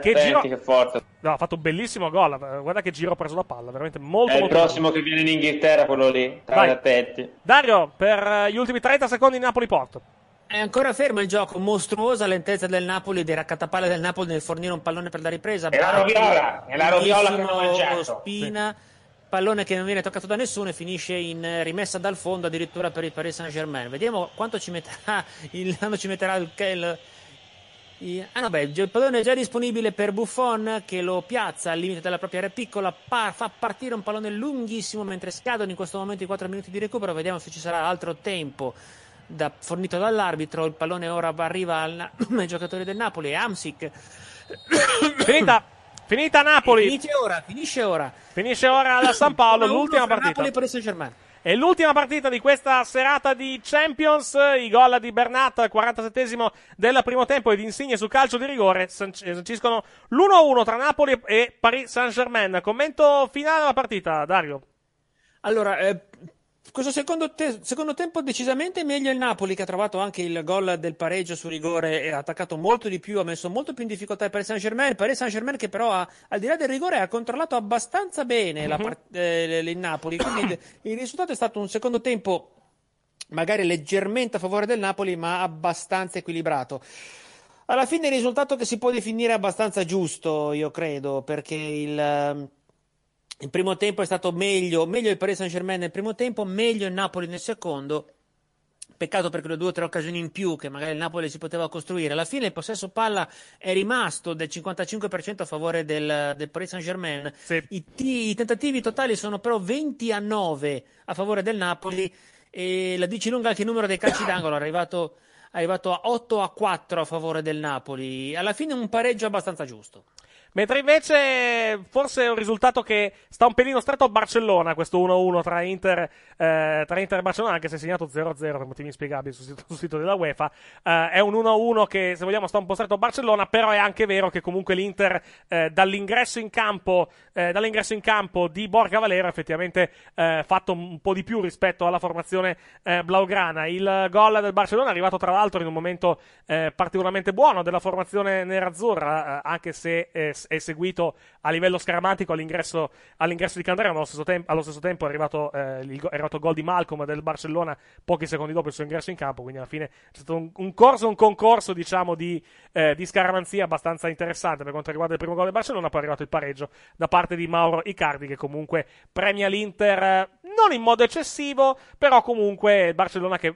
Che forza. No, ha fatto un bellissimo gol, guarda che giro ha preso la palla, veramente molto è il molto prossimo bello. Che viene in Inghilterra quello lì, state attenti. Dario, per gli ultimi 30 secondi Napoli-Porto. È ancora fermo il gioco, mostruosa lentezza del Napoli, dei raccattapalle del Napoli nel fornire un pallone per la ripresa. È la roviola che ha mangiato. Spina, sì. Pallone che non viene toccato da nessuno e finisce in rimessa dal fondo addirittura per il Paris Saint-Germain. Vediamo quanto ci metterà il pallone è già disponibile per Buffon, che lo piazza al limite della propria area piccola, fa partire un pallone lunghissimo mentre scadono in questo momento i 4 minuti di recupero. Vediamo se ci sarà altro tempo fornito dall'arbitro. Il pallone ora arriva ai giocatori del Napoli, è Hamsik. Finita Napoli. Finisce ora alla San Paolo, l'ultima partita. È l'ultima partita di questa serata di Champions. I gol di Bernat al 47esimo del primo tempo ed Insigne su calcio di rigore sanciscono l'1-1 tra Napoli e Paris Saint-Germain. Commento finale della partita, Dario. Allora, questo secondo tempo decisamente meglio il Napoli, che ha trovato anche il gol del pareggio su rigore e ha attaccato molto di più, ha messo molto più in difficoltà il Paris Saint-Germain. Il Paris Saint-Germain che però al di là del rigore ha controllato abbastanza bene il Napoli, quindi il risultato è stato un secondo tempo magari leggermente a favore del Napoli ma abbastanza equilibrato. Alla fine il risultato che si può definire abbastanza giusto, io credo, perché il primo tempo è stato meglio il Paris Saint-Germain nel primo tempo, meglio il Napoli nel secondo. Peccato per quelle 2 o 3 occasioni in più che magari il Napoli si poteva costruire. Alla fine il possesso palla è rimasto del 55% a favore del Paris Saint-Germain. Sì. I tentativi totali sono però 20-9 a favore del Napoli, e la dici lunga anche il numero dei calci d'angolo, è arrivato a 8-4 a favore del Napoli. Alla fine un pareggio abbastanza giusto. Mentre invece forse è un risultato che sta un pelino stretto a Barcellona, questo 1-1 tra Inter e Barcellona, anche se è segnato 0-0 per motivi inspiegabili sul sito della UEFA. È un 1-1 che, se vogliamo, sta un po' stretto a Barcellona, però è anche vero che comunque l'Inter dall'ingresso in campo di Borja Valero ha effettivamente fatto un po' di più rispetto alla formazione blaugrana. Il gol del Barcellona è arrivato tra l'altro in un momento particolarmente buono della formazione nerazzurra, anche se è seguito a livello scaramantico all'ingresso di Candreva, ma allo stesso tempo è arrivato il gol di Malcolm del Barcellona pochi secondi dopo il suo ingresso in campo, quindi alla fine è stato un concorso diciamo di scaramanzia abbastanza interessante per quanto riguarda il primo gol del Barcellona. Poi è arrivato il pareggio da parte di Mauro Icardi, che comunque premia l'Inter non in modo eccessivo, però comunque il Barcellona che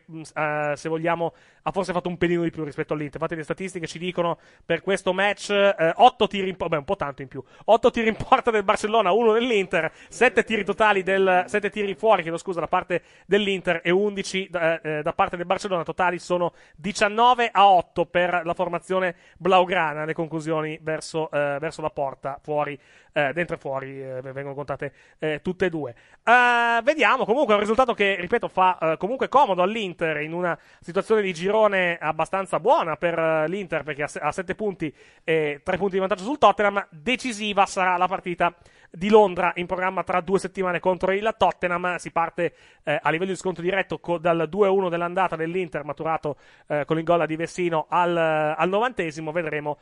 se vogliamo ha forse fatto un pelino di più rispetto all'Inter. Infatti le statistiche ci dicono per questo match 8 tiri in porta, un po' tanto in più, 8 tiri in porta del Barcellona, 1 dell'Inter, 7 tiri fuori, da parte dell'Inter e 11 da parte del Barcellona. Totali sono 19-8 per la formazione blaugrana. Le conclusioni verso la porta, fuori, dentro e fuori, vengono contate tutte e due. Vediamo, comunque è un risultato che, ripeto, fa comunque comodo all'Inter in una situazione di girone abbastanza buona per l'Inter, perché ha 7 punti e 3 punti di vantaggio sul Tottenham. Decisiva sarà la partita di Londra in programma tra 2 settimane contro il Tottenham. Si parte a livello di sconto diretto dal 2-1 dell'andata dell'Inter, maturato con il gol di Vessino al 90esimo. Vedremo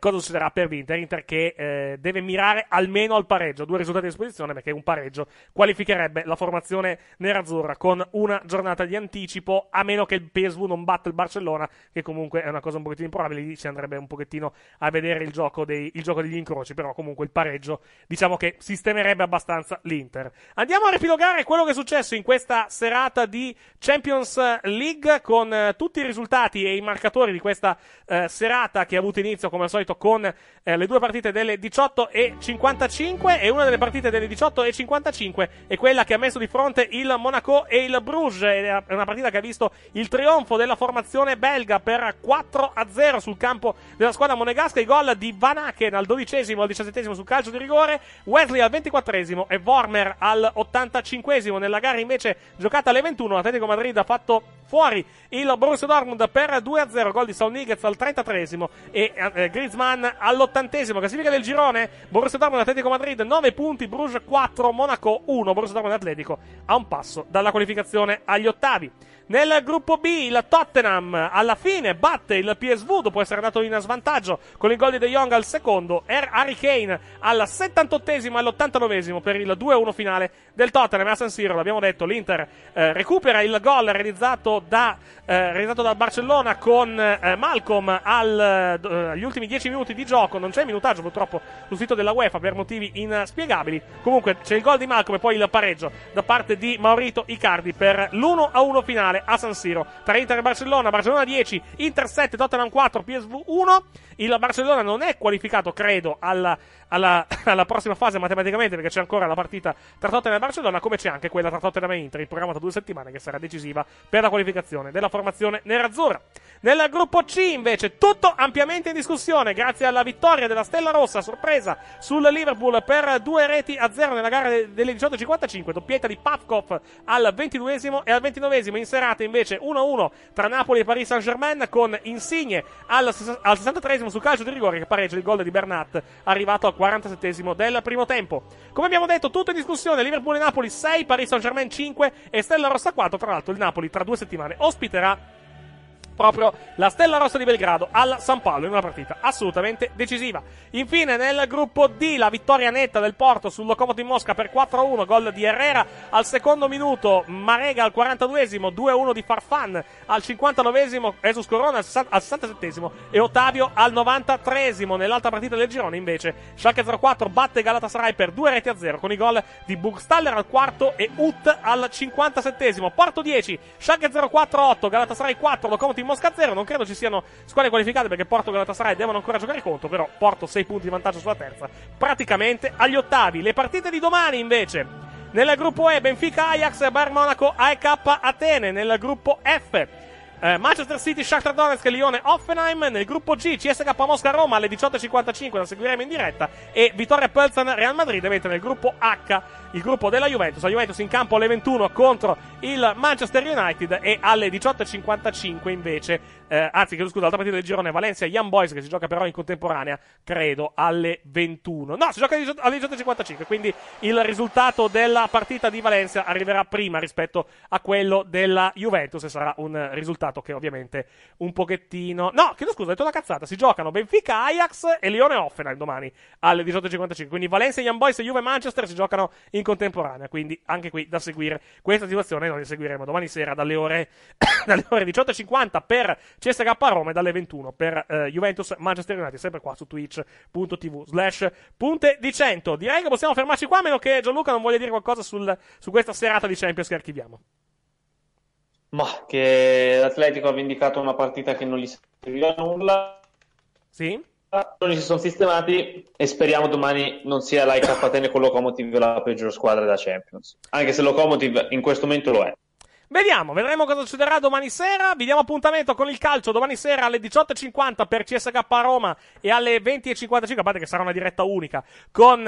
cosa succederà per l'Inter. Inter che deve mirare almeno al pareggio, 2 risultati a disposizione, perché un pareggio qualificherebbe la formazione nerazzurra con 1 giornata di anticipo, a meno che il PSV non batta il Barcellona, che comunque è una cosa un pochettino improbabile. Lì ci andrebbe un pochettino a vedere il gioco degli incroci, però comunque il pareggio diciamo che sistemerebbe abbastanza l'Inter. Andiamo a riepilogare quello che è successo in questa serata di Champions League con tutti i risultati e i marcatori di questa serata, che ha avuto inizio come al solito con le 2 partite delle 18:55, e una delle partite delle 18:55 è quella che ha messo di fronte il Monaco e il Bruges. È una partita che ha visto il trionfo della formazione belga per 4-0 sul campo della squadra monegasca. I gol di Van Aken al 12esimo, al 17esimo sul calcio di rigore, Wesley al 24esimo e Vormer al 85esimo. Nella gara invece giocata alle 21, l'Atletico Madrid ha fatto fuori il Borussia Dortmund per 2-0, gol di Saul Niguez al 33esimo e Griezmann all'80esimo. Classifica del girone: Borussia Dortmund Atletico Madrid 9 punti, Bruges 4, Monaco 1. Borussia Dortmund Atletico a un passo dalla qualificazione agli ottavi. Nel gruppo B il Tottenham alla fine batte il PSV dopo essere andato in svantaggio con il gol di De Jong al secondo, Harry Kane al 78esimo e all'89esimo per il 2-1 finale del Tottenham a San Siro. L'abbiamo detto, l'Inter recupera il gol realizzato da Barcellona con Malcolm agli ultimi 10 minuti di gioco. Non c'è minutaggio purtroppo sul sito della UEFA per motivi inspiegabili, comunque c'è il gol di Malcolm e poi il pareggio da parte di Maurito Icardi per l'1-1 finale a San Siro tra Inter e Barcellona. Barcellona 10, Inter 7, Tottenham 4, PSV 1. Il Barcellona non è qualificato, credo, alla prossima fase matematicamente, perché c'è ancora la partita tra Tottenham e Barcellona, come c'è anche quella tra Tottenham e Inter in programma tra 2 settimane, che sarà decisiva per la qualificazione della formazione nerazzurra. Nel gruppo C invece tutto ampiamente in discussione grazie alla vittoria della Stella Rossa sorpresa sul Liverpool per 2-0 nella gara delle 18:55, doppietta di Pavkov al 22esimo e al 29esimo. In serata invece 1-1 tra Napoli e Paris Saint-Germain con Insigne al 63esimo su calcio di rigore che pareggia il gol di Bernat arrivato al 47esimo del primo tempo. Come abbiamo detto, tutto in discussione: Liverpool e Napoli 6, Paris Saint-Germain 5 e Stella Rossa 4. Tra l'altro il Napoli tra 2 settimane ospiterà proprio la Stella Rossa di Belgrado al San Paolo in una partita assolutamente decisiva. Infine nel gruppo D la vittoria netta del Porto sul Lokomotiv Mosca per 4-1, gol di Herrera al secondo minuto, Marega al 42esimo, 2-1 di Farfan al 59esimo, Jesus Corona al 67esimo e Ottavio al 93esimo. Nell'altra partita del girone invece Schalke 04 batte Galatasaray per 2-0 con i gol di Burgstaller al quarto e Ut al 57esimo. Porto 10, Schalke 04 8, Galatasaray 4, Lokomotiv Mosca 0. Non credo ci siano squadre qualificate perché Porto e Galatasaray devono ancora giocare contro, però Porto 6 punti di vantaggio sulla terza, praticamente agli ottavi. Le partite di domani invece: nel gruppo E Benfica Ajax, Bayern Monaco AEK Atene; nel gruppo F Manchester City Shakhtar Donetsk, Lione Hoffenheim; nel gruppo G CSK Mosca Roma alle 18:55, la seguiremo in diretta, e Vittoria Plzen Real Madrid. Mentre nel gruppo H, il gruppo della Juventus, la Juventus in campo alle 21 contro il Manchester United e alle 18:55 invece l'altra partita del girone Valencia Young Boys, che si gioca però in contemporanea, credo alle 21, no, si gioca alle 18:55, quindi il risultato della partita di Valencia arriverà prima rispetto a quello della Juventus e sarà un risultato che ovviamente un pochettino... No, chiedo scusa, ho detto una cazzata. Si giocano Benfica, Ajax e Lione Hoffenheim domani alle 18:55. Quindi Valencia, Young Boys e Juve Manchester si giocano in contemporanea. Quindi anche qui da seguire. Questa situazione noi la seguiremo domani sera dalle ore 18:50 per CSK Roma e dalle 21 per Juventus Manchester United, sempre qua su twitch.tv/punte di 100. Direi che possiamo fermarci qua, a meno che Gianluca non voglia dire qualcosa su questa serata di Champions che archiviamo. Ma che l'Atletico ha vendicato una partita che non gli serviva a nulla. Sì. Non si sono sistemati e speriamo domani non sia l'AEK Atene con Lokomotiv la peggior squadra della Champions, anche se Lokomotiv in questo momento lo è. Vedremo cosa succederà domani sera. Vi diamo appuntamento con il calcio domani sera alle 18:50 per CSK Roma e alle 20:55, a parte che sarà una diretta unica, con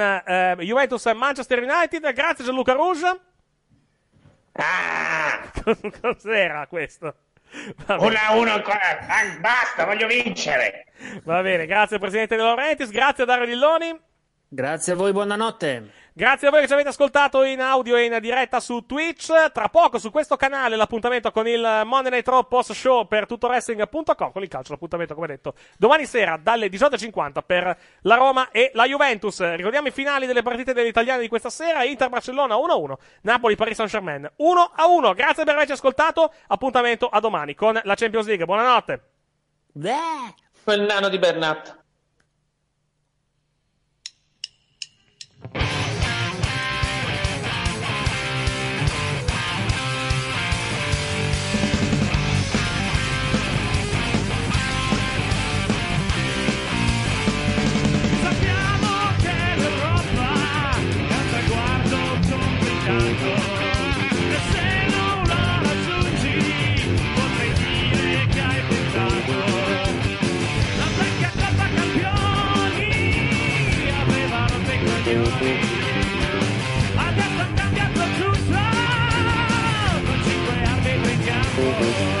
Juventus e Manchester United. Grazie Gianluca Rouge. Ah, cos'era questo? 1-1 ancora, basta, voglio vincere. Va bene, grazie al presidente De Laurentiis, grazie a Dario Dilloni. Grazie a voi, buonanotte. Grazie a voi che ci avete ascoltato in audio e in diretta su Twitch. Tra poco su questo canale l'appuntamento con il Monday Night Raw post show per tuttowrestling.com. Con il calcio l'appuntamento, come detto, domani sera dalle 18:50 per la Roma e la Juventus. Ricordiamo i finali delle partite degli italiani di questa sera: Inter-Barcellona 1-1, Napoli-Paris Saint-Germain 1-1. Grazie per averci ascoltato, appuntamento a domani con la Champions League. Buonanotte. Quel nano di Bernat. Adesso è cambiato tutto, con 5 arbitri in campo.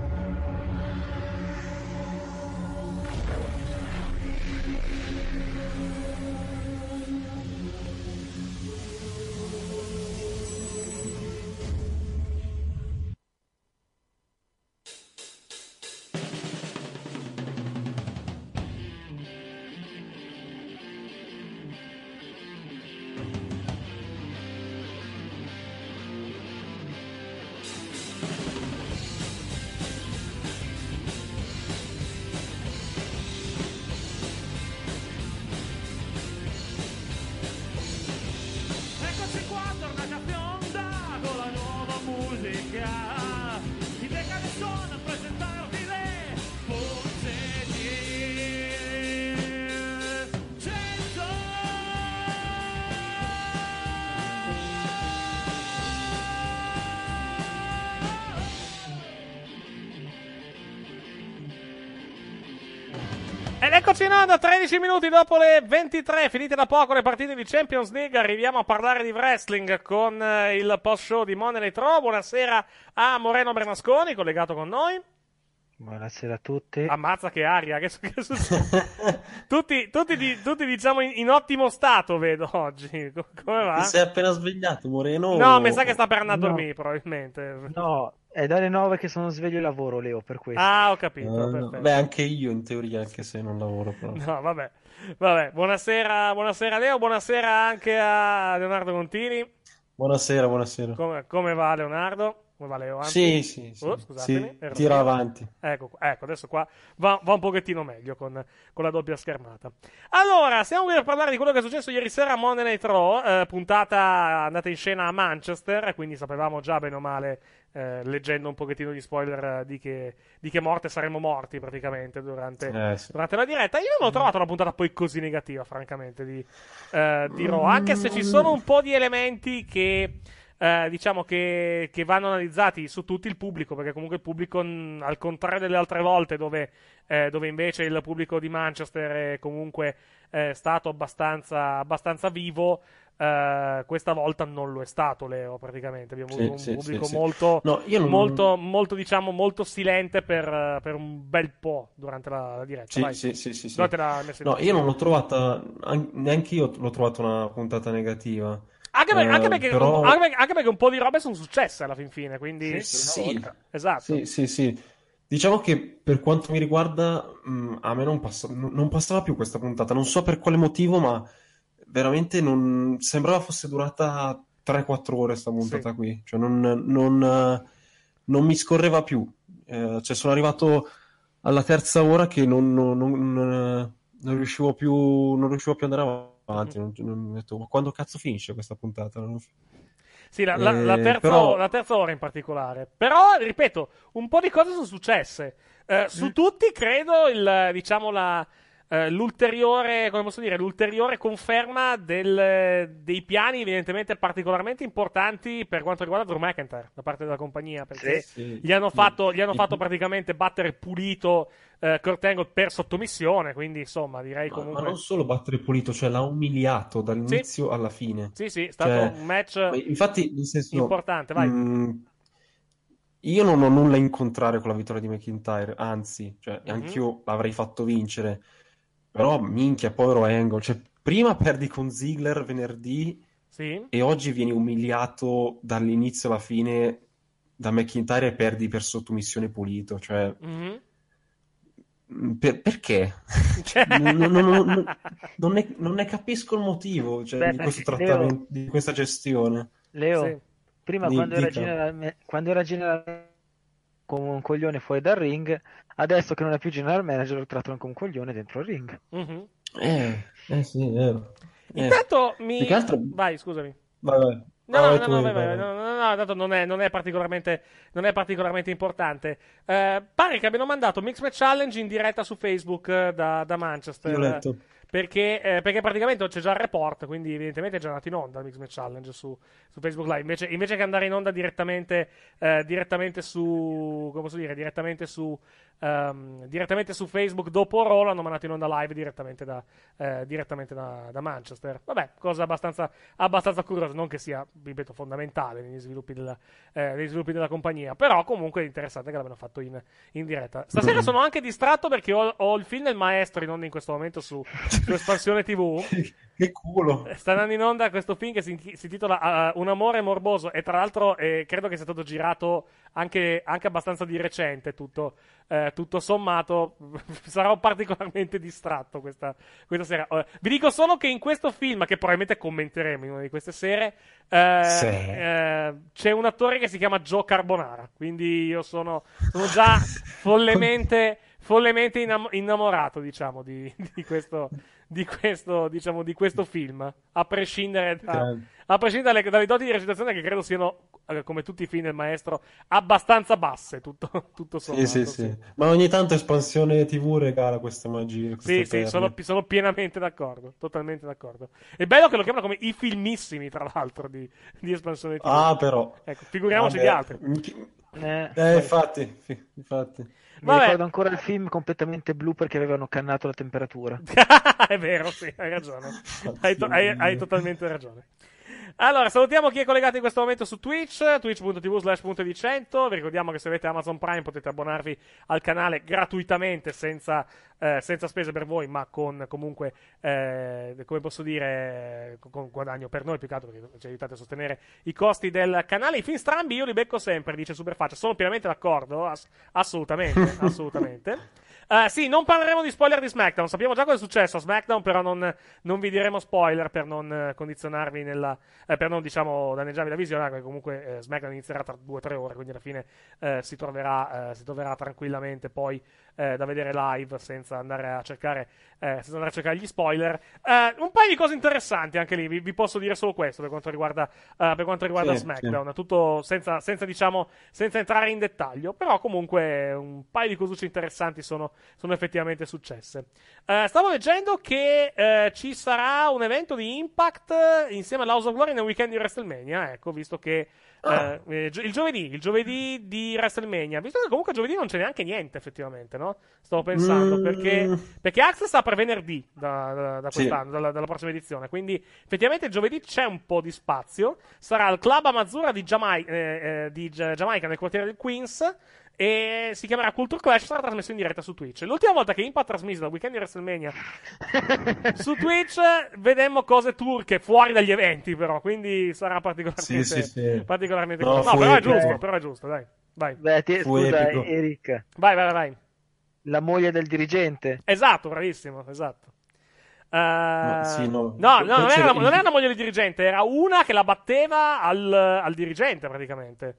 Eccoci in onda, 13 minuti dopo le 23, finite da poco le partite di Champions League, arriviamo a parlare di wrestling con il post show di Money Night Raw. Buonasera a Moreno Bernasconi, collegato con noi. Buonasera a tutti. Ammazza che aria, che succede? tutti diciamo in ottimo stato, vedo oggi. Come va? Ti sei appena svegliato, Moreno? No, mi sa che sta per andare a dormire, probabilmente. No. È dalle 9 che sono sveglio e lavoro, Leo, per questo. Ah, ho capito. Beh, anche io in teoria, anche se non lavoro proprio. No, vabbè. Buonasera Leo, buonasera anche a Leonardo Montini. Buonasera. Come va Leonardo? Come va Leo? Anzi? Sì. Scusatemi. Sì, tiro avanti. Ecco, adesso qua va un pochettino meglio con la doppia schermata. Allora, stiamo per parlare di quello che è successo ieri sera a Monday Night Raw, puntata andata in scena a Manchester, quindi sapevamo già bene o male... leggendo un pochettino gli spoiler di che morte saremmo morti praticamente durante la diretta. Io non ho trovato una puntata poi così negativa, francamente, di Raw, anche se ci sono un po' di elementi che diciamo che vanno analizzati su tutto il pubblico, perché comunque il pubblico, al contrario delle altre volte dove invece il pubblico di Manchester è comunque stato abbastanza vivo, questa volta non lo è stato, Leo, praticamente. Abbiamo avuto un pubblico molto, no, molto, diciamo, molto silente per un bel po' durante la diretta. No, io non l'ho trovata, neanche io l'ho trovata una puntata negativa. Anche perché un po' di robe sono successe alla fin fine, quindi esatto. Sì. Diciamo che per quanto mi riguarda, a me non passava più questa puntata. Non so per quale motivo, ma veramente non sembrava fosse durata 3-4 ore sta puntata qui, cioè non mi scorreva più, cioè sono arrivato alla terza ora che non riuscivo più ad andare avanti, non detto, ma quando cazzo finisce questa puntata? Sì, la terza ora in particolare. Però, ripeto, un po' di cose sono successe, su tutti credo l'ulteriore, come posso dire, l'ulteriore conferma dei piani evidentemente particolarmente importanti per quanto riguarda Drew McIntyre da parte della compagnia, perché gli hanno fatto praticamente battere pulito Kurt Angle per sottomissione, quindi insomma direi comunque... Ma non solo battere pulito, cioè l'ha umiliato dall'inizio alla fine. Sì, è stato un match importante, vai. Io non ho nulla in contrario con la vittoria di McIntyre, anzi, cioè anch'io l'avrei fatto vincere. Però minchia, povero Angle, cioè prima perdi con Ziggler venerdì e oggi vieni umiliato dall'inizio alla fine da McIntyre e perdi per sottomissione pulito, cioè perché? Non ne capisco il motivo, cioè, di questo trattamento, di questa gestione. Leo, prima quando era generale come un coglione fuori dal ring, adesso che non è più general manager lo trattano come un coglione dentro il ring. Sì, è vero. Intanto mi... Vai, scusami. Vai. No, non è particolarmente importante. Pare che abbiano mandato Mixed Match Challenge in diretta su Facebook da Manchester. L'ho letto. Perché praticamente c'è già il report, quindi evidentemente è già andato in onda il Mixed Match Challenge su Facebook Live. Invece che andare in onda direttamente su Facebook dopo Raw, l'hanno mandato in onda live direttamente da Manchester. Vabbè, cosa abbastanza curiosa, non che sia, ripeto, fondamentale negli sviluppi della compagnia, però comunque è interessante che l'abbiano fatto in diretta. Stasera sono anche distratto perché ho il film del maestro in onda in questo momento su Espansione TV. Che culo, sta andando in onda questo film che si intitola Un amore morboso, e tra l'altro credo che sia stato girato anche abbastanza di recente, tutto sommato. Sarò particolarmente distratto questa sera. Vi dico solo che in questo film, che probabilmente commenteremo in una di queste sere, c'è un attore che si chiama Joe Carbonara, quindi io sono già follemente innamorato, diciamo, di questo film, a prescindere dalle doti di recitazione, che credo siano, come tutti i film del maestro, abbastanza basse, tutto sommato. Sì. Ma ogni tanto Espansione TV regala queste magie. Sì, sono pienamente d'accordo, totalmente d'accordo. È bello che lo chiamano come i filmissimi, tra l'altro, di Espansione TV. Ah, però. Ecco, figuriamoci di altri. Infatti. Mi ricordo ancora il film completamente blu perché avevano cannato la temperatura. È vero, sì, hai ragione. Hai totalmente ragione. Allora, salutiamo chi è collegato in questo momento su Twitch, twitch.tv/puntodicento. Vi ricordiamo che se avete Amazon Prime potete abbonarvi al canale gratuitamente, senza spese per voi, ma con comunque, con guadagno per noi, più che altro, perché ci aiutate a sostenere i costi del canale. I film strambi io li becco sempre, dice Superfaccia. Sono pienamente d'accordo, assolutamente. Sì, non parleremo di spoiler di SmackDown. Sappiamo già cosa è successo a SmackDown, però non vi diremo spoiler per non condizionarvi per non, diciamo, danneggiarvi la visione, perché comunque SmackDown inizierà tra 2-3 ore, quindi alla fine si troverà tranquillamente poi da vedere live senza andare a cercare gli spoiler. Un paio di cose interessanti anche lì, vi posso dire solo questo per quanto riguarda SmackDown, sì. Tutto senza entrare in dettaglio, però comunque un paio di cosucce interessanti sono effettivamente successe. Stavo leggendo che ci sarà un evento di Impact insieme all'House of Glory nel weekend di WrestleMania, ecco, visto che il giovedì di WrestleMania, visto che comunque giovedì non c'è neanche niente effettivamente, no? Stavo pensando perché Axel sta per venerdì da quest'anno, sì, dalla prossima edizione, quindi effettivamente giovedì c'è un po' di spazio. Sarà al Club Amazura di Giamaica, nel quartiere del Queens, e si chiamerà Culture Clash. Sarà trasmesso in diretta su Twitch. L'ultima volta che Impact trasmise da Weekend di WrestleMania su Twitch vedemmo cose turche fuori dagli eventi, però, quindi sarà particolarmente no, però è giusto, dai, vai. Beh, scusa, epico. Eric, vai, la moglie del dirigente, esatto, bravissimo, esatto. Non era la moglie del dirigente, era una che la batteva al dirigente praticamente.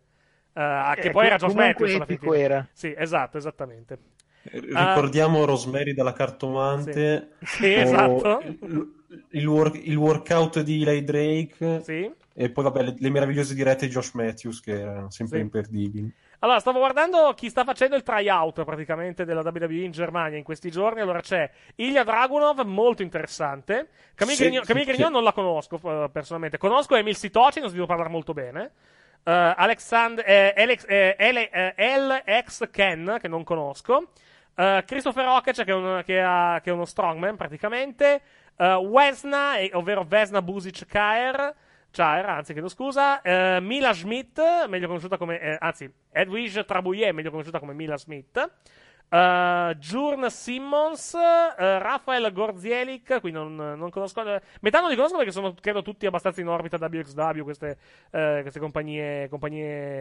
Che poi era Josh Matthews alla fine. Era. Sì, esatto, esattamente. Ricordiamo Rosemary dalla cartomante. Sì, esatto. Il workout di Eli Drake. Sì. E poi vabbè, le meravigliose dirette di Josh Matthews, che erano sempre imperdibili. Allora, stavo guardando chi sta facendo il tryout praticamente della WWE in Germania in questi giorni. Allora c'è Ilya Dragunov, molto interessante. Camille Grignon non la conosco personalmente. Conosco Emil Sitocin, non si devo parlare molto bene. LX Ken, che non conosco, Christopher Rockech, che è uno strongman praticamente, Vesna, ovvero Vesna Busic Chiedo scusa, Mila Schmidt, meglio conosciuta come Edwige Trabouillet, meglio conosciuta come Mila Schmidt, Jurn Simmons, Rafael Gorzielic, qui non conosco, metà non li conosco perché sono, credo, tutti abbastanza in orbita WXW, queste compagnie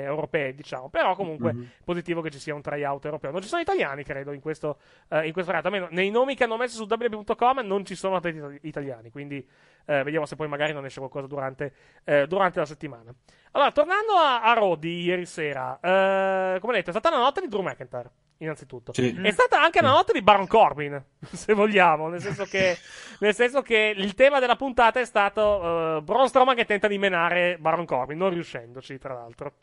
europee, diciamo, però comunque positivo che ci sia un tryout europeo. Non ci sono italiani, credo, in questo reato, almeno nei nomi che hanno messo su www.com non ci sono atleti italiani, quindi vediamo se poi magari non esce qualcosa durante la settimana. Allora, tornando a Raw di ieri sera, come detto, è stata la notte di Drew McIntyre. innanzitutto. Sì. È stata anche una notte di Baron Corbin, se vogliamo, nel senso che il tema della puntata è stato Braun Strowman che tenta di menare Baron Corbin, non riuscendoci, tra l'altro.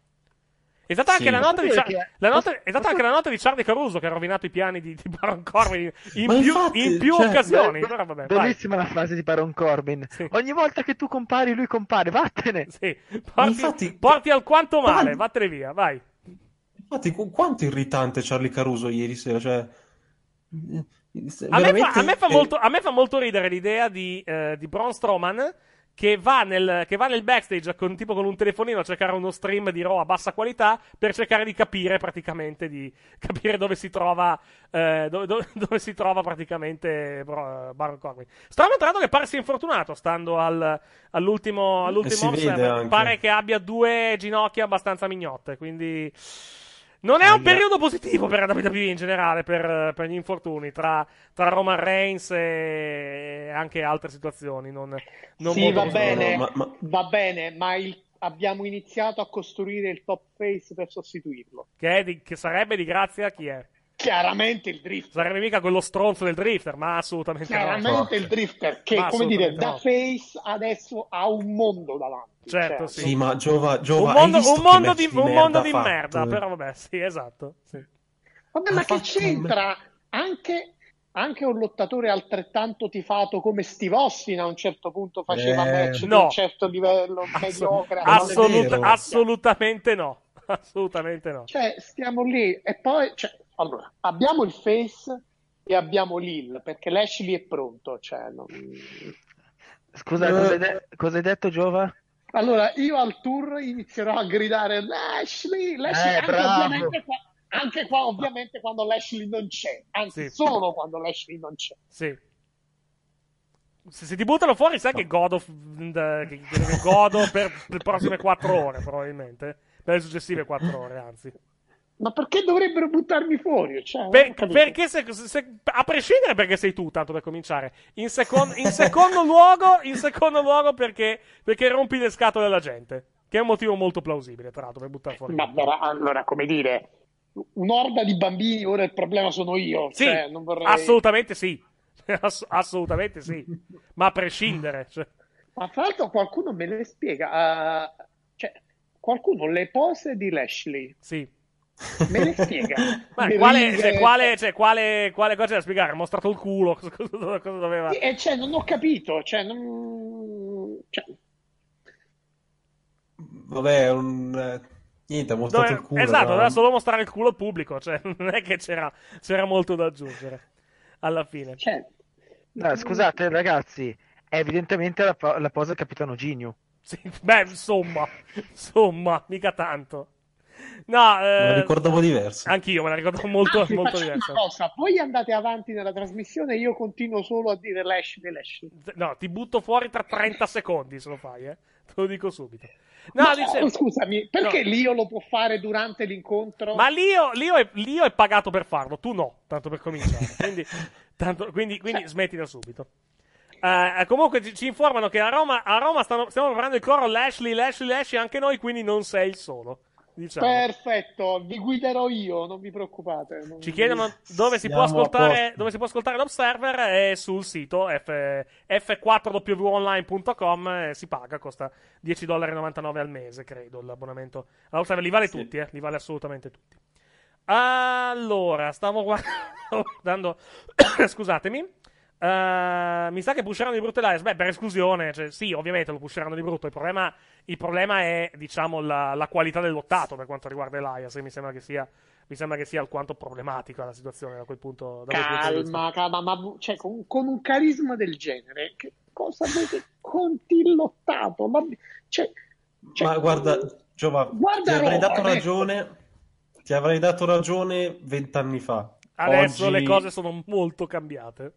È stata anche la notte di Charlie Caruso che ha rovinato i piani di Baron Corbin in più occasioni. Però, vabbè, bellissima vai. La frase di Baron Corbin. Sì. Ogni volta che tu compari, lui compare, vattene. Sì. Porti alquanto male, vattene via, vai. Infatti, quanto irritante Charlie Caruso ieri sera, cioè... A me fa molto ridere l'idea di Braun Strowman che va nel backstage tipo con un telefonino a cercare uno stream di Raw a bassa qualità per cercare di capire dove si trova praticamente Baron Corbin. Strano, tra l'altro, che pare sia infortunato, stando all'ultimo Observer, pare che abbia due ginocchia abbastanza mignotte, quindi non è un periodo positivo per la WWE in generale, per gli infortuni tra Roman Reigns e anche altre situazioni. Va bene, ma abbiamo iniziato a costruire il top face per sostituirlo. Che sarebbe di grazia a chi è? Chiaramente il Drifter. Sarebbe mica quello stronzo del Drifter, ma assolutamente no. Chiaramente il Drifter, che da face adesso ha un mondo davanti. Certo, cioè. Sì. Ma Giova un mondo di merda, però vabbè, sì, esatto. Sì. Vabbè, ma che c'entra anche un lottatore altrettanto tifato come Steve Austin a un certo punto faceva match di un certo livello mediocre. Assolutamente no. Cioè, stiamo lì e poi... Allora, abbiamo il face e abbiamo l'Hill, perché Lashley è pronto. Cioè, non... Scusa, cosa hai detto, Giova? Allora, io al tour inizierò a gridare Lashley anche qua ovviamente quando Lashley non c'è, anzi solo quando Lashley non c'è. Sì. Se ti buttano fuori sai che godo per le prossime 4 ore, probabilmente, per le successive 4 ore, anzi. Ma perché dovrebbero buttarmi fuori? Cioè, perché a prescindere perché sei tu, tanto per cominciare. In secondo luogo perché rompi le scatole alla gente, che è un motivo molto plausibile, tra l'altro, per buttare fuori. Ma allora, come dire, un'orda di bambini, ora il problema sono io. Sì, cioè, non vorrei... assolutamente sì. Ma a prescindere. Cioè. Ma tra l'altro qualcuno me le spiega. Qualcuno le pose di Lashley. Sì. Me ne spiega. Ma quale cosa c'è da spiegare? Ha mostrato il culo, cosa doveva? E non ho capito, Vabbè, niente, ha mostrato il culo. Esatto, doveva solo mostrare il culo al pubblico, cioè non è che c'era molto da aggiungere alla fine. No, scusate ragazzi, è evidentemente la posa del Capitano Ginyu. Sì, beh, insomma, mica tanto. No, me la ricordavo diversa. Anch'io me la ricordavo molto diversa. Voi andate avanti nella trasmissione e io continuo solo a dire Lashley. No, ti butto fuori tra 30 secondi se lo fai, te lo dico subito. Scusami, perché Lio lo può fare durante l'incontro? Ma Lio è pagato per farlo, tu no, tanto per cominciare. Quindi smettila subito. Comunque ci informano che a Roma stiamo preparando il coro Lashley anche noi, quindi non sei il solo. Diciamo. Perfetto, vi guiderò io, non vi preoccupate. Ci chiedono dove si può ascoltare l'Observer, è sul sito f4wonline.com, si paga, costa $10,99 al mese, credo, l'abbonamento all'Observer, li vale tutti, li vale assolutamente tutti. Allora, stavo guardando scusatemi. Mi sa che pusheranno di brutto Elias. Beh, per esclusione, sì, ovviamente lo pusheranno di brutto. Il problema è, diciamo, la qualità del lottato per quanto riguarda Elias. Mi sembra che sia alquanto problematica la situazione da quel punto. Calma, ma con un carisma del genere, che cosa avete conti il lottato? Ma guarda, Giova, ti avrei dato ragione. Ti avrei dato ragione 20 anni fa. Adesso le cose sono molto cambiate.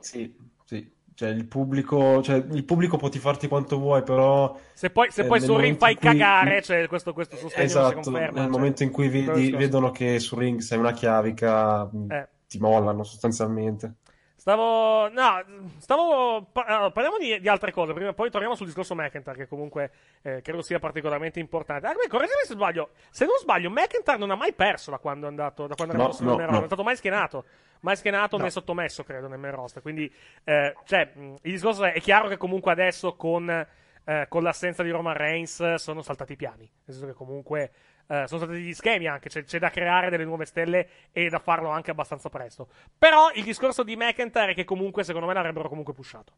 Sì. Cioè, il pubblico può tifarti quanto vuoi, però se poi sul ring fai cagare, questo sostegno non si conferma. Nel momento in cui vedono che sul ring sei una chiavica, ti mollano sostanzialmente. Parliamo di altre cose prima, poi torniamo sul discorso McIntyre, che comunque credo sia particolarmente importante. Correggimi se sbaglio. Se non sbaglio, McIntyre non ha mai perso da quando è andato, da quando era non è stato mai schienato. Mai schienato né sottomesso, credo, nel main roster. Quindi il discorso è chiaro che comunque adesso con l'assenza di Roman Reigns sono saltati i piani, nel senso che comunque sono stati gli schemi anche, c'è da creare delle nuove stelle e da farlo anche abbastanza presto. Però il discorso di McIntyre è che comunque secondo me l'avrebbero comunque pushato,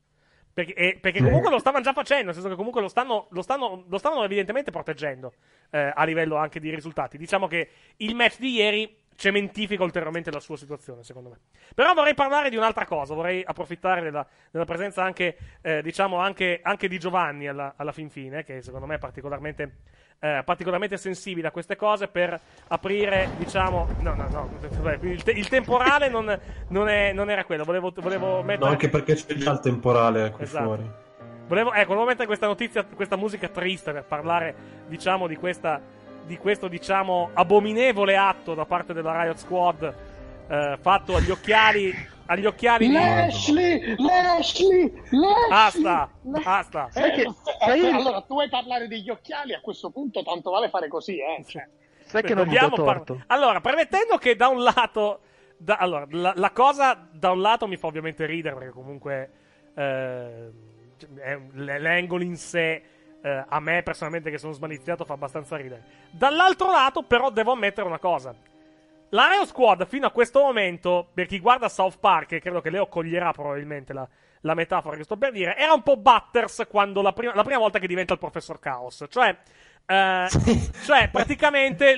perché comunque lo stavano già facendo, nel senso che comunque lo stavano evidentemente proteggendo a livello anche di risultati. Diciamo che il match di ieri cementifica ulteriormente la sua situazione, secondo me. Però vorrei parlare di un'altra cosa, vorrei approfittare della presenza anche, anche di Giovanni alla fin fine, che secondo me è particolarmente sensibile a queste cose, per aprire, il temporale non era quello, volevo mettere... No, anche perché c'è già il temporale qui fuori. Volevo mettere questa notizia, questa musica triste per parlare, di questo abominevole atto da parte della Riot Squad fatto agli occhiali di Lashley. Basta. Allora tu vuoi parlare degli occhiali, a questo punto tanto vale fare così, sai che non abbiamo torto. Allora, premettendo che da un lato la cosa da un lato mi fa ovviamente ridere, perché comunque l'angolo in sé a me personalmente, che sono smaliziato, fa abbastanza ridere. Dall'altro lato però devo ammettere una cosa: la Riot Squad fino a questo momento, per chi guarda South Park, e credo che Leo coglierà probabilmente la metafora che sto per dire, era un po' Butters quando la prima volta che diventa il Professor Chaos, cioè praticamente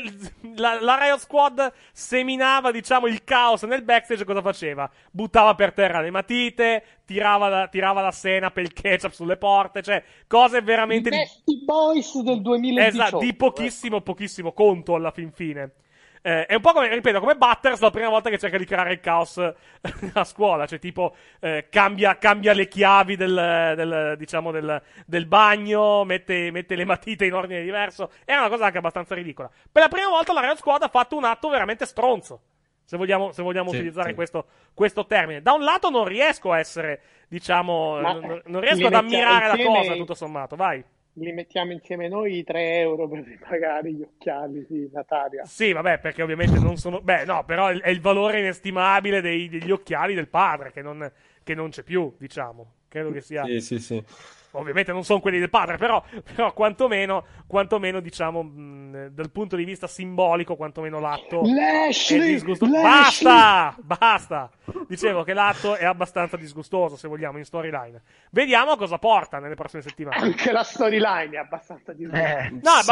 la Riot Squad seminava il caos nel backstage. Cosa faceva? Buttava per terra le matite, tirava la senape e il ketchup sulle porte, cioè cose veramente Nasty Boys del 2018, di pochissimo conto alla fin fine. È un po' come, ripeto, come Butters la prima volta che cerca di creare il caos a scuola, cioè tipo cambia le chiavi del bagno, mette le matite in ordine diverso. È una cosa anche abbastanza ridicola. Per la prima volta la Riot Squad ha fatto un atto veramente stronzo, se vogliamo utilizzare questo termine. Da un lato non riesco a essere, non riesco ad ammirare la cosa, tutto sommato. Vai. Li mettiamo insieme noi i €3 per pagare gli occhiali di Natalia. Sì, vabbè, perché ovviamente non sono... però è il valore inestimabile degli occhiali del padre, che non c'è più, Credo che sia... Sì. Ovviamente non sono quelli del padre, però quantomeno dal punto di vista simbolico, quantomeno l'atto Lashley, è disgustoso. Basta! Dicevo che l'atto è abbastanza disgustoso, se vogliamo, in storyline. Vediamo cosa porta nelle prossime settimane. Anche la storyline è abbastanza disgustosa. Noi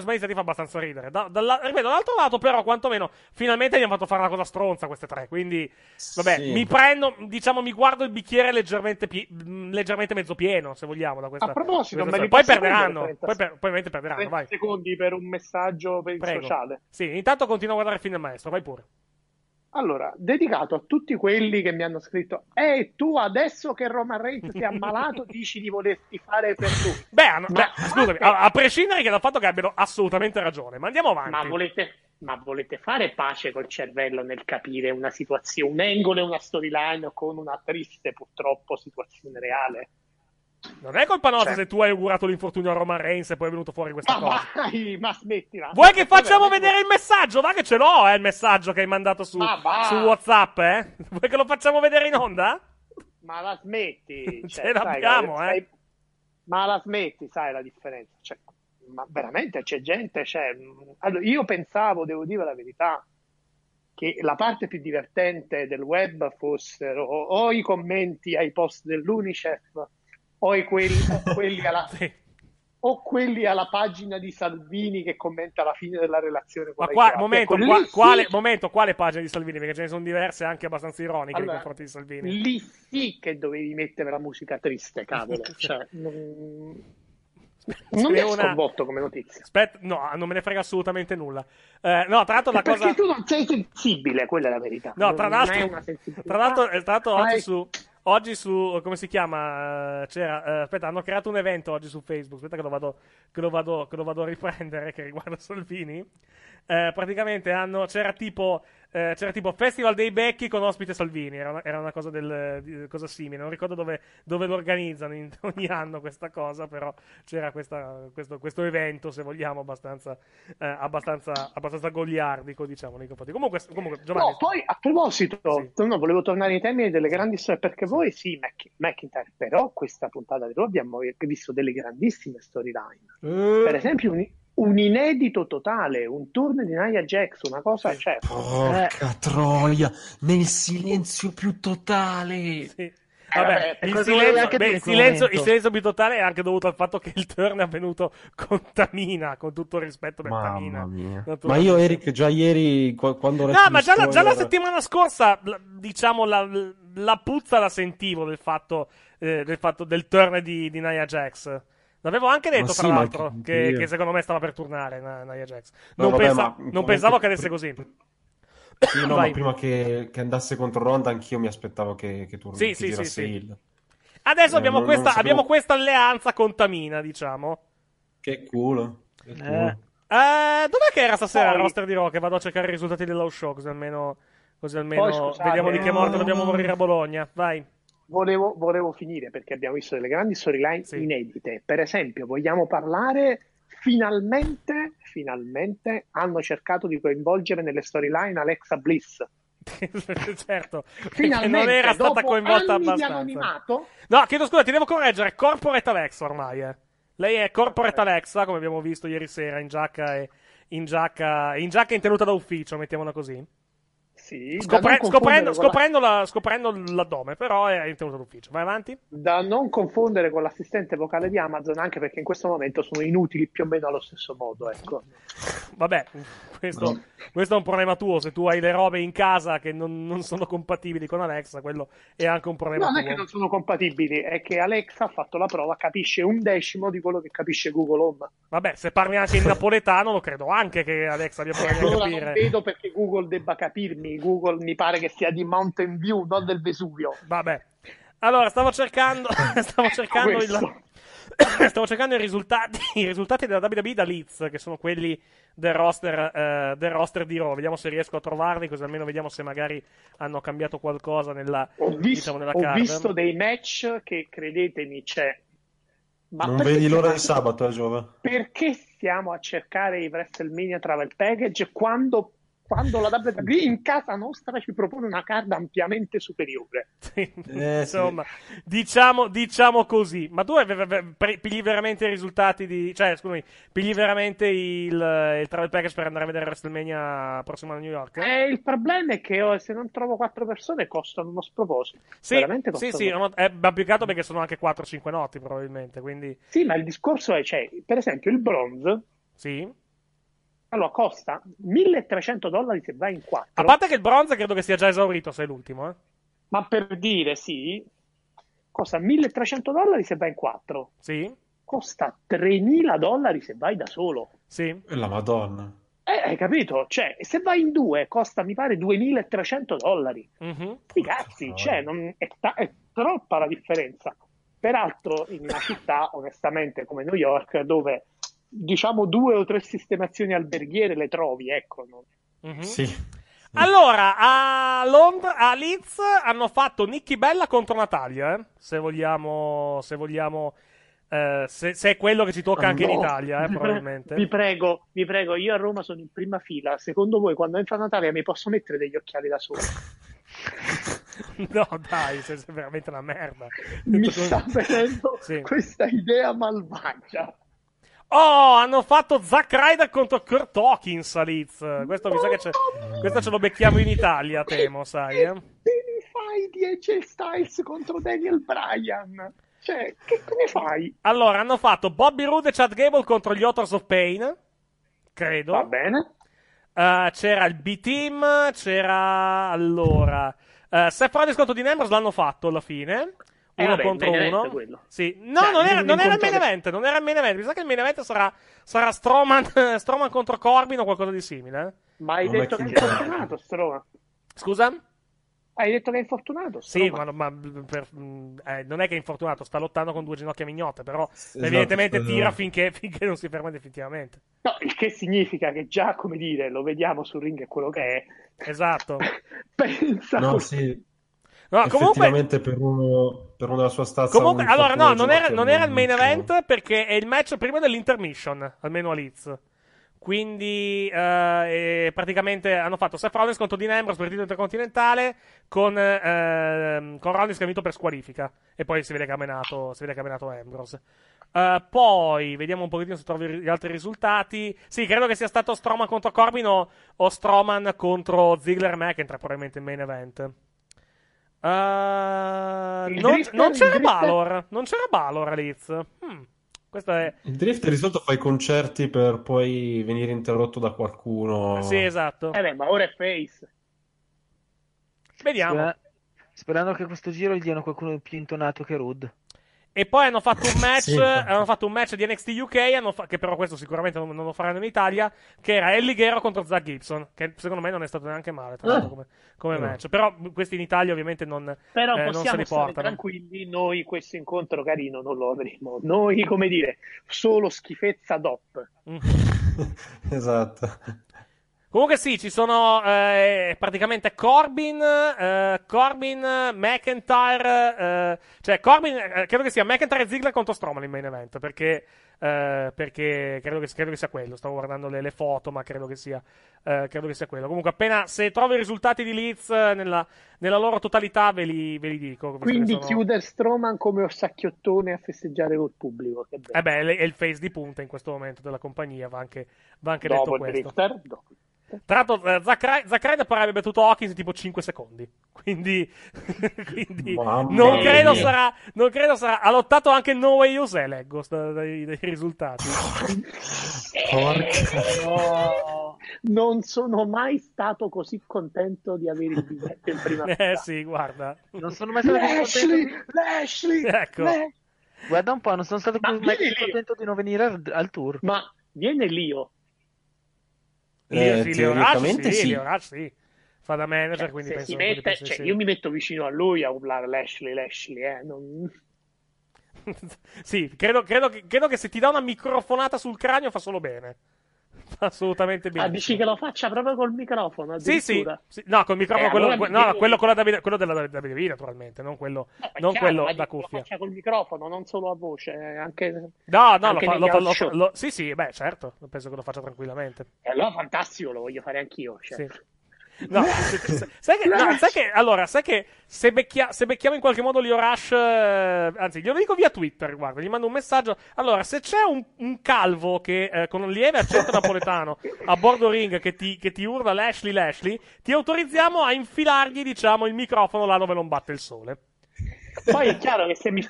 sbagliati fa abbastanza ridere. Dall'altro lato, però, quantomeno, finalmente gli hanno fatto fare una cosa stronza queste tre, quindi, mi prendo, mi guardo il bicchiere leggermente mezzo pieno, se vogliamo, da questa. A proposito, poi perderanno, 30 vai. Secondi per un messaggio per il sociale. Sì, intanto continuo a guardare Fine Maestro, vai pure. Allora, dedicato a tutti quelli che mi hanno scritto: tu adesso che Roman Reigns si è ammalato dici di volerti fare per tu. Scusami, a prescindere dal fatto che abbiano assolutamente ragione, ma andiamo avanti. Ma volete fare pace col cervello nel capire una situazione, un angolo e una storyline con una triste, purtroppo, situazione reale? Non è colpa nostra se tu hai augurato l'infortunio a Roman Reigns e poi è venuto fuori questa cosa. Vai, ma smettila. Vuoi che facciamo vedere il messaggio? Va che ce l'ho, il messaggio che hai mandato su WhatsApp, Vuoi che lo facciamo vedere in onda? Ma la smetti. Ce l'abbiamo, Ma la smetti, sai la differenza. Ma veramente c'è gente, Allora, io pensavo, devo dire la verità, che la parte più divertente del web fossero o i commenti ai post dell'Unicef o quelli alla pagina di Salvini che commenta la fine della relazione con quale pagina di Salvini? Perché ce ne sono diverse anche abbastanza ironiche nei confronti di Salvini. Lì sì che dovevi mettere la musica triste, cavolo. Non mi è sconvolto come notizia. Aspetta, no, non me ne frega assolutamente nulla. Tra l'altro perché tu non sei sensibile, quella è la verità. No, tra l'altro oggi su come si chiama? Hanno creato un evento oggi su Facebook. Aspetta che lo vado a riprendere, che riguarda Salvini. praticamente c'era tipo Festival dei Becchi con ospite Salvini, era una cosa cosa simile, non ricordo dove lo organizzano ogni anno questa cosa, però c'era questo evento, se vogliamo, abbastanza goliardico, diciamo, nei confronti. Comunque Giovanni... No, poi a proposito, sì. No, volevo tornare ai temi delle grandi storie, perché voi sì, McIntyre, però questa puntata di noi abbiamo visto delle grandissime storyline, per esempio un inedito totale, un turno di Nia Jax, una cosa, cioè, porca troia, nel silenzio più totale. Sì. Vabbè, il silenzio più totale è anche dovuto al fatto che il turn è avvenuto con Tamina, con tutto il rispetto per Tamina. Ma io, Eric, già ieri quando la settimana scorsa, diciamo, la puzza la sentivo del fatto del turn di Nia Jax. L'avevo anche detto, tra l'altro, che secondo me stava per tornare Nia Jax. Non pensavo che cadesse così. Sì, no, ma prima che andasse contro Ronda anch'io mi aspettavo che tornasse. Sì. Adesso abbiamo questa alleanza con Tamina, diciamo. Che culo. Dov'è che era stasera il roster di Raw? Che vado a cercare i risultati dello show, così almeno poi, scusate, vediamo di che morte dobbiamo morire a Bologna. Vai. Volevo finire, perché abbiamo visto delle grandi storyline inedite. Per esempio, vogliamo parlare, finalmente hanno cercato di coinvolgere nelle storyline Alexa Bliss. Certo, finalmente, non era stata coinvolta abbastanza. No, chiedo scusa, ti devo correggere, Corporate Alexa ormai. Lei è Corporate Alexa, come abbiamo visto ieri sera, in giacca in tenuta da ufficio, mettiamola così. Sì, scoprendo l'addome, però è in tenuta d'ufficio. Vai avanti. Da non confondere con l'assistente vocale di Amazon, anche perché in questo momento sono inutili più o meno allo stesso modo, ecco. Vabbè, questo è un problema tuo. Se tu hai le robe in casa che non sono compatibili con Alexa, quello è anche un problema tuo. Non è che non sono compatibili, è che Alexa ha fatto la prova, capisce 1/10 di quello che capisce Google Home. Vabbè, se parli anche in napoletano, lo credo anche che Alexa abbia problemi a capire. Non vedo perché Google debba capirmi. Google mi pare che sia di Mountain View, non del Vesuvio. Vabbè. Allora, stavo cercando i risultati. I risultati della WWE da Leeds, che sono quelli del roster di Raw. Vediamo se riesco a trovarli, così almeno vediamo se magari hanno cambiato qualcosa nella card. Ho visto dei match che, credetemi, c'è. Ma non vedi l'ora di sabato, Giova? Perché stiamo a cercare i WrestleMania Travel Package quando la WWE in casa nostra ci propone una card ampiamente superiore? Insomma, sì. Diciamo così. Ma tu pigli veramente i risultati pigli veramente il travel package per andare a vedere WrestleMania prossima a New York? Il problema è che se non trovo 4 persone costano uno sproposito. Sì, veramente costano. Sì, ma più che altro perché sono anche 4-5 notti probabilmente, quindi... Sì, ma il discorso è, cioè, per esempio il bronze... Sì. Allora, costa $1.300 se vai in 4. A parte che il bronzo credo che sia già esaurito, se è l'ultimo. Ma per dire, sì, costa $1.300 se vai in 4. Sì. Costa $3.000 se vai da solo. Sì. E la Madonna. Hai capito? Cioè, se vai in 2 costa, mi pare, $2.300. Mm-hmm. I cazzi, cioè, è troppa la differenza. Peraltro, in una città, onestamente, come New York, dove... diciamo 2 o 3 sistemazioni alberghiere le trovi, ecco. Mm-hmm. Sì. Allora, a Leeds hanno fatto Nikki Bella contro Natalia, se vogliamo, se è quello che ci tocca anche in Italia, probabilmente. Vi prego, io a Roma sono in prima fila, secondo voi quando entra Natalia mi posso mettere degli occhiali da sola? No, dai, sei veramente una merda. Mi sta venendo questa idea malvagia. Oh, hanno fatto Zack Ryder contro Kurt Hawkins a Leeds. Questo mi sa che questo ce lo becchiamo in Italia, temo, sai. Te ne fai di AJ Styles contro Daniel Bryan? Cioè, che ne fai? Allora, hanno fatto Bobby Roode e Chad Gable contro gli Authors of Pain, credo. Va bene. C'era il B-Team, Seth Rollins contro Dean Ambrose, l'hanno fatto alla fine. Uno contro uno, sì. No, cioè, non era il main event. Non era il main event. Mi sa che il main event sarà Strowman contro Corbin o qualcosa di simile. Ma hai detto che è tornato Strowman? Scusa? Hai detto che è infortunato? Sì, non è che è infortunato, sta lottando con due ginocchia mignotte, però esatto, evidentemente tira finché non si ferma definitivamente. No, il che significa che già, come dire, lo vediamo sul ring, è quello che è. Esatto. Pensa. No, sì. No, effettivamente comunque, per una sua stazza comunque, allora no, non era il main event perché è il match prima dell'intermission, almeno a Leeds. Quindi praticamente hanno fatto Seth Rollins contro Dean Ambrose per il titolo intercontinentale con Rollins che ha vinto per squalifica e poi si vede che ha menato Ambrose. Poi vediamo un pochettino se trovo gli altri risultati. Sì, credo che sia stato Strowman contro Corbin o Strowman contro Ziggler e McIntyre probabilmente il main event. Non c'era Balor a Leeds. Questo è... Il drift di solito fa i concerti per poi venire interrotto da qualcuno. Sì, esatto. Ma ora è face. Vediamo. Sperando che questo giro gli diano qualcuno più intonato che Rude. E poi hanno fatto un match di NXT UK, che però questo sicuramente non lo faranno in Italia, che era El Ligero contro Zach Gibson, che secondo me non è stato neanche male tra l'altro come match, però questi in Italia ovviamente non se li portano. Però possiamo stare tranquilli, noi questo incontro carino non lo avremo, noi come dire solo schifezza DOP. Esatto. Comunque sì, ci sono praticamente Corbin, McIntyre, cioè Corbin, credo che sia McIntyre e Ziggler contro Strowman in main event, perché credo che sia quello, stavo guardando le foto, ma credo che sia quello. Comunque appena, se trovo i risultati di Leeds nella loro totalità, ve li dico. Quindi chiude Strowman come sacchiottone a festeggiare col pubblico. Che bello. È il face di punta in questo momento della compagnia, va anche detto questo. Tra l'altro, Zack Ryder pare abbia battuto Hawkins in tipo 5 secondi. Quindi non credo sarà. Ha lottato anche No Way Jose, leggo dai risultati. Porca. No. Non sono mai stato così contento di avere il biglietto in prima serata. Sì, guarda. Non sono mai stato così contento. Lashley, ecco. Guarda un po', non sono stato mai contento di non venire al tour. Ma viene Lio. Teoricamente sì. Leonardo, sì, fa da manager, quindi penso io mi metto vicino a lui a urlare Lashley non... Sì, credo che se ti dà una microfonata sul cranio fa solo bene, fa assolutamente bene. Dici che lo faccia proprio col microfono? Sì. No, col microfono quello della WWE naturalmente, non quello, quello da cuffia. Lo faccia col microfono, non solo a voce, anche sì, beh, certo, penso che lo faccia tranquillamente. E allora fantastico, lo voglio fare anch'io, cioè. Sì. No, sai che se becchiamo in qualche modo Lio Rush, anzi glielo dico via Twitter, guarda, gli mando un messaggio. Allora, se c'è un calvo che con un lieve accento napoletano a bordo ring che ti urla Lashley, ti autorizziamo a infilargli, diciamo, il microfono là dove non batte il sole. Poi è chiaro che se mi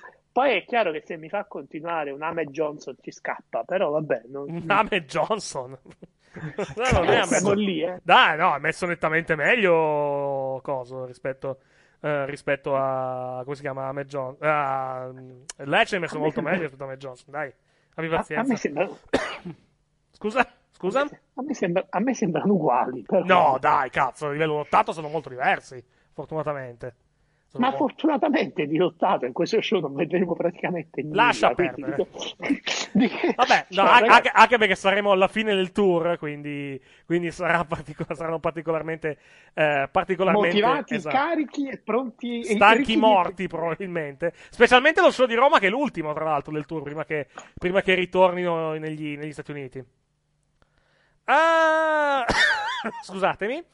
fa continuare un Ahmed Johnson ci scappa, però vabbè. Un Ahmed Johnson? No, ha messo nettamente meglio coso rispetto a come si chiama Ahmed Johnson. Lei ci ha messo molto meglio rispetto a Ahmed Johnson, dai, abbi pazienza. A me sembra... Scusa? A me sembrano uguali. Però... No, dai, cazzo, a livello lottato sono molto diversi, fortunatamente. Fortunatamente di lottato in questo show non vedremo praticamente niente. Lascia perdere. Vabbè, no, anche perché saremo alla fine del tour, quindi saranno particolarmente motivati, esatto, carichi e pronti, stanchi, morti probabilmente. Specialmente lo show di Roma, che è l'ultimo tra l'altro del tour prima che ritornino negli Stati Uniti. Scusatemi.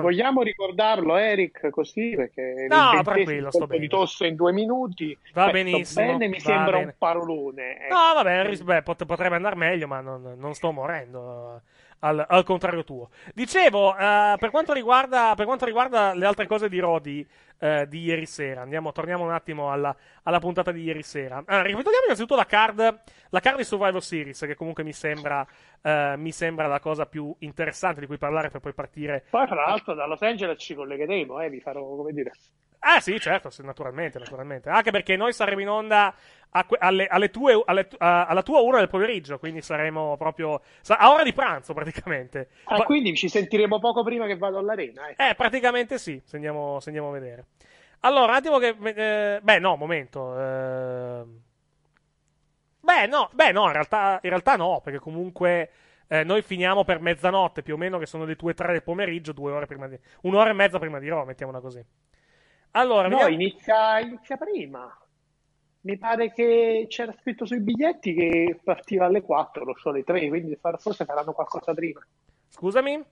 Vogliamo ricordarlo, Eric, così, perché no, tranquillo, sto bene. Di tosse in 2 minuti va benissimo, bene, mi sembra bene. Un parolone, ecco. No, vabbè, potrebbe andare meglio, ma non sto morendo al contrario tuo. Dicevo, per quanto riguarda le altre cose di Rodi di ieri sera, torniamo un attimo alla puntata di ieri sera. Ripetiamo innanzitutto la card di Survivor Series, che comunque mi sembra la cosa più interessante di cui parlare per poi partire. Poi tra l'altro da Los Angeles ci collegheremo, vi farò, come dire, Ah sì, certo, naturalmente. Anche perché noi saremo in onda alla tua ora del pomeriggio, quindi saremo proprio a ora di pranzo praticamente. Quindi ci sentiremo poco prima che vado all'arena. Praticamente sì, se andiamo a vedere. Allora, un attimo che... in realtà no, perché comunque... noi finiamo per mezzanotte più o meno, che sono le 2:03 del pomeriggio, 2 ore prima di... un'ora e mezza prima di Roma, mettiamola così. Allora, no, inizia prima. Mi pare che c'era scritto sui biglietti che partiva alle 4, lo so, alle 3, quindi forse faranno qualcosa prima. Scusami?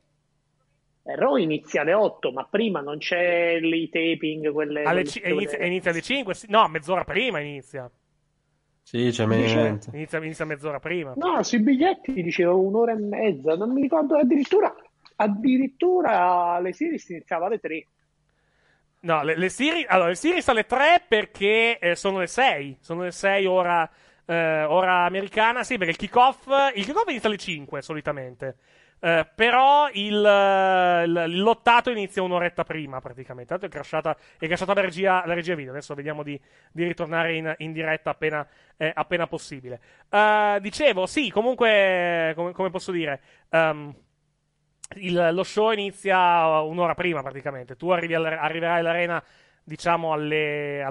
Roma inizia alle 8, ma prima non c'è i taping, quelle... Inizia alle 5? Sì, no, mezz'ora prima inizia. Sì, c'è niente. Inizia mezz'ora prima. No, sui biglietti dicevo un'ora e mezza, non mi ricordo, addirittura le series iniziava alle 3. No, le series alle 3 perché sono le 6. Sono le 6 ora americana, sì, perché il kick-off inizia alle 5 solitamente. Però il lottato inizia un'oretta prima praticamente. Tanto è crashata la regia video. Adesso vediamo di ritornare in diretta appena possibile. Dicevo, sì, comunque come posso dire, lo show inizia un'ora prima praticamente. Tu arriverai all'arena diciamo sono le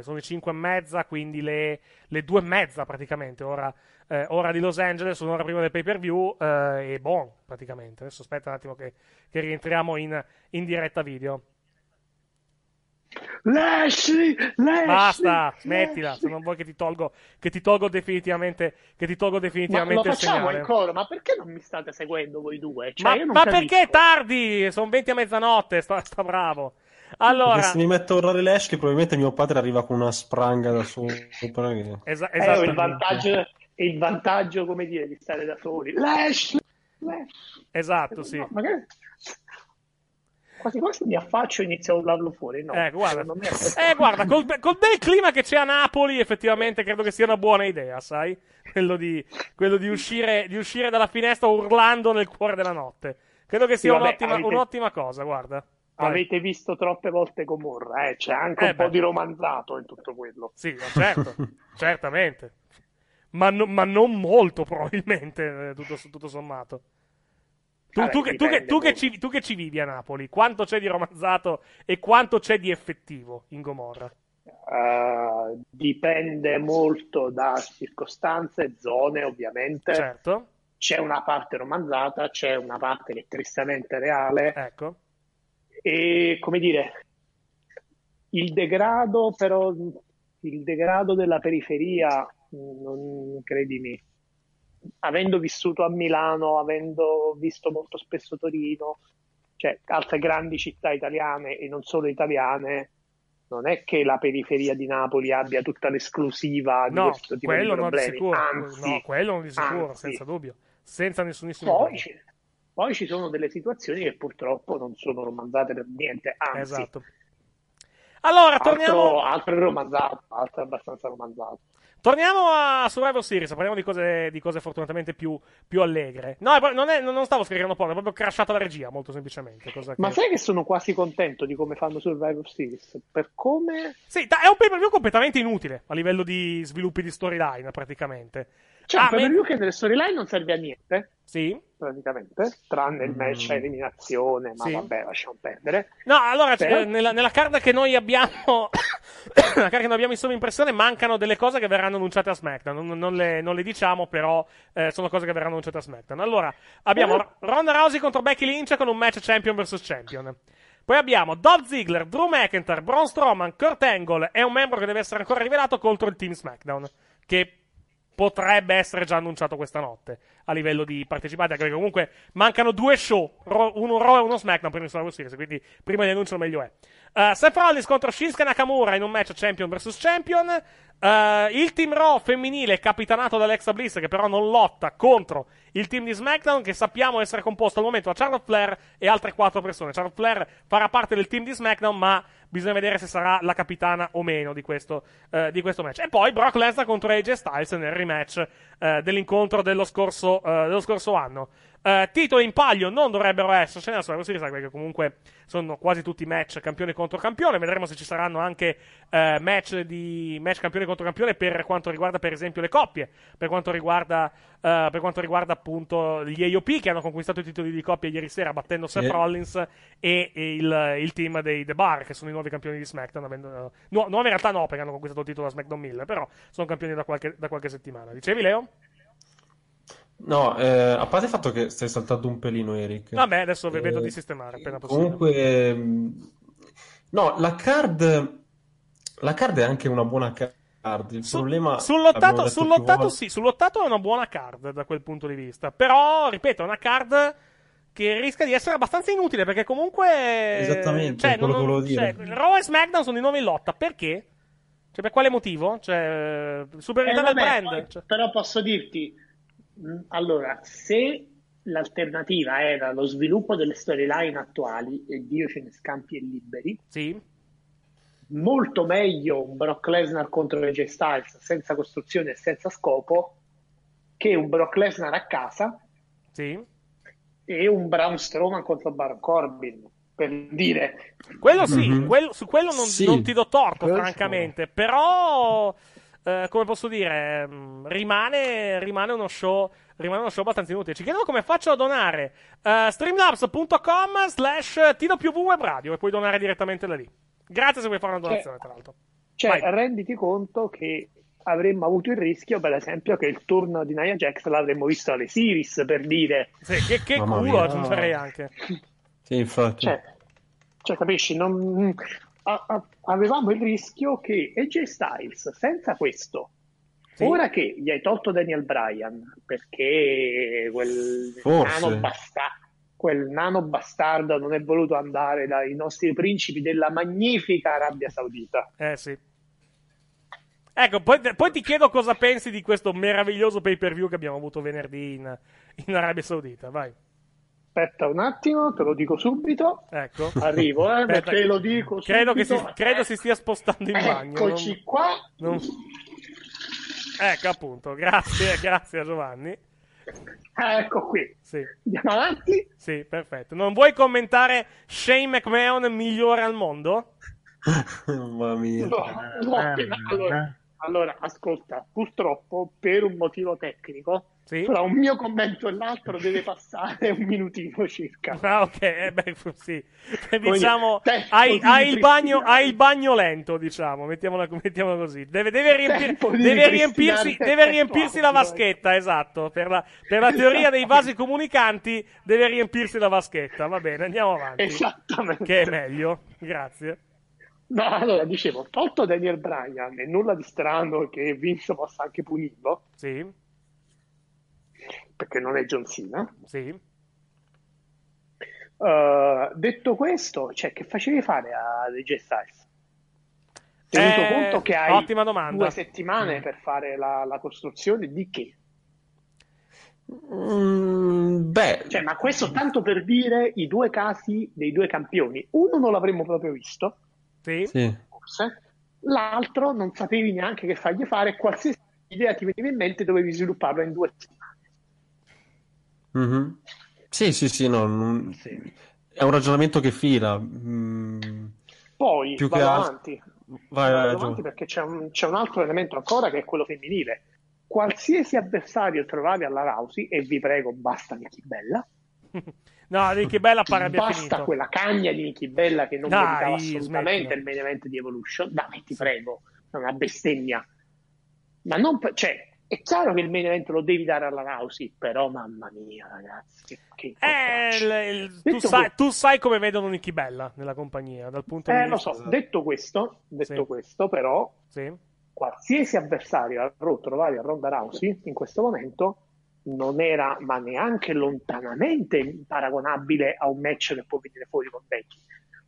5:30, quindi le 2:30 praticamente, ora di Los Angeles, un'ora prima del pay-per-view, e buon, praticamente. Adesso aspetta un attimo che rientriamo in diretta video. Lashley! Basta, smettila, Lashley. Se non vuoi che ti tolgo definitivamente ma lo facciamo segnale. Ancora, ma perché non mi state seguendo voi due? Cioè, ma perché è tardi? Sono 20:30, sta bravo. Allora, se mi metto a urlare Lashley, probabilmente mio padre arriva con una spranga da solo. Esatto. Il vantaggio, come dire, di stare da soli. Lashley. Esatto, sì. No, magari... Quasi mi affaccio e inizio a urlarlo fuori. No. Guarda, col bel clima che c'è a Napoli, effettivamente credo che sia una buona idea, sai? Quello di uscire dalla finestra urlando nel cuore della notte. Credo che sia un'ottima cosa, guarda. Vai. Avete visto troppe volte Gomorra, c'è anche un po' di romanzato in tutto quello. Sì, certo, certamente. Ma non molto, probabilmente, tutto sommato. Tu che ci vivi a Napoli, quanto c'è di romanzato e quanto c'è di effettivo in Gomorra? Dipende molto da circostanze, zone, ovviamente. Certo. C'è una parte romanzata, c'è una parte che è tristemente reale. Ecco. E come dire, il degrado della periferia, non credimi, avendo vissuto a Milano, avendo visto molto spesso Torino, cioè altre grandi città italiane e non solo italiane, non è che la periferia di Napoli abbia tutta l'esclusiva di questo tipo di problemi. Quello non di sicuro, senza dubbio, senza nessunissimo dubbio. Poi ci sono delle situazioni che purtroppo non sono romanzate per niente, anzi. Esatto. Allora, torniamo... Altro romanzato, altro abbastanza romanzato. Torniamo a Survivor Series, parliamo di cose fortunatamente più allegre. No, non stavo scrivendo porno, è proprio crashata la regia, molto semplicemente. Ma sai che sono quasi contento di come fanno Survivor Series? Per come... Sì, è un pay-per-view completamente inutile a livello di sviluppi di storyline, praticamente. Cioè, un pay-per-view che nelle storyline non serve a niente. Sì. Praticamente, tranne il match a eliminazione, ma sì. Vabbè, lasciamo perdere. No, allora, però... nella carta che noi abbiamo in sovraimpressione mancano delle cose che verranno annunciate a SmackDown. Non le diciamo, però sono cose che verranno annunciate a SmackDown. Allora, abbiamo Ronda Rousey contro Becky Lynch con un match champion vs champion. Poi abbiamo Dolph Ziggler, Drew McIntyre, Braun Strowman, Kurt Angle e un membro che deve essere ancora rivelato contro il team SmackDown, che potrebbe essere già annunciato questa notte a livello di partecipanti, anche perché comunque mancano due show, uno Raw e uno SmackDown per il Survivor Series, quindi prima di annuncio meglio è. Seth Rollins contro Shinsuke Nakamura in un match champion vs champion. Il team Raw femminile capitanato da Alexa Bliss, che però non lotta, contro il team di SmackDown, che sappiamo essere composto al momento da Charlotte Flair e altre 4 persone. Charlotte Flair farà parte del team di SmackDown, ma bisogna vedere se sarà la capitana o meno di questo match. E poi Brock Lesnar contro AJ Styles nel rematch dell'incontro dello scorso dello scorso anno. Titolo in palio non dovrebbero esserci nella Survivor Series, perché comunque sono quasi tutti match campione contro campione. Vedremo se ci saranno anche match campione contro campione per quanto riguarda per esempio le coppie, per quanto riguarda appunto gli AOP, che hanno conquistato i titoli di coppia ieri sera battendo Seth Rollins e il team dei The Bar, che sono i nuovi campioni di SmackDown, nuovi in realtà no, perché hanno conquistato il titolo da SmackDown 1000, però sono campioni da qualche settimana. Dicevi, Leo? No, a parte il fatto che stai saltando un pelino, Eric. Vabbè, adesso vedo di sistemare appena possibile. Comunque, no, la card è anche una buona card. Il problema sull'ottato è una buona card da quel punto di vista. Però, ripeto, è una card che rischia di essere abbastanza inutile, perché comunque esattamente, cioè, quello che volevo dire. Cioè, Raw e SmackDown sono di nuovo in lotta, perché? Cioè, per quale motivo? Cioè, superiorità del brand. Poi, cioè. Però posso dirti, allora, se l'alternativa era lo sviluppo delle storyline attuali e Dio ce ne scampi e liberi, sì, molto meglio un Brock Lesnar contro AJ Styles senza costruzione e senza scopo, che un Brock Lesnar a casa, sì, e un Braun Strowman contro Baron Corbin, per dire. Quello sì, mm-hmm. Su quello non ti do torto, quello francamente, però... come posso dire, rimane uno show abbastanza inutile. Ci chiedono come faccio a donare. Streamlabs.com/TWWebradio e puoi donare direttamente da lì. Grazie se vuoi fare una donazione, tra l'altro. Cioè, vai. Renditi conto che avremmo avuto il rischio, per esempio, che il turno di Nia Jax l'avremmo visto alle Series, per dire. Sì, che culo mia, aggiungerei anche. Sì, infatti. Cioè capisci, non... avevamo il rischio che AJ Styles senza questo, sì, ora che gli hai tolto Daniel Bryan perché quel nano bastardo non è voluto andare dai nostri principi della magnifica Arabia Saudita, sì, ecco, poi ti chiedo cosa pensi di questo meraviglioso pay per view che abbiamo avuto venerdì in Arabia Saudita. Vai. Aspetta un attimo, te lo dico subito. Ecco. Arrivo, aspetta, te lo dico subito. Credo si stia spostando in bagno. Eccoci qua. Ecco, appunto. Grazie a Giovanni. Ecco qui. Sì. Andiamo avanti. Sì, perfetto. Non vuoi commentare Shane McMahon migliore al mondo? Mamma mia. No. Allora, ascolta, purtroppo per un motivo tecnico, sì, tra un mio commento e l'altro deve passare un minutino circa. Ah, ok, sì. Diciamo, hai il bagno lento, diciamo, mettiamola così. Deve riempirsi la vaschetta, esatto. Per la teoria dei vasi comunicanti deve riempirsi la vaschetta. Va bene, andiamo avanti. Esattamente. Che è meglio, grazie. No, allora, dicevo, tolto Daniel Bryan, e nulla di strano che Vince possa anche punirlo. Sì. Perché non è John Cena, sì. Detto questo, cioè, che facevi fare a AJ Styles? Tenuto conto che hai ottima domanda. 2 settimane per fare la costruzione di che? Cioè, ma questo tanto per dire i due casi dei due campioni. Uno non l'avremmo proprio visto, sì. Forse. L'altro non sapevi neanche che fargli fare, qualsiasi idea ti veniva in mente dovevi svilupparlo in 2 settimane. Mm-hmm. Sì, no, sì. È un ragionamento che fila. Poi più vado avanti. Vai, perché c'è un altro elemento ancora, che è quello femminile. Qualsiasi avversario trovavi alla Rousey, e vi prego, basta Nikki Bella. No, Nikki Bella pare abbia finito. Basta quella cagna di Nikki Bella che non meritava assolutamente il main event di Evolution. Dai, ti prego, è una bestemmia. Ma non cioè, è chiaro che il main event lo devi dare alla Rousey, però mamma mia, ragazzi, tu sai come vedono Nikki Bella nella compagnia dal punto di vista. Lo so. Detto questo, però, sì, qualsiasi avversario a Raw trovare a Ronda Rousey in questo momento non era, ma neanche lontanamente, paragonabile a un match che può venire fuori con Becky,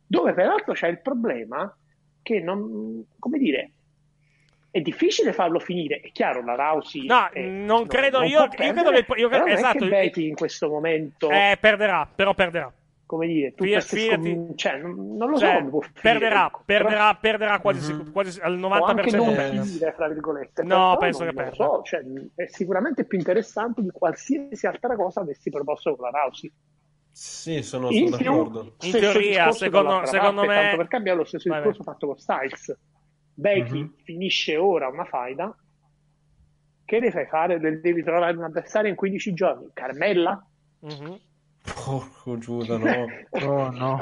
dove peraltro c'è il problema che non, come dire, è difficile farlo finire. È chiaro, la Rousey non credo, io credo che Becky in questo momento perderà, però perderà. come dire, tutte cioè, non lo so, perderà quasi, quasi al 90%, anche non finire, fra virgolette. No, penso che perda. Lo so, cioè, è sicuramente più interessante di qualsiasi altra cosa avessi proposto con la Rousey. Sì, sono d'accordo. In teoria, secondo me, tanto per cambiare, lo stesso discorso fatto con Styles. Becky finisce ora una faida, che ne fai fare? Devi trovare un avversario in 15 giorni. Carmella? Porco Giuda, no. Oh, no.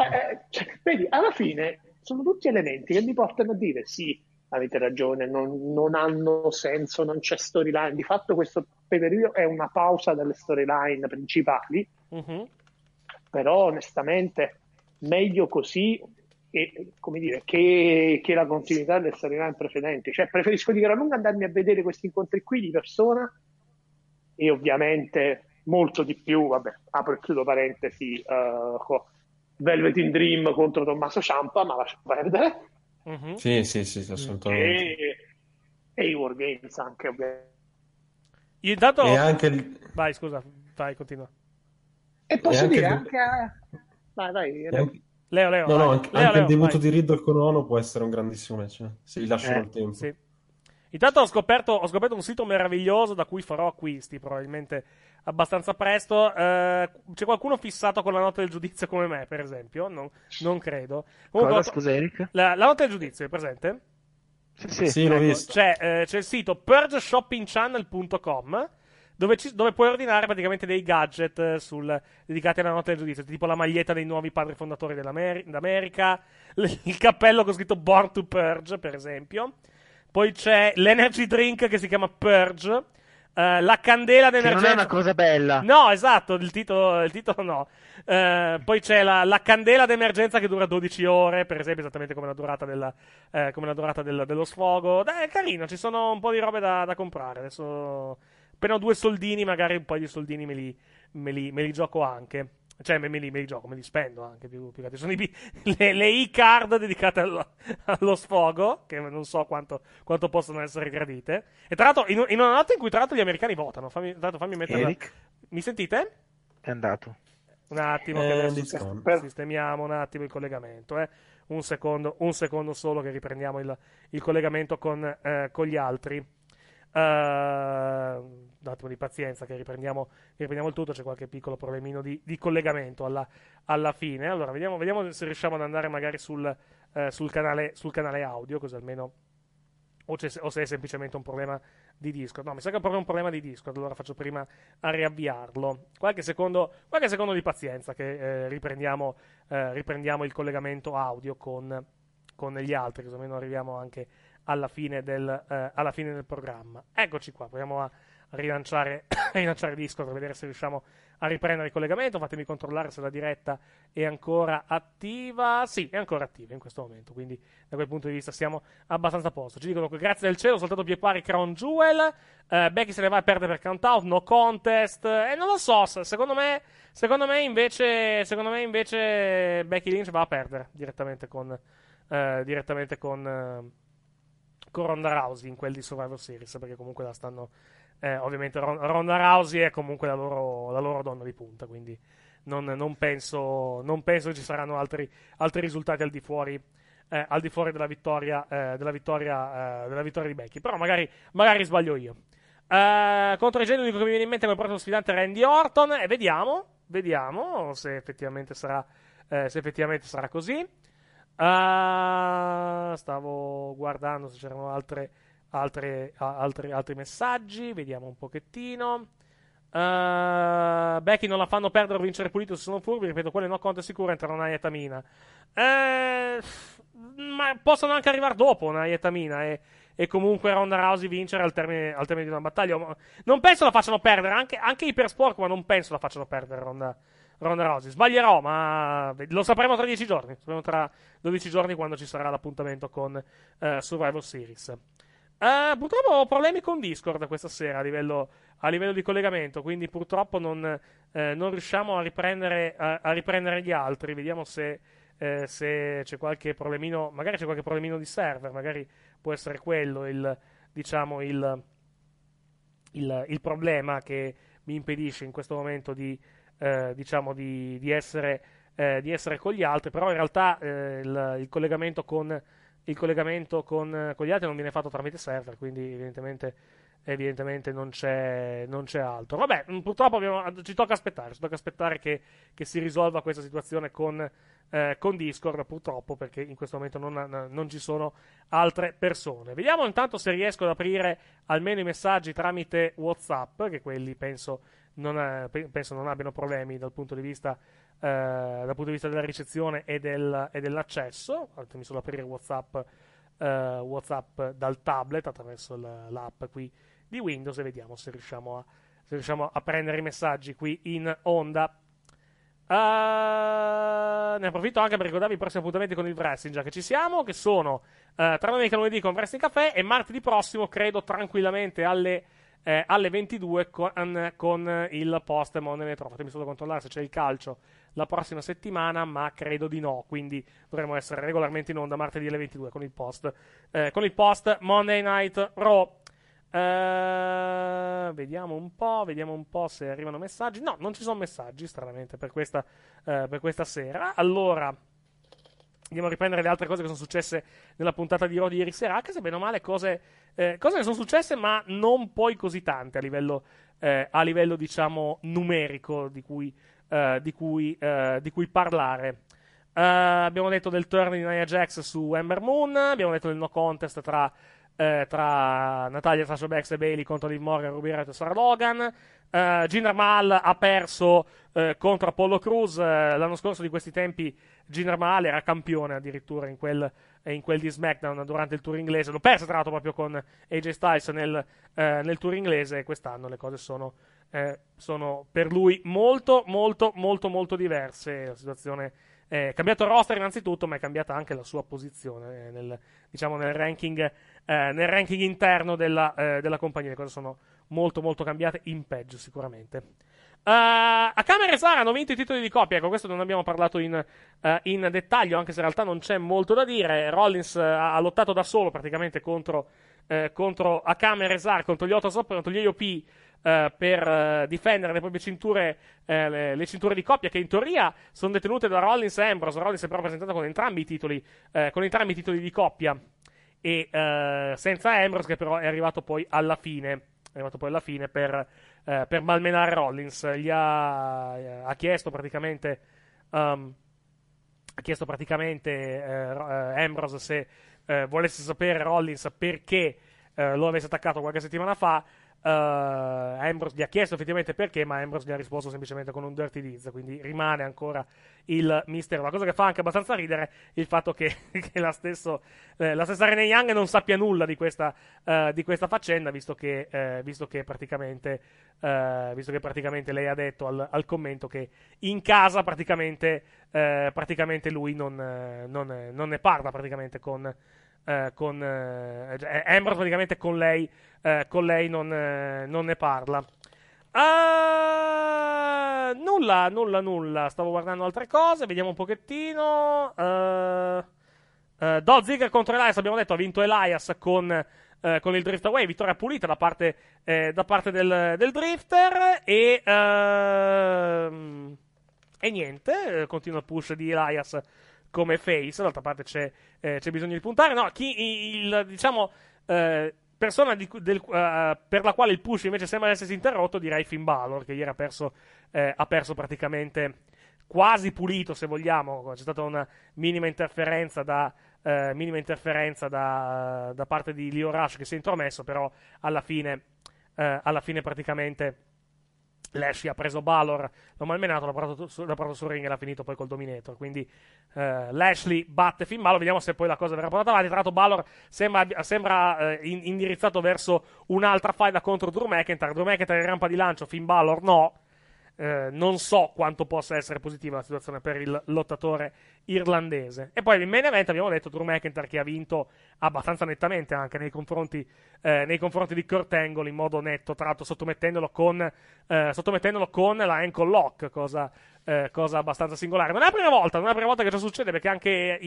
Cioè, vedi, alla fine sono tutti elementi che mi portano a dire sì, avete ragione, non hanno senso, non c'è storyline. Di fatto questo periodo è una pausa dalle storyline principali, però onestamente meglio così, e, come dire, che la continuità delle storyline precedenti. Cioè, preferisco di gran lunga andarmi a vedere questi incontri qui di persona, e ovviamente molto di più, vabbè, apro e chiudo parentesi, Velvet in Dream contro Tommaso Ciampa, ma lascio perdere. Sì, assolutamente. E i War Games anche, ovviamente. Intanto... E anche il... Vai, scusa, vai, continua. E posso dire anche... Vai, vai, anche... Leo. No, vai. Anche il debutto di Riddle con Ono può essere un grandissimo match, eh? Sì, lasciano il tempo. Sì. Intanto ho scoperto un sito meraviglioso da cui farò acquisti probabilmente abbastanza presto. C'è qualcuno fissato con la nota del giudizio come me, per esempio? Non credo. Comunque, scusa, Eric? La nota del giudizio è presente? Sì, l'ho visto. C'è il sito purgeshoppingchannel.com dove puoi ordinare praticamente dei gadget dedicati alla nota del giudizio, tipo la maglietta dei nuovi padri fondatori d'America, il cappello con scritto Born to Purge, per esempio. Poi c'è l'energy drink che si chiama Purge, la candela d'energia... non è una cosa bella. No, esatto, il titolo no. Poi c'è la candela d'emergenza che dura 12 ore, per esempio, esattamente come la durata dello sfogo. È carino, ci sono un po' di robe da comprare. Adesso appena ho 2 soldini, magari un po' di soldini me li gioco anche. Cioè, me li spendo anche più che altro. Sono le e-card dedicate allo sfogo, che non so quanto possono essere gradite. E tra l'altro, in una notte in cui tra l'altro gli americani votano, fammi mettere... Eric? Mi sentite? È andato. Un attimo, che adesso sistemiamo un attimo il collegamento, Un secondo solo che riprendiamo il collegamento con gli altri. Un attimo di pazienza che riprendiamo il tutto. C'è qualche piccolo problemino di collegamento alla fine. Allora vediamo se riusciamo ad andare magari sul canale audio, così almeno, o se è semplicemente un problema di Discord. No, mi sa che è proprio un problema di Discord, allora faccio prima a riavviarlo. Qualche secondo di pazienza che riprendiamo il collegamento audio con gli altri, così almeno arriviamo anche alla fine del programma. Eccoci qua, proviamo a rilanciare Discord, a vedere se riusciamo a riprendere il collegamento. Fatemi controllare se la diretta è ancora attiva. Sì, è ancora attiva in questo momento, quindi da quel punto di vista siamo abbastanza a posto. Ci dicono che grazie del cielo ho saltato Pie Pari Crown Jewel, Becky se ne va a perdere per count out, no contest, non lo so, secondo me invece Becky Lynch va a perdere direttamente con Ronda Rousey in quel di Survivor Series, perché comunque la stanno... ovviamente Ronda Rousey è comunque la loro donna di punta, quindi non penso che ci saranno altri risultati al di fuori della vittoria di Becky, però magari sbaglio io. Contro il genere, l'unico che mi viene in mente come prossimo sfidante è Randy Orton, e vediamo se effettivamente sarà così. Stavo guardando se c'erano altri messaggi, vediamo un pochettino. Becky non la fanno perdere o vincere pulito se sono furbi, ripeto, quelle no conto è sicura tra Naya e Tamina, ma possono anche arrivare dopo Naya e Tamina e comunque Ronda Rousey vincere al termine di una battaglia. Non penso la facciano perdere, anche Ipersport, ma non penso la facciano perdere Ronda Rousey. Sbaglierò, ma lo sapremo tra 10 giorni. Sapremo tra 12 giorni quando ci sarà l'appuntamento con Survivor Series. Purtroppo ho problemi con Discord questa sera a livello di collegamento, quindi purtroppo non riusciamo a riprendere gli altri. Vediamo se c'è qualche problemino. Magari c'è qualche problemino di server, magari può essere quello il problema che mi impedisce in questo momento di essere di essere con gli altri, però in realtà il collegamento con gli altri non viene fatto tramite server, quindi evidentemente non c'è altro. Vabbè, purtroppo ci tocca aspettare che si risolva questa situazione con Discord, purtroppo, perché in questo momento non ci sono altre persone. Vediamo intanto se riesco ad aprire almeno i messaggi tramite WhatsApp, che quelli penso non abbiano problemi dal punto di vista della ricezione e dell'accesso. Fatemi solo aprire WhatsApp dal tablet attraverso l'app qui di Windows, e vediamo se riusciamo a prendere i messaggi qui in onda. Ne approfitto anche per ricordarvi i prossimi appuntamenti con il wrestling, già che ci siamo, che sono tra domenica e lunedì con Wrestling Café, e martedì prossimo credo tranquillamente alle 22 con il post Monday Night Raw. Fatemi solo controllare se c'è il calcio la prossima settimana, ma credo di no, quindi dovremo essere regolarmente in onda martedì alle 22 con il post Monday Night Raw. Vediamo un po' se arrivano messaggi. No, non ci sono messaggi, stranamente, per questa sera. Allora, andiamo a riprendere le altre cose che sono successe nella puntata di Raw di ieri sera, anche se bene o male cose che sono successe, ma non poi così tante a livello diciamo numerico di cui parlare. Abbiamo detto del turn di Nia Jax su Ember Moon, abbiamo detto del no contest tra Natalia, Sasha Banks e Bailey contro Liv Morgan, Ruby Riott e Sarah Logan. Jinder Mahal ha perso contro Apollo Crews. L'anno scorso di questi tempi Jinder Mahal era campione addirittura in quel di SmackDown durante il tour inglese. L'ho perso tra l'altro proprio con AJ Styles nel tour inglese, e quest'anno le cose sono per lui molto diverse. La situazione è cambiato il roster innanzitutto, ma è cambiata anche la sua posizione nel ranking interno della compagnia. Le cose sono molto cambiate in peggio sicuramente. Akamere e Sara hanno vinto i titoli di coppia. Ecco, questo non abbiamo parlato in dettaglio, anche se in realtà non c'è molto da dire. Rollins ha lottato da solo praticamente contro Akamere e Sara, contro gli Otosop, contro gli EOP, per difendere le proprie cinture, le cinture di coppia, che in teoria sono detenute da Rollins e Ambrose. Rollins è però presentato con entrambi i titoli di coppia, e senza Ambrose, che però è arrivato poi alla fine per malmenare Rollins. Ha chiesto praticamente Ambrose se volesse sapere Rollins perché lo avesse attaccato qualche settimana fa. Ambrose gli ha chiesto effettivamente perché, ma Ambrose gli ha risposto semplicemente con un dirty deeds, quindi rimane ancora il mistero. La cosa che fa anche abbastanza ridere il fatto che la stessa Renee Young non sappia nulla di questa faccenda, visto che praticamente lei ha detto al commento che in casa praticamente lui non ne parla praticamente Ambrose praticamente con lei non ne parla. Nulla. Stavo guardando altre cose, vediamo un pochettino. Dolph Ziggler contro Elias, abbiamo detto, ha vinto Elias con il Drift Away, vittoria pulita da parte del Drifter, e niente, continua il push di Elias come face. D'altra parte c'è bisogno di puntare. No, persona per la quale il push invece sembra essersi interrotto, direi Finn Balor, che ieri ha perso praticamente quasi pulito, se vogliamo. C'è stata una minima interferenza da parte di Lio Rush, che si è intromesso, però alla fine praticamente Lashley ha preso Balor, l'ha malmenato, l'ha portato sul ring e l'ha finito poi col Dominator. Quindi Lashley batte Finn Balor. Vediamo se poi la cosa verrà portata avanti. Tra l'altro Balor sembra indirizzato verso un'altra faida contro Drew McIntyre. Drew McIntyre in rampa di lancio, Finn Balor no. Non so quanto possa essere positiva la situazione per il lottatore irlandese. E poi in main event abbiamo detto Drew McIntyre, che ha vinto abbastanza nettamente anche nei confronti di Kurt Angle, in modo netto, tra l'altro sottomettendolo con la ankle lock, cosa abbastanza singolare. Non è la prima volta che ciò succede, perché anche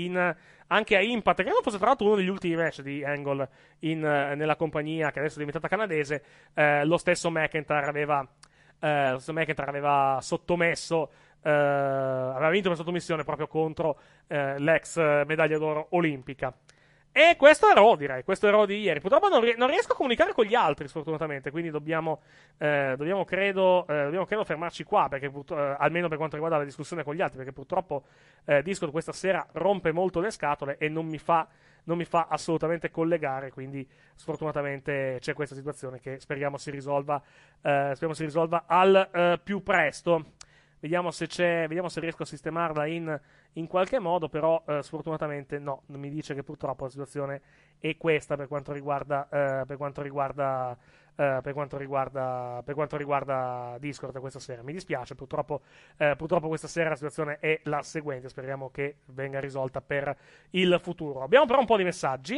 a Impact, credo fosse tra l'altro uno degli ultimi match di Angle nella compagnia, che adesso è diventata canadese, lo stesso McIntyre aveva sottomesso aveva vinto questa sottomissione proprio contro l'ex medaglia d'oro olimpica. E questo è Raw, direi, questo è Raw di ieri. Purtroppo non riesco a comunicare con gli altri, sfortunatamente, quindi dobbiamo credo fermarci qua, perché almeno per quanto riguarda la discussione con gli altri, perché purtroppo Discord questa sera rompe molto le scatole e non mi fa assolutamente collegare, quindi sfortunatamente c'è questa situazione che speriamo si risolva al più presto. Vediamo se riesco a sistemarla in qualche modo, però sfortunatamente no, mi dice che purtroppo la situazione è questa per quanto riguarda Discord questa sera. Mi dispiace, purtroppo questa sera la situazione è la seguente, speriamo che venga risolta per il futuro. Abbiamo però un po' di messaggi.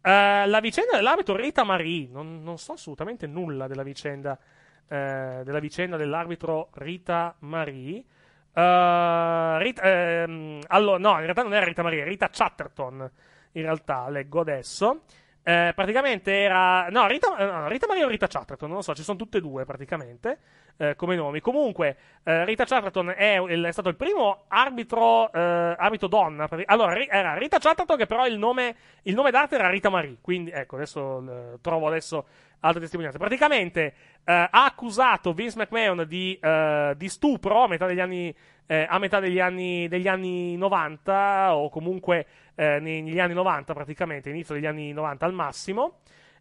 La vicenda dell'arbitro Rita Marie, non so assolutamente nulla della vicenda dell'arbitro Rita Marie. Allora, no, in realtà non era Rita Marie, Rita Chatterton, in realtà, leggo adesso. Praticamente era... No, Rita Marie o Rita Chatterton, non lo so, ci sono tutte e due praticamente come nomi. Comunque, Rita Chatterton è stato il primo arbitro donna. Allora, era Rita Chatterton, che però il nome d'arte era Rita Marie. Quindi, ecco, trovo adesso altre testimonianze. Praticamente ha accusato Vince McMahon di stupro a metà degli anni 90, o comunque negli anni 90 praticamente, inizio degli anni 90 al massimo,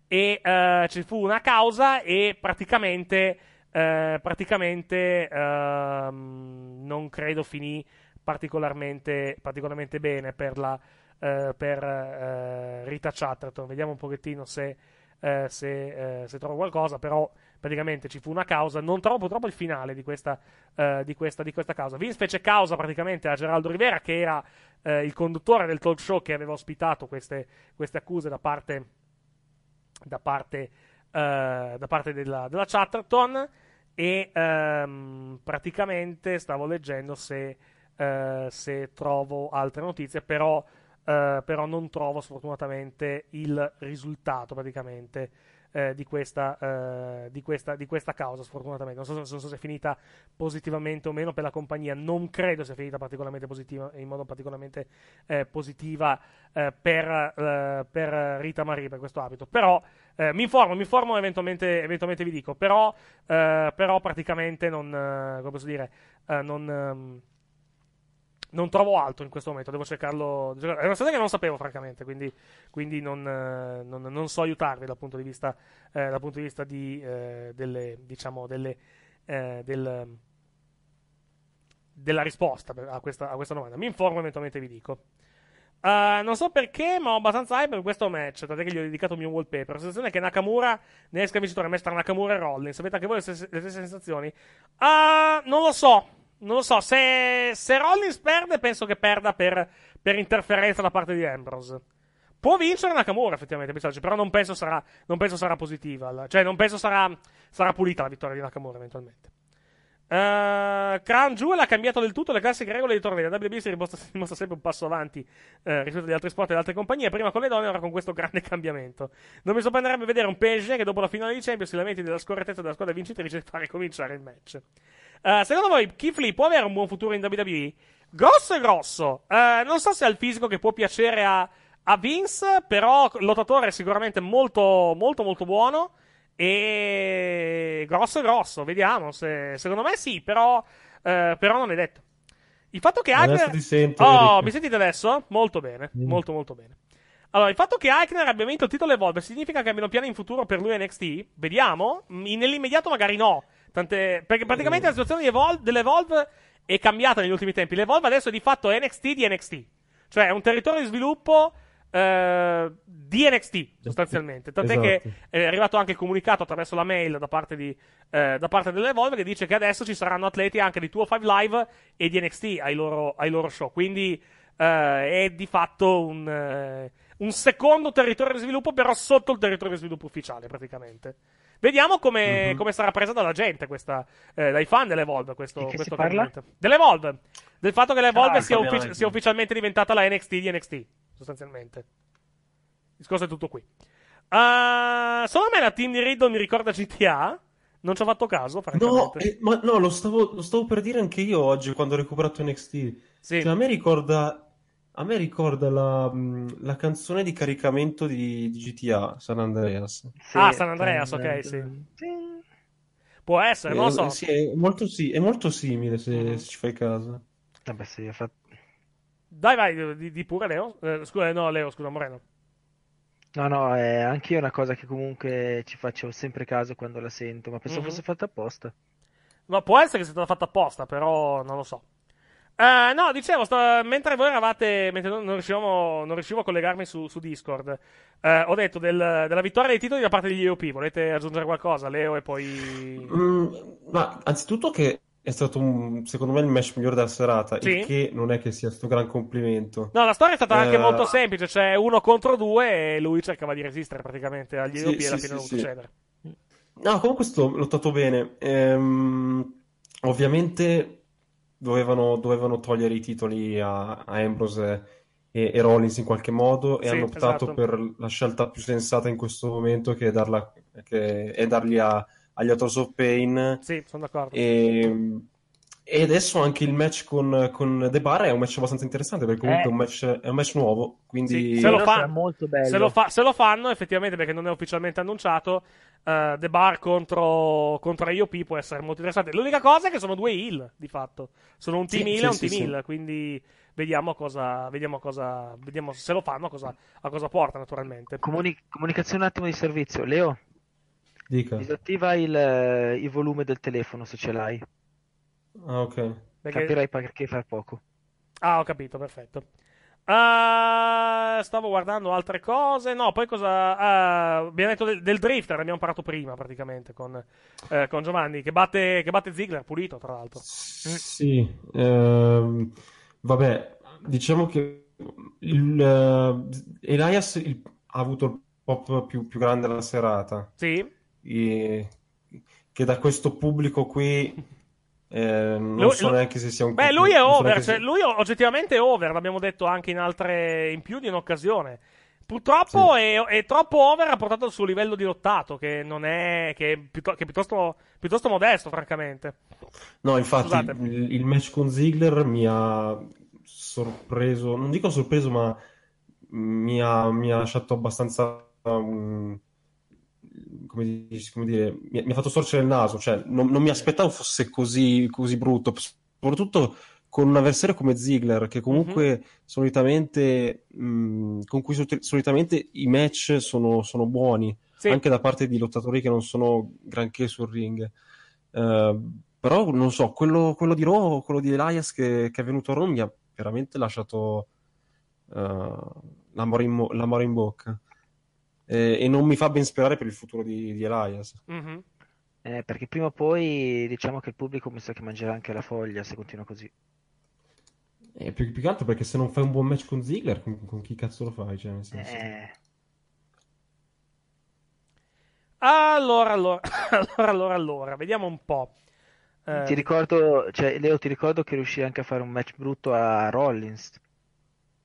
e ci fu una causa e praticamente non credo finì particolarmente bene per Rita Chatterton. Vediamo un pochettino se trovo qualcosa, però praticamente ci fu una causa. Non trovo purtroppo il finale di questa causa. Vince fece causa praticamente a Geraldo Rivera, che era il conduttore del talk show che aveva ospitato queste accuse da parte della Chatterton, e praticamente stavo leggendo se trovo altre notizie, però non trovo sfortunatamente il risultato praticamente di questa causa, sfortunatamente. Non so se è finita positivamente o meno per la compagnia. Non credo sia finita in modo particolarmente positiva per Rita Marie, per questo abito. Però mi informo e eventualmente vi dico. Però praticamente non trovo altro in questo momento, devo cercarlo. È una cosa che non sapevo, francamente, quindi non so aiutarvi dal punto di vista della risposta a questa domanda. Mi informo e eventualmente vi dico. Non so perché, ma ho abbastanza hype per questo match, tant'è che gli ho dedicato il mio wallpaper. La sensazione è che Nakamura ne esca vincitore, match tra Nakamura e Rollins. Avete anche voi le stesse sensazioni? Non lo so, se Rollins perde, penso che perda per interferenza da parte di Ambrose. Può vincere Nakamura, effettivamente, però non penso sarà positiva. Cioè, non penso sarà pulita la vittoria di Nakamura, eventualmente. Crown Jewel ha cambiato del tutto le classiche regole di torneo. La WWE si dimostra sempre un passo avanti rispetto agli altri sport e alle altre compagnie, prima con le donne e ora con questo grande cambiamento. Non mi sorprenderebbe vedere un PSG che dopo la finale di Champions si lamenti della scorrettezza della squadra vincitrice e fa ricominciare il match. Secondo voi Keith Lee può avere un buon futuro in WWE? Grosso. Non so se ha il fisico che può piacere a Vince, però lottatore sicuramente molto molto molto buono. E grosso, vediamo. Secondo me sì, però non è detto. Il fatto che Eichner... mi sentite adesso? Molto bene, molto molto bene. Allora, il fatto che Eichner abbia vinto il titolo Evolve significa che abbiano piani in futuro per lui NXT? Vediamo. Nell'immediato magari no, perché praticamente la situazione dell'Evolve è cambiata negli ultimi tempi. L'Evolve adesso è di fatto NXT di NXT, cioè è un territorio di sviluppo di NXT sostanzialmente, tant'è esatto. Che è arrivato anche il comunicato attraverso la mail da parte dell'Evolve, che dice che adesso ci saranno atleti anche di 205 Live e di NXT ai loro show, quindi è di fatto un secondo territorio di sviluppo, però sotto il territorio di sviluppo ufficiale praticamente. Vediamo come sarà presa dalla gente dai fan dell'Evolve questo cambiamento dell'Evolve, del fatto che l'Evolve sia ufficialmente diventata la NXT di NXT sostanzialmente. Il discorso è tutto qui. Solo a me la team di Riddle mi ricorda GTA. Non ci ho fatto caso, francamente. No, lo stavo per dire anche io oggi quando ho recuperato NXT. Sì. Cioè, a me ricorda la canzone di caricamento di GTA, San Andreas. Sì, ah, San Andreas, ok, sì. Può essere, non lo so. Sì, è molto simile se ci fai caso. Vabbè, sì, dai, vai, di pure, Leo. Scusa, Moreno. No, è anche io una cosa che comunque ci faccio sempre caso quando la sento, ma penso fosse fatta apposta. No, può essere che sia stata fatta apposta, però non lo so. No, dicevo, mentre voi eravate, mentre non riuscivo a collegarmi su Discord, ho detto della vittoria dei titoli da parte degli EOP. Volete aggiungere qualcosa, Leo, e poi... Ma anzitutto che è stato secondo me il match migliore della serata, sì. Il che non è che sia sto gran complimento. No, la storia è stata anche molto semplice, cioè 1 contro 2 e lui cercava di resistere praticamente agli EOP e alla fine non succedere. No, comunque sto lottato bene. Ovviamente dovevano togliere i titoli a Ambrose e Rollins in qualche modo, e hanno optato per la scelta più sensata in questo momento, che è darli agli Authors of Pain. Sì, sono d'accordo. E adesso anche il match con The Bar è un match abbastanza interessante, perché comunque è un match nuovo, quindi sì, sarà molto bello. Se lo fanno effettivamente, perché non è ufficialmente annunciato, The Bar contro IOP può essere molto interessante. L'unica cosa è che sono 2 heel, di fatto. Sono un team heel e un team heel, quindi vediamo se lo fanno, a cosa porta, naturalmente. Comunicazione un attimo di servizio, Leo. Dica. Disattiva il volume del telefono se ce l'hai. Ah, ok. Perché... Capirai perché far poco. Ah, ho capito, perfetto. Stavo guardando altre cose. No, poi cosa... abbiamo detto del Drifter, abbiamo parlato prima praticamente con Giovanni, che batte Ziggler, pulito tra l'altro. Sì. Vabbè, diciamo che Elias ha avuto il pop più grande della serata. Sì. Che da questo pubblico qui... non so neanche se sia un... Beh, lui è over, cioè, lui oggettivamente è over, l'abbiamo detto anche in più di un'occasione. Purtroppo è troppo over, ha portato il suo livello di lottato, che è piuttosto modesto, francamente. No, infatti il match con Ziggler mi ha sorpreso, non dico sorpreso, ma mi ha lasciato abbastanza... Come dire, mi ha fatto storcere il naso, cioè non mi aspettavo fosse così brutto, soprattutto con un avversario come Ziggler, che comunque con cui solitamente i match sono buoni, anche da parte di lottatori che non sono granché sul ring. Però non so, quello di Raw, quello di Elias che è venuto a Raw, mi ha veramente lasciato l'amore in bocca. E non mi fa ben sperare per il futuro di Elias. Perché prima o poi, diciamo che il pubblico mi sa che mangerà anche la foglia se continua così. Più che altro perché se non fai un buon match con Ziggler, con chi cazzo lo fai? Cioè, nel senso... Allora, vediamo un po'. Ti ricordo, cioè, Leo, che riuscì anche a fare un match brutto a Rollins.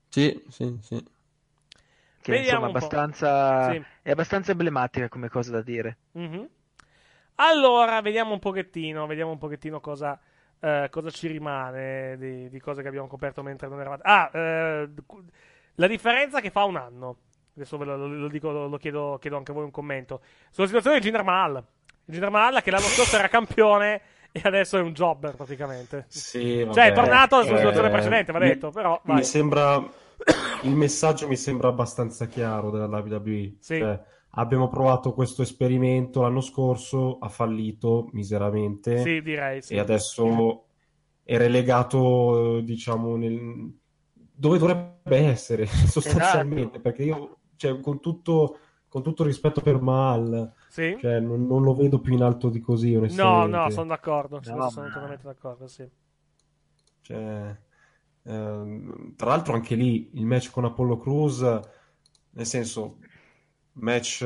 Sì. Che vediamo, insomma, è abbastanza emblematica come cosa da dire. Allora, vediamo un pochettino cosa ci rimane di cose che abbiamo coperto mentre non eravate. La differenza che fa un anno. Adesso ve lo dico, chiedo anche a voi un commento sulla situazione di Jinder Mahal. Jinder Mahal che l'anno scorso era campione e adesso è un jobber praticamente. Sì, vabbè, cioè è tornato sulla situazione precedente, va detto, però vai. Mi sembra... Il messaggio mi sembra abbastanza chiaro della WWE. Sì. Cioè, abbiamo provato questo esperimento l'anno scorso, ha fallito miseramente. Sì, direi. Sì. E adesso è relegato, diciamo, dove dovrebbe essere sostanzialmente. Esatto. Perché io, cioè, con tutto rispetto per Mahal, cioè, non lo vedo più in alto di così. Onestamente. No, sono d'accordo. Sono totalmente d'accordo. Sì. Cioè. Tra l'altro anche lì il match con Apollo Crews, nel senso match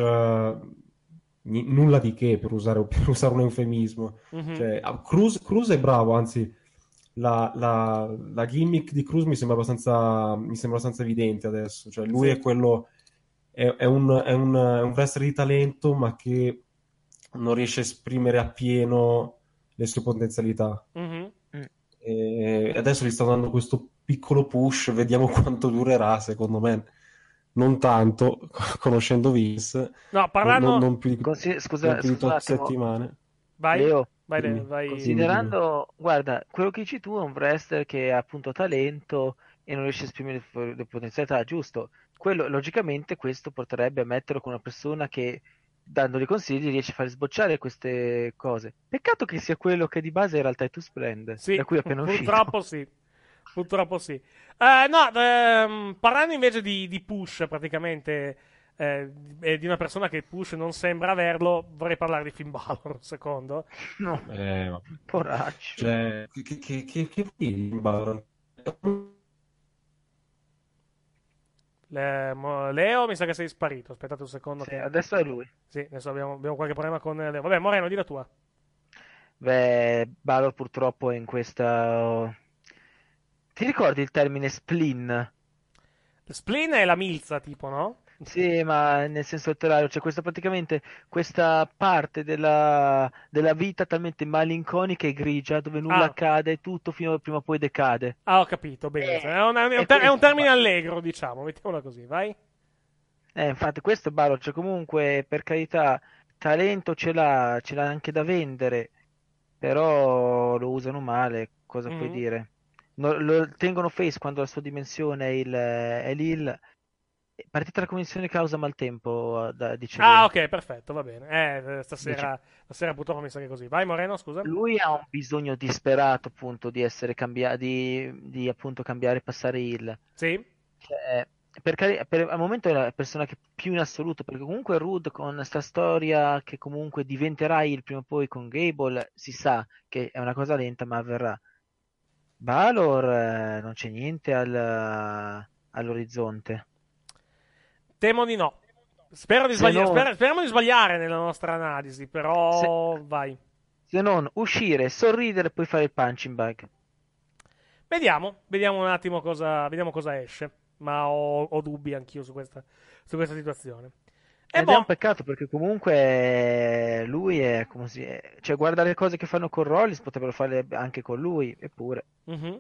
nulla di che, per usare un eufemismo. Cioè, Crews è bravo, anzi la gimmick di Crews mi sembra abbastanza evidente adesso, cioè lui è quello è un wrestler di talento, ma che non riesce a esprimere appieno le sue potenzialità. Mm-hmm. E adesso gli stanno dando questo piccolo push, vediamo quanto durerà, secondo me non tanto, conoscendo Vince. No, parlando non più di scusa, settimane. Vai. Leo, vai. Considerando, guarda, quello che dici tu è un wrestler che ha appunto talento e non riesce a esprimere le potenzialità, giusto? Quello, logicamente, questo porterebbe a metterlo con una persona che, dandogli consigli, riesce a far sbocciare queste cose. Peccato che sia quello che di base in realtà è Tu Splend, sì, da cui è appena uscito. Purtroppo sì. Parlando invece di push, praticamente, di una persona che push non sembra averlo, vorrei parlare di Finn Balor un secondo. No, poraccio. Cioè, che Finn Balor? Leo, mi sa che sei sparito. Aspettate un secondo. Sì, adesso è lui. Sì, adesso abbiamo qualche problema con Leo. Vabbè, Moreno, di la tua. Beh, Balor purtroppo è in questa. Ti ricordi il termine spleen? Spleen è la milza, tipo, no? Sì, ma nel senso letterario, cioè questa parte della vita talmente malinconica e grigia dove nulla accade e tutto fino a prima o poi decade. Ah, ho capito, bene. È un termine allegro, diciamo, mettiamola così, vai. Infatti questo è Balor, cioè comunque, per carità, talento ce l'ha anche da vendere, però lo usano male, cosa puoi dire? Lo tengono face quando la sua dimensione è l'il. Partita la commissione causa maltempo, diciamo. Ah, ok, perfetto, va bene. Stasera purtroppo mi sa che è così. Vai, Moreno, scusa. Lui ha un bisogno disperato, appunto, di essere cambiato, di appunto cambiare e passare il. Sì. Cioè, per al momento è la persona che più in assoluto, perché comunque Rude con sta storia che comunque diventerà il prima o poi con Gable, si sa che è una cosa lenta, ma avverrà. Balor non c'è niente all'orizzonte. Temo di no. Spero di sbagliare. Speriamo di sbagliare nella nostra analisi, però vai. Se non uscire, sorridere e poi fare il punching bag. Vediamo un attimo cosa esce, ma ho dubbi anch'io su questa situazione. È un peccato perché comunque lui è come si cioè guarda le cose che fanno con Rollins, potrebbero farle anche con lui, eppure. Mm-hmm.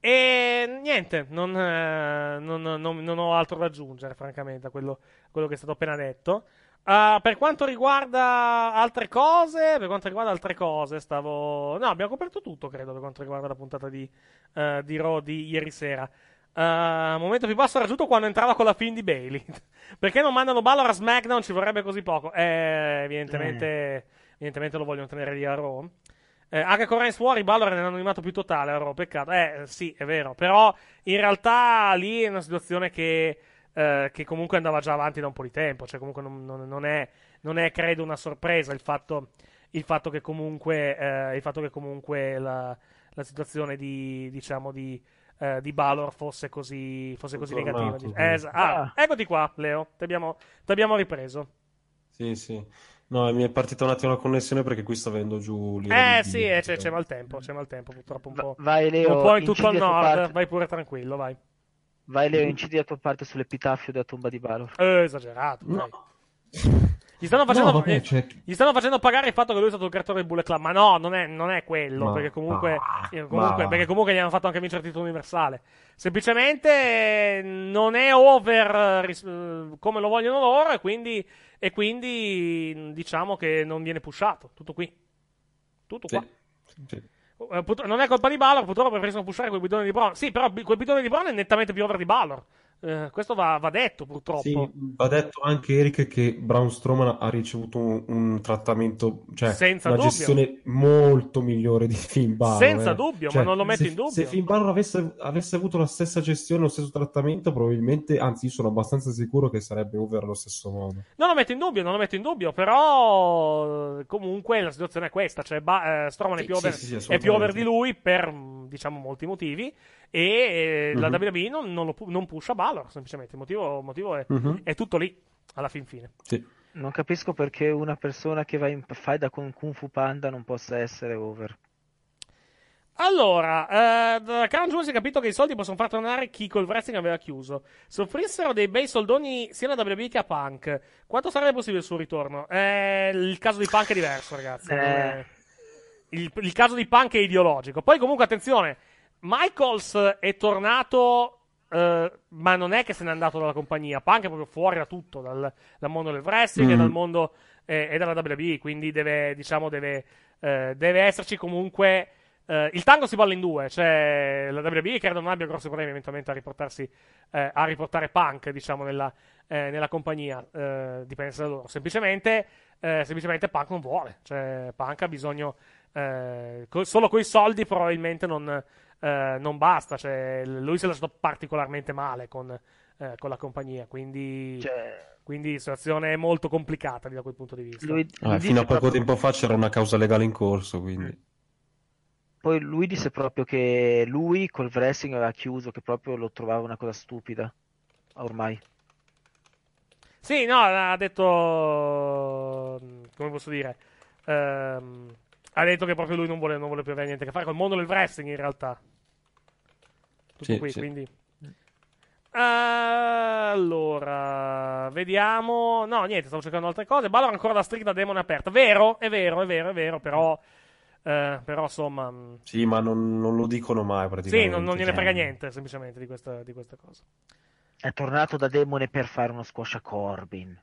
E niente, non ho altro da aggiungere, francamente, a quello che è stato appena detto. Per quanto riguarda altre cose, abbiamo coperto tutto, credo, per quanto riguarda la puntata di Raw di ieri sera. Momento più basso raggiunto quando entrava con la fin di Bailey. Perché non mandano Balor a SmackDown? Ci vorrebbe così poco. Evidentemente lo vogliono tenere lì a Raw. Anche con Reigns fuori, Balor è nell'anonimato più totale, però peccato. Sì, è vero, però in realtà lì è una situazione che comunque andava già avanti da un po' di tempo, cioè comunque non è credo una sorpresa il fatto che comunque la situazione di Balor fosse così negativa. Eccoti qua, Leo, t'abbiamo ripreso. Sì. No, mi è partita un attimo la connessione perché qui sta venendo giù lì. C'è maltempo, purtroppo un po'. Vai, Leo, un po' in tutto il nord, vai pure tranquillo, vai. Vai, Leo, incidi la tua parte sull'epitafio della tomba di Balor. Esagerato, no. Gli stanno facendo pagare il fatto che lui è stato il creatore del Bullet Club, ma no, non è quello, ma, perché comunque gli hanno fatto anche vincere il titolo universale. Semplicemente non è over come lo vogliono loro e quindi diciamo che non viene pushato, tutto qua. Sì. Non è colpa di Balor, purtroppo preferiscono pushare quel bidone di Braun. Sì, però quel bidone di Braun è nettamente più over di Balor. Questo va detto, purtroppo. Sì, va detto anche, Eric, che Braun Strowman ha ricevuto un trattamento, cioè senza una dubbio. Gestione molto migliore di Finn Balor. Senza dubbio, cioè, ma non lo metto in dubbio. Se Finn Balor avesse avuto la stessa gestione, lo stesso trattamento, probabilmente, anzi, io sono abbastanza sicuro che sarebbe over allo stesso modo. Non lo metto in dubbio, però comunque la situazione è questa, cioè Strowman è più over di lui per, diciamo, molti motivi. E la WWE non pusha Balor, semplicemente il motivo è tutto lì alla fin fine. Sì. Non capisco perché una persona che va in fight da Kung Fu Panda non possa essere over. Allora, Caron Giulio si è capito che i soldi possono far tornare chi col wrestling aveva chiuso. Se offrissero dei bei soldoni sia alla WWE che a Punk, quanto sarebbe possibile il suo ritorno? Il caso di Punk è diverso, ragazzi. Il caso di Punk è ideologico. Poi comunque, attenzione, Michaels è tornato, ma non è che se n'è andato dalla compagnia. Punk è proprio fuori da tutto, dal mondo del wrestling e dal mondo e dalla WWE, quindi deve esserci comunque... il tango si balla in due, cioè la WWE credo non abbia grossi problemi eventualmente a riportare Punk, diciamo, nella compagnia, dipende da loro. Semplicemente Punk non vuole, cioè Punk ha bisogno, solo coi soldi probabilmente non basta, cioè lui si è lasciato particolarmente male con la compagnia, quindi... Cioè... Quindi la situazione è molto complicata da quel punto di vista. Lui fino a poco tempo fa c'era una causa legale in corso, quindi... Poi lui disse proprio che lui col wrestling aveva chiuso, che proprio lo trovava una cosa stupida, ormai. Sì, no, ha detto... come posso dire? Ha detto che proprio lui non vuole più avere niente a che fare col mondo del wrestling, in realtà. Tutto sì, qui, sì. Quindi... allora, vediamo. No, niente, stavo cercando altre cose. Balor ancora la streak da demon aperta. Vero, è vero, però insomma. Sì, ma non lo dicono mai praticamente. Sì, non gliene frega niente semplicemente di questa cosa. È tornato da demone per fare uno squash a Corbin.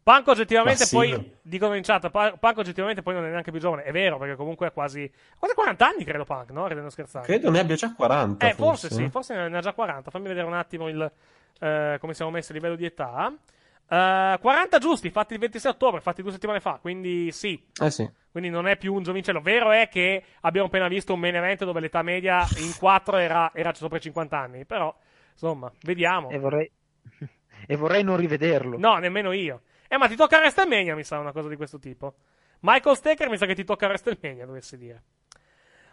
Panco oggettivamente poi dicono in chat, Panco oggettivamente poi non è neanche più giovane, è vero, perché comunque ha quasi 40 anni credo Punk, no? Ridendo scherzando. Credo ne abbia già 40. Forse ne ha già 40, fammi vedere un attimo come siamo messi a livello di età. 40 giusti, fatti il 26 ottobre, fatti 2 settimane fa, quindi sì. Sì. Quindi non è più un giovincello, vero è che abbiamo appena visto un main event dove l'età media in 4 era sopra i 50 anni, però insomma, vediamo. E vorrei non rivederlo. No, nemmeno io. Ma ti tocca a WrestleMania, mi sa, una cosa di questo tipo. Michael Staker mi sa che ti tocca a WrestleMania, dovessi dire.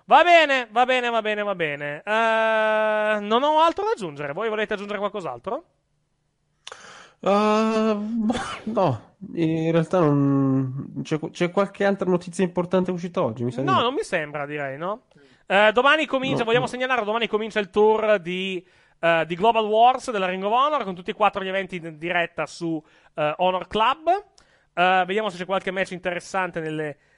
Va bene. Non ho altro da aggiungere. Voi volete aggiungere qualcos'altro? No, in realtà non... C'è qualche altra notizia importante uscita oggi, mi sa. No, non mi sembra, direi, no? Domani comincia, segnalare, domani comincia il tour di Global Wars della Ring of Honor, con tutti e 4 gli eventi in diretta su Honor Club. Vediamo se c'è qualche match interessante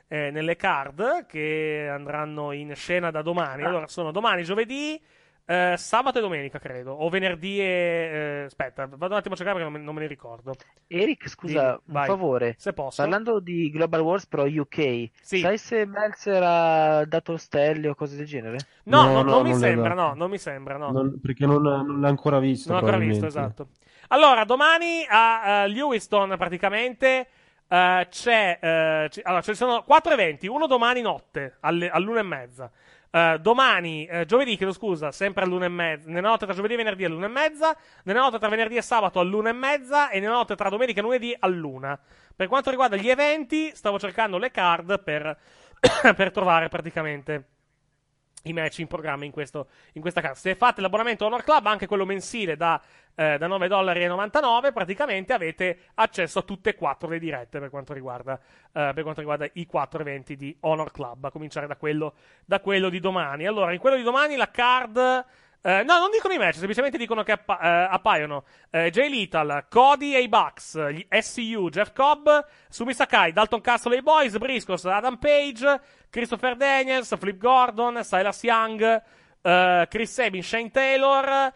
nelle card che andranno in scena da domani. Allora sono domani, giovedì, sabato e domenica credo, o venerdì e... aspetta, vado un attimo a cercare perché non me ne ricordo. Eric, scusa, un favore, se posso. Parlando di Global Wars Pro UK, sì. Sai se Meltzer ha dato stelle o cose del genere? No, non mi sembra. Perché non l'ha ancora visto. Non l'ha ancora visto, esatto. Allora, domani a Lewiston praticamente allora, ci sono 4 eventi, uno domani notte, all'1:30. Giovedì, chiedo scusa, sempre all'1:30. Nella notte tra giovedì e venerdì all'1:30. Nella notte tra venerdì e sabato all'1:30. E nella notte tra domenica e lunedì all'1. Per quanto riguarda gli eventi, stavo cercando le card per trovare praticamente i match in programma in questa card. Se fate l'abbonamento Honor Club, anche quello mensile da $9,99, praticamente avete accesso a tutte e 4 le dirette per quanto riguarda i 4 eventi di Honor Club, a cominciare da quello di domani. Allora, in quello di domani la card no, non dicono i match, semplicemente dicono che appaiono Jay Lethal, Cody e i Bucks, gli SCU, Jeff Cobb, Sumi Sakai, Dalton Castle e i Boys, Briscoes, Adam Page, Christopher Daniels, Flip Gordon, Silas Young, Chris Sabin, Shane Taylor,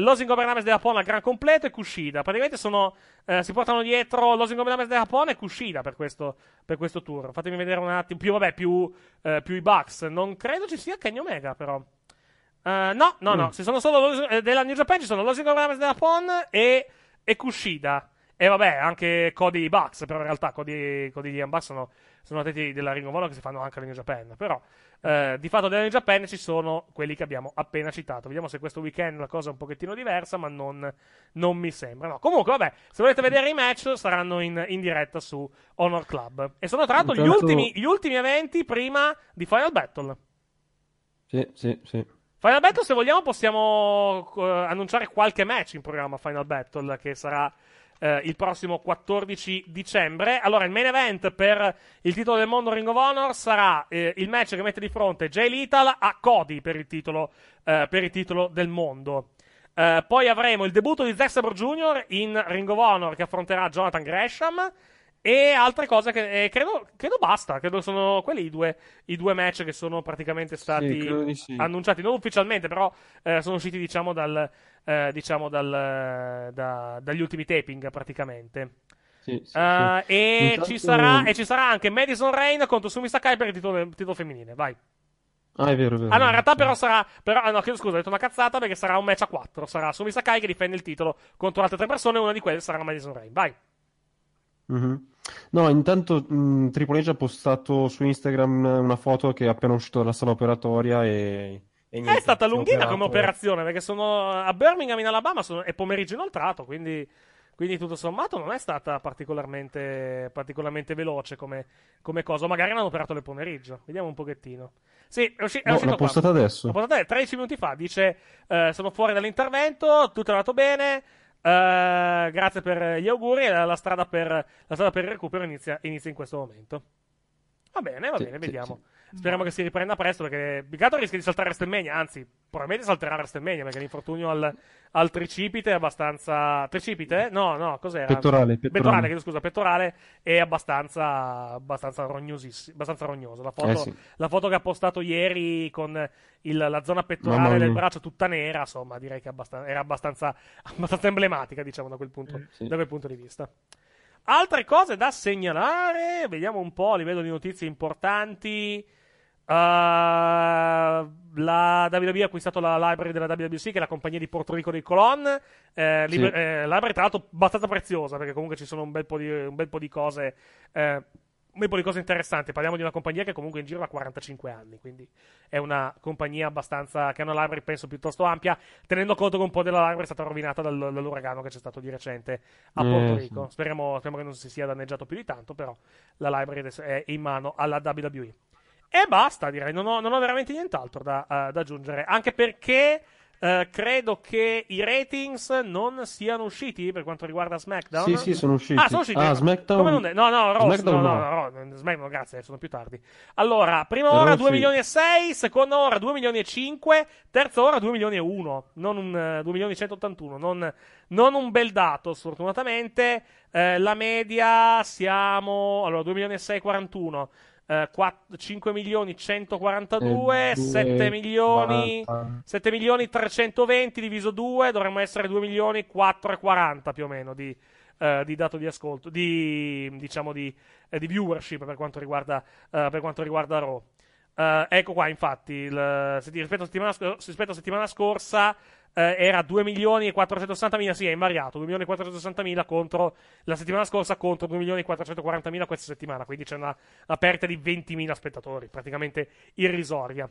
Los Ingobernables de Japón al gran completo e Kushida. Praticamente si portano dietro Los Ingobernables de Japón e Kushida per questo tour. Fatemi vedere un attimo. Più i Bucks. Non credo ci sia Kenny Omega, però. No. Ci sono solo della New Japan, ci sono Los Ingobernables de Japón e Kushida. E vabbè, anche Cody e Bucks, però in realtà Cody e Bucks sono atleti della Ring of Honor che si fanno anche alla New Japan, però di fatto della New Japan ci sono quelli che abbiamo appena citato. Vediamo se questo weekend la cosa è un pochettino diversa, ma non mi sembra. No. Comunque, vabbè, se volete vedere i match saranno in diretta su Honor Club. E sono tra l'altro gli ultimi eventi prima di Final Battle. Sì. Final Battle, se vogliamo, possiamo annunciare qualche match in programma Final Battle, che sarà... il prossimo 14 dicembre. Allora, il main event per il titolo del mondo Ring of Honor sarà il match che mette di fronte Jay Lethal a Cody per il titolo del mondo. Poi avremo il debutto di Zack Sabre Jr. in Ring of Honor, che affronterà Jonathan Gresham, e altre cose che credo basta, credo sono quelli i due match che sono praticamente stati annunciati, non ufficialmente, però sono usciti dagli ultimi taping praticamente. E ci sarà anche Madison Rain contro Sumi Sakai per il titolo femminile. Vai. Ah, è vero, è vero. Ah no, in realtà però sarà, ho detto una cazzata, perché sarà un match a 4, sarà Sumi Sakai che difende il titolo contro altre 3 persone, e una di quelle sarà la Madison Rain. Vai. Mm-hmm. No, intanto Triple H ha postato su Instagram una foto che è appena uscita dalla sala operatoria e niente, è stata lunghina come operazione, perché sono a Birmingham in Alabama, è pomeriggio inoltrato, quindi tutto sommato non è stata particolarmente veloce come cosa. Magari hanno operato nel pomeriggio, vediamo un pochettino. Sì, è uscito l'ho postata adesso, 13 minuti fa, dice sono fuori dall'intervento, tutto è andato bene. Grazie per gli auguri. La strada per il recupero inizia in questo momento. Va bene, vediamo. Sì. Speriamo che si riprenda presto, perché Bigato rischia di saltare WrestleMania. Anzi, probabilmente salterà WrestleMania, perché l'infortunio al tricipite è abbastanza. Tricipite? No, cos'era? Pettorale è abbastanza rognoso. La foto che ha postato ieri con la zona pettorale del braccio tutta nera, insomma, direi che era abbastanza emblematica, diciamo, da quel punto di vista. Altre cose da segnalare, vediamo un po' a livello di notizie importanti. La WWE ha acquistato la library della WWC, che è la compagnia di Porto Rico dei Colon. Library tra l'altro abbastanza preziosa, perché comunque ci sono un bel po' di cose interessanti. Parliamo di una compagnia che comunque in giro ha 45 anni, quindi è una compagnia abbastanza, che ha una library penso piuttosto ampia, tenendo conto che un po' della library è stata rovinata dall'uragano che c'è stato di recente a Porto Rico. Sì. Speriamo che non si sia danneggiato più di tanto, però la library adesso è in mano alla WWE. E basta, direi, non ho veramente nient'altro da aggiungere, anche perché credo che i ratings non siano usciti per quanto riguarda SmackDown. Sì, sono usciti. Ah, SmackDown. Come non no, Raw, SmackDown no. SmackDown, grazie, sono più tardi. Allora, prima ora 2.6 milioni, seconda ora 2.5 milioni, terza ora 2.1 milioni, non 2.181.000, non un bel dato, sfortunatamente. La media siamo, allora, 2.641.000. 5.142.000, 7.320.000 diviso 2, dovremmo essere 2.440.000 più o meno di dato di ascolto, di viewership per quanto riguarda Raw. Ecco qua, infatti, rispetto a settimana scorsa era 2.460.000, sì, è invariato, 2.460.000 contro la settimana scorsa, contro 2.440.000 questa settimana, quindi c'è una perdita di 20.000 spettatori, praticamente irrisoria.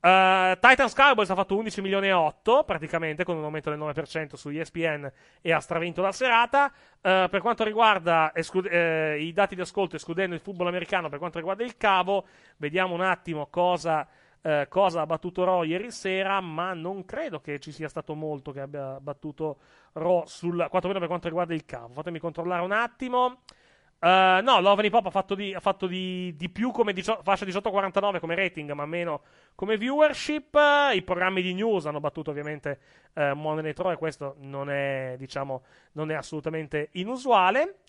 Titans Cowboys ha fatto 11.800.000 praticamente, con un aumento del 9% su ESPN, e ha stravinto la serata. Per quanto riguarda i dati di ascolto, escludendo il football americano, per quanto riguarda il cavo, vediamo un attimo cosa ha battuto Raw ieri sera, ma non credo che ci sia stato molto che abbia battuto Raw, quantomeno per quanto riguarda il cavo. Fatemi controllare un attimo. No, Love and Hip Hop ha fatto di più, come fascia 18-49 come rating, ma meno come viewership. I programmi di news hanno battuto ovviamente Monday Night Raw, e questo non è assolutamente inusuale.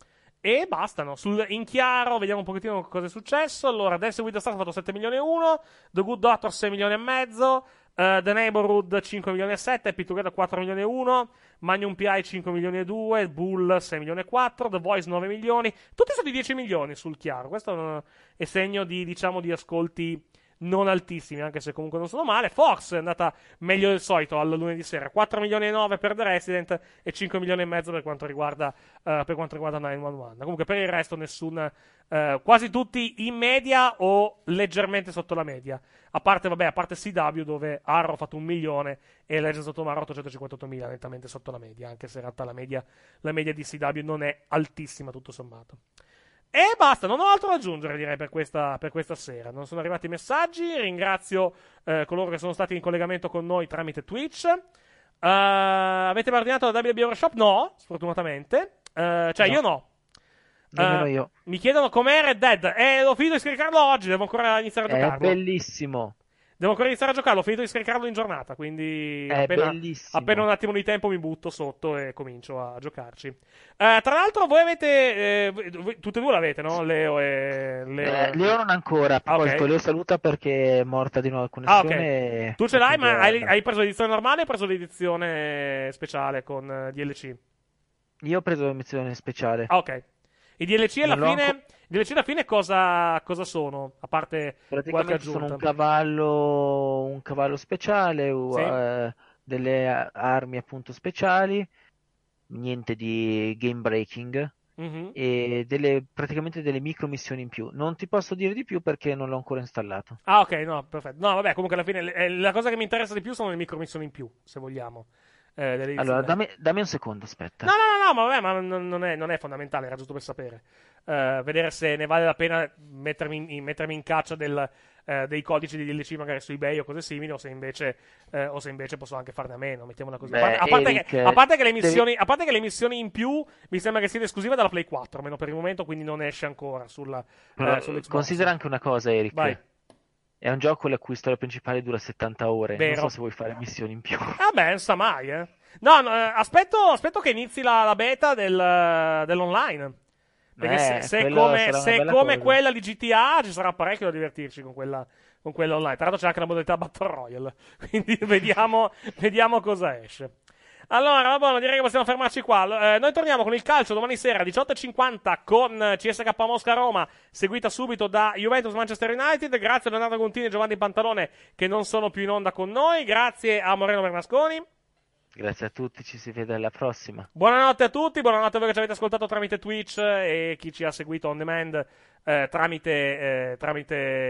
E bastano. In chiaro, vediamo un pochettino cosa è successo. Allora, Dancing with the Stars ha fatto 7.1 milioni, The Good Doctor 6.5 milioni, The Neighborhood 5.7 milioni, Happy Together 4.1 milioni, Magnum PI 5.2 milioni, Bull 6.4 milioni, The Voice 9 milioni. Tutti sono di 10 milioni sul chiaro. Questo è segno di ascolti non altissimi, anche se comunque non sono male. Fox è andata meglio del solito al lunedì sera, 4.9 milioni per The Resident e 5.5 milioni per quanto riguarda 911. Comunque per il resto quasi tutti in media o leggermente sotto la media, a parte CW, dove Arrow ha fatto 1 milione e Legends of Tomorrow 858.000, nettamente sotto la media, anche se in realtà la media di CW non è altissima tutto sommato. E basta, non ho altro da aggiungere, direi, per questa sera. Non sono arrivati messaggi. Ringrazio coloro che sono stati in collegamento con noi tramite Twitch. Avete marginato la WWE Shop? No, sfortunatamente. Cioè no. Io no. Nemmeno io. Mi chiedono com'è Red Dead. L'ho finito di scaricarlo oggi. Devo ancora iniziare a giocarlo. È bellissimo. Devo ancora iniziare a giocarlo. Ho finito di scaricarlo in giornata. Quindi appena un attimo di tempo mi butto sotto e comincio a giocarci. Tra l'altro, voi avete. Tutte e due l'avete, no? Leo e. Leo non ancora. A proposito, okay. Leo saluta perché è morta di nuovo la connessione. Okay. Tu ce l'hai, ma hai preso l'edizione normale o hai preso l'edizione speciale con DLC? Io ho preso l'edizione speciale. Ah, ok. I DLC alla fine cosa sono? A parte qualche aggiunta. Sono un cavallo speciale, sì. Delle armi appunto speciali, niente di game breaking, mm-hmm. E praticamente delle micro missioni in più. Non ti posso dire di più perché non l'ho ancora installato. Ah, ok, no, perfetto. No, vabbè, comunque alla fine la cosa che mi interessa di più sono le micro missioni in più, se vogliamo. Allora, dammi un secondo, aspetta. No, ma vabbè, ma non è fondamentale, era giusto per sapere. Vedere se ne vale la pena mettermi in caccia dei codici di DLC magari su eBay o cose simili, o se invece posso anche farne a meno, mettiamola così. A parte che le missioni in più mi sembra che siano esclusive dalla Play 4, almeno per il momento, quindi non esce ancora sull'Xbox. Considera anche una cosa, Eric. Vai. È un gioco la cui storia principale dura 70 ore. Vero. Non so se vuoi fare missioni in più. Vabbè, non sa mai, eh. No, aspetto che inizi la beta dell'online. Perché se come quella di GTA ci sarà parecchio da divertirci con quella online. Tra l'altro c'è anche la modalità Battle Royale. Quindi vediamo cosa esce. Allora, buono, direi che possiamo fermarci qua. Noi torniamo con il calcio domani sera 18:50 con CSK Mosca-Roma, seguita subito da Juventus-Manchester United. Grazie a Leonardo Contini e Giovanni Pantalone che non sono più in onda con noi. Grazie a Moreno Bernasconi. Grazie a tutti, ci si vede alla prossima. Buonanotte a tutti, buonanotte a voi che ci avete ascoltato tramite Twitch e chi ci ha seguito on demand tramite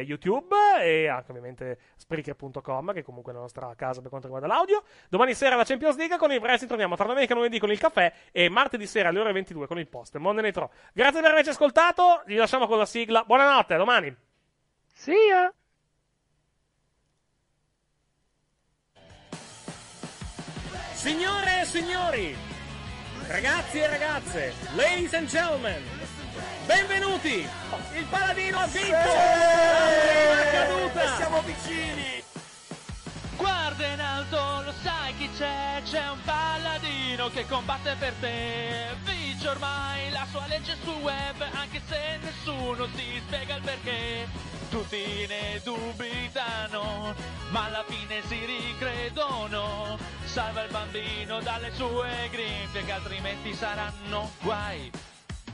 YouTube e anche ovviamente Spreaker.com, che è comunque la nostra casa per quanto riguarda l'audio. Domani sera la Champions League con il Brest, torniamo tra domenica e lunedì con il caffè e martedì sera alle ore 22 con il post Mondenetro. Grazie per averci ascoltato, vi lasciamo con la sigla. Buonanotte, a domani. See ya. Signore e signori, ragazzi e ragazze, ladies and gentlemen, benvenuti! Il Paladino ha vinto! La caduta! Siamo vicini! Guarda in alto, lo sai chi c'è un Paladino che combatte per te. Vince ormai la sua legge sul web, anche se nessuno si spiega il perché. Tutti ne dubitano, ma alla fine si ricredono. Salva il bambino dalle sue grinfie che altrimenti saranno guai.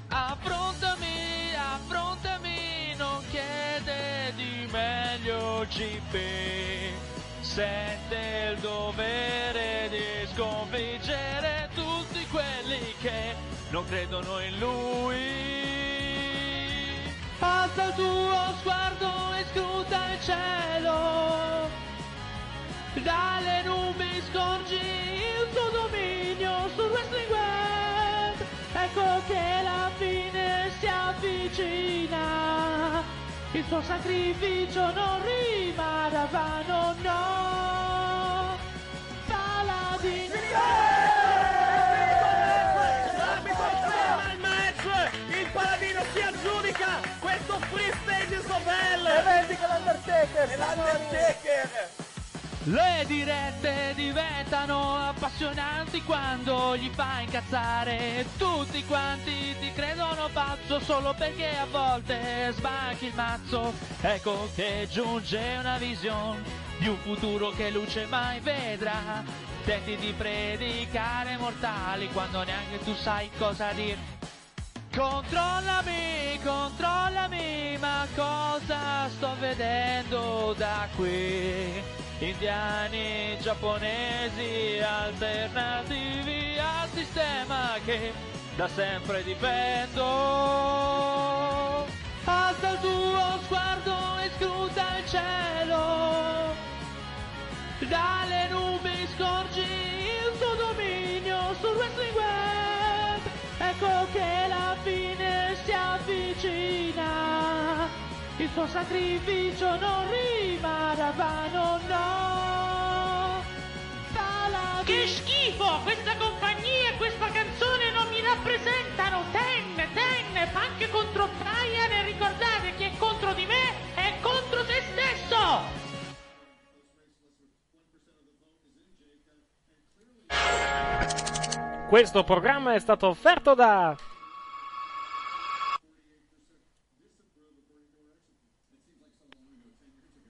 Affrontami, affrontami, non chiede di meglio GP. Sente il dovere di sconfiggere tutti quelli che non credono in lui. Alza il tuo sguardo e scruta il cielo, dalle nubi scorgi il suo dominio sul wrestling web. Ecco che la fine si avvicina, il suo sacrificio non rimarrà vano, no. Paladino. Il Paladino si aggiudica questo free stage so bello! E vedi che l'Undertaker! Le dirette diventano appassionanti quando gli fa incazzare. Tutti quanti ti credono pazzo solo perché a volte sbanchi il mazzo. Ecco che giunge una visione di un futuro che luce mai vedrà. Tenti di predicare mortali quando neanche tu sai cosa dire. Controllami, controllami, ma cosa sto vedendo da qui? Indiani, giapponesi, alternativi al sistema che da sempre difendo. Alza il tuo sguardo e scruta il cielo, dalle nubi scorgi il suo dominio sul wrestling web. Ecco che la fine si avvicina, il suo sacrificio non rimarrà vano, no. Che schifo! Questa compagnia e questa canzone non mi rappresenta! Questo programma è stato offerto da...